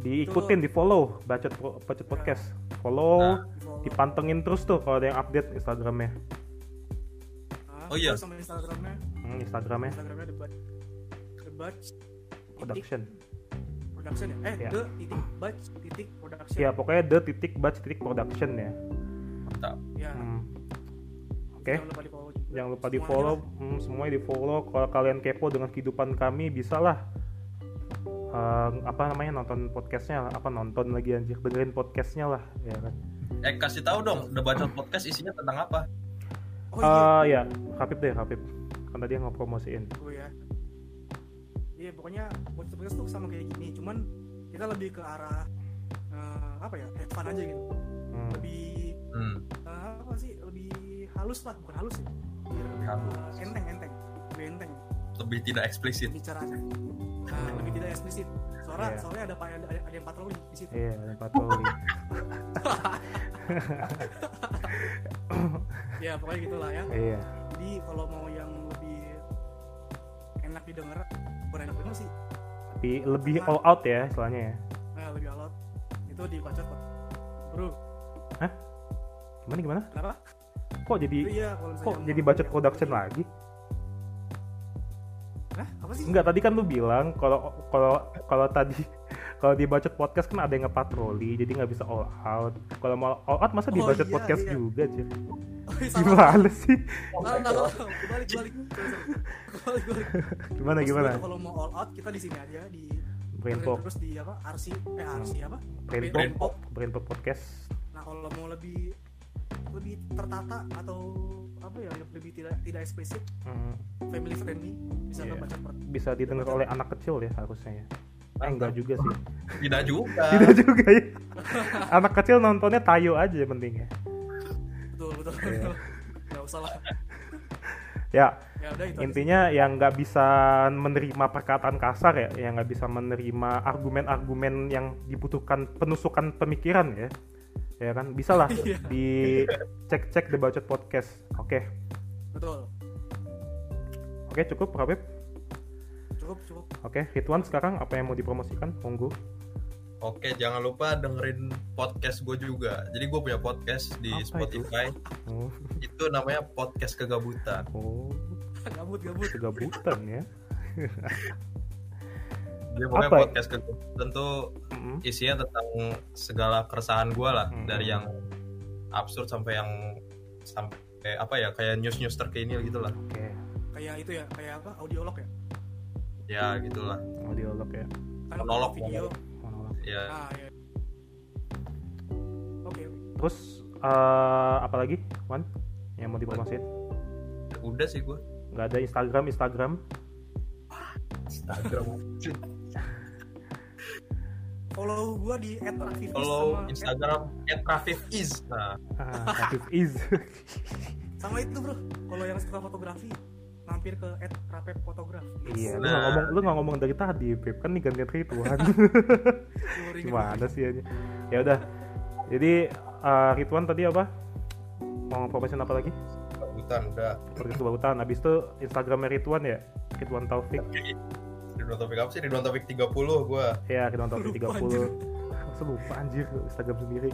Diikutin, di follow Bacot Podcast. Follow, dipantengin terus tuh kalau ada yang update Instagram-nya. Oh iya. Sama Instagram-nya. Instagram-nya The Butch Production ya? The.Butch.Production. Iya, pokoknya The.Butch.Production ya. Mantap. Iya. Oke. Jangan lupa di-follow. Semuanya di-follow. Kalau kalian kepo dengan kehidupan kami, bisalah nonton podcastnya lah. Dengerin podcastnya lah, ya kan. Kasih tahu dong, The Bacot Podcast isinya tentang apa? Kapip. Kan tadi yang ngepromosiin. Oh iya. Iya, pokoknya podcast tuh sama kayak gini, cuman kita lebih ke arah fun aja gitu. Lebih halus lah, bukan halus sih. Ya. Enteng. Lebih tidak eksplisit. Bicaranya. Lebih tidak eksplisit. Soalnya ada yang patroli di situ. Iya, ada patroli. Ya, pokoknya gitulah ya. Iya. Jadi kalau mau yang lebih enak didengar, benar sih. Tapi lebih all out ya istilahnya ya. Lebih all out. Itu di Bacot, bro. Hah? Gimana? Kenapa? Kok jadi Bacot Production lagi? Hah? Apa sih? Enggak, tadi kan lu bilang kalau di Bacot Podcast kan ada yang ngepatroli, jadi nggak bisa all out. Kalau mau all out masa di Bacot Podcast juga sih. Gimana sih? Balik. Gimana? Kalau mau all out kita di sini aja di Brainpoke. Terus di RC apa? Brainpoke Podcast. Nah, kalau mau lebih tertata atau lebih tidak eksplisit, family friendly, bisa baca bisa didengar oleh anak kecil ya harusnya ya. Enggak juga sih. Tidak juga ya. Anak kecil nontonnya tayo aja pentingnya. Betul. Enggak usah lah. Ya udah, itu intinya aja. Yang nggak bisa menerima perkataan kasar ya, yang nggak bisa menerima argumen-argumen yang dibutuhkan penusukan pemikiran ya. Ya kan, bisa lah di cek The Bacot Podcast. Oke. Betul. Oke, cukup Habib. Cukup. Oke, Ridwan sekarang apa yang mau dipromosikan? Monggo. Oke, jangan lupa dengerin podcast gue juga. Jadi gue punya podcast di Spotify. Itu namanya Podcast Kegabutan. Oh. Gabut. Kegabutan ya. Dia punya podcast tentu isinya tentang segala keresahan gue lah, dari yang absurd sampai kayak news terkini gitulah. Okay. Kayak itu ya, kayak apa, audiolog ya? Ya gitulah. Audiolog ya. Monolog video. Monolog. Ya. Ya. Oke. Terus apa lagi, Wan? Yang mau dipromosiin? Udah sih gue. Gak ada Instagram. Instagram. Follow gue di @raffifiz. Follow Instagram @raffifiz. Nah, raffifiz. Sama itu bro. Kalau yang suka fotografi, mampir ke @rapepfotograf. Iya. Lu nggak ngomong dari tadi, Pip. Kan nih gantian Ridwan. Gimana sih aja. Ya udah. Jadi Ridwan tadi apa? Mau promosin apa lagi? Kebagutan udah. Terus kebagutan. Abis itu Instagram Ridwan ya. Ridwan Taufik. Ridwan Taufik apa sih? Ridwan Taufik 30 gue. Iya, Ridwan Taufik 30. Masa lupa anjir Instagram sendiri.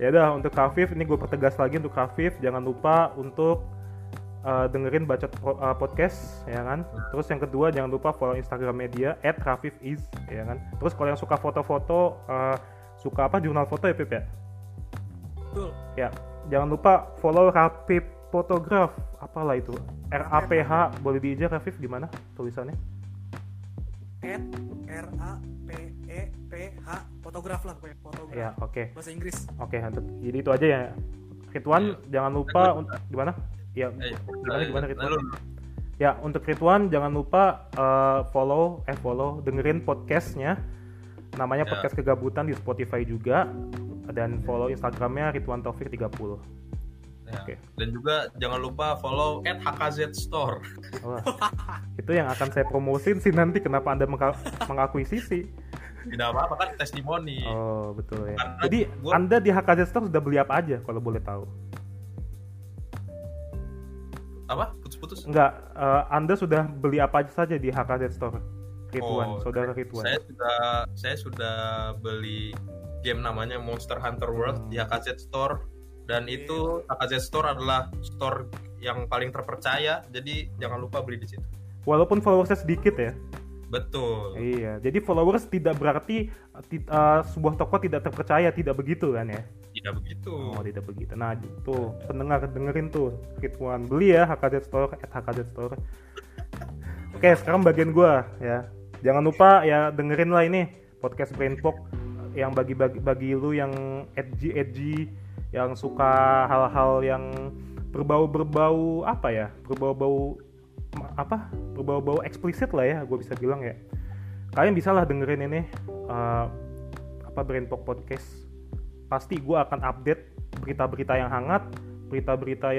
Ya udah, untuk Hafif ini gue pertegas lagi, untuk Hafif jangan lupa untuk dengerin Bacot Podcast ya kan. Terus yang kedua jangan lupa follow Instagram media @rafifiz ya kan. Terus kalau yang suka foto-foto, suka apa jurnal foto ya Pip ya? Betul. Ya, jangan lupa follow Rapip Fotograf, apalah itu RAPH, boleh diajar Rafif, gimana tulisannya? @RAPEPH photograph lah pokoknya, fotograf. Ya, oke. Okay. Bahasa Inggris. Oke, mantap. Jadi itu aja ya. Ridwan, jangan lupa untuk gimana? Ya, gimana Ridwan? Ya, untuk Ridwan jangan lupa follow, dengerin podcastnya. Namanya Podcast Kegabutan di Spotify juga, dan follow Instagramnya Ridwan Taufik 30. Ya. Okay. Dan juga jangan lupa follow @HKZ Store. Wah, itu yang akan saya promosin sih nanti. Kenapa Anda mengakuisisi? Tidak apa-apa, kan testimoni. Oh, betul ya. Karena jadi Anda di HKZ Store sudah beli apa aja kalau boleh tahu? Apa? Putus-putus? Enggak, Anda sudah beli apa aja saja di HKZ Store? Ridwan, saudara Ridwan. Saya sudah beli game namanya Monster Hunter World di HKZ Store. Dan itu HKZ Store adalah store yang paling terpercaya, jadi jangan lupa beli di situ. Walaupun followersnya sedikit ya. Betul. Iya, jadi followers tidak berarti sebuah toko tidak terpercaya, tidak begitu kan ya? Tidak begitu. Oh, tidak begitu. Nah, tuh pendengar dengerin tuh, Ridwan beli ya HKZ Store @HKZ Store. Oke, sekarang bagian gua ya. Jangan lupa ya dengerin lah ini podcast Brainpoke yang bagi lu yang edgy yang suka hal-hal yang berbau-bau eksplisit lah ya, gue bisa bilang ya. Kalian bisa lah dengerin ini Brainpoke Podcast. Pasti gue akan update berita-berita yang hangat, berita-berita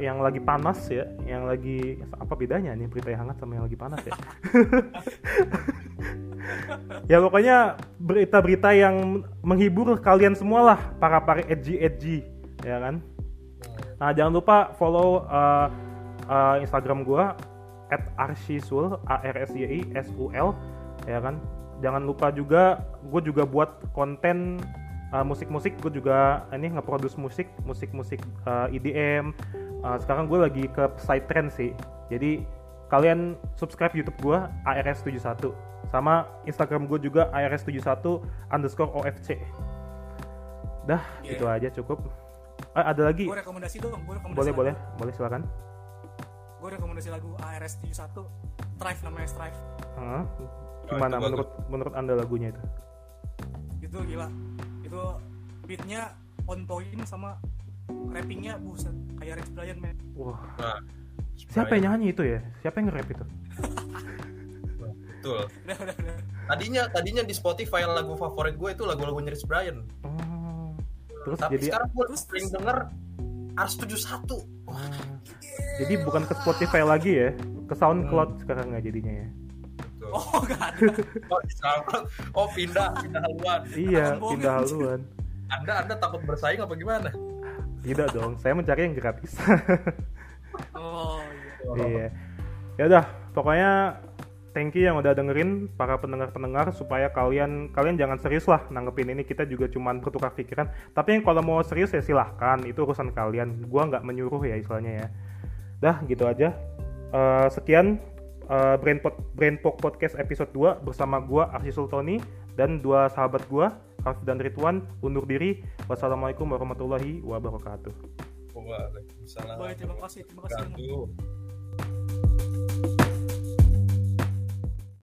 yang lagi panas ya, yang lagi apa bedanya nih berita yang hangat sama yang lagi panas ya? Ya pokoknya berita-berita yang menghibur kalian semua lah, para edgy ya kan. Nah jangan lupa follow Instagram gua @arsyisul ya kan. Jangan lupa juga gua juga buat konten musik-musik, gue juga ini nge-produce musik EDM. Sekarang gue lagi ke psytrance sih. Jadi kalian subscribe YouTube gue ARS71 sama Instagram gue juga ARS71_OFC. Dah, itu aja cukup. Ada lagi? Gue rekomendasi dong, Boleh silakan. Gue rekomendasi lagu ARS71 Strive, namanya Strive. Gimana menurut Anda lagunya itu? Itu gila. Itu beatnya on point sama rappingnya buset kayak Rich Brian man. Wah. Nah, siapa yang nyanyi itu ya? Siapa yang nge-rap itu? Betul. Udah. Tadinya di Spotify lagu favorit gue itu lagu-lagu Rich Brian. Oh. Terus tapi jadi sekarang gue sering denger R71. Wah. Jadi bukan ke Spotify lagi ya, ke SoundCloud sekarang nggak jadinya ya. Oh nggak ada. Oh pindah haluan. Iya pindah haluan. Anda takut bersaing apa gimana? Tidak dong, saya mencari yang gratis. Oh iya. Ya udah, pokoknya thank you yang udah dengerin para pendengar supaya kalian jangan serius lah nanggepin ini, kita juga cuman bertukar pikiran. Tapi yang kalau mau serius ya silahkan, itu urusan kalian. Gua nggak menyuruh ya istilahnya ya. Dah gitu aja. Sekian. Brainpoke Podcast episode 2 bersama gue Arsy Sultoni dan dua sahabat gue Raffi dan Ridwan undur diri. Wassalamualaikum warahmatullahi wabarakatuh. Waalaikumsalam. Terima kasih.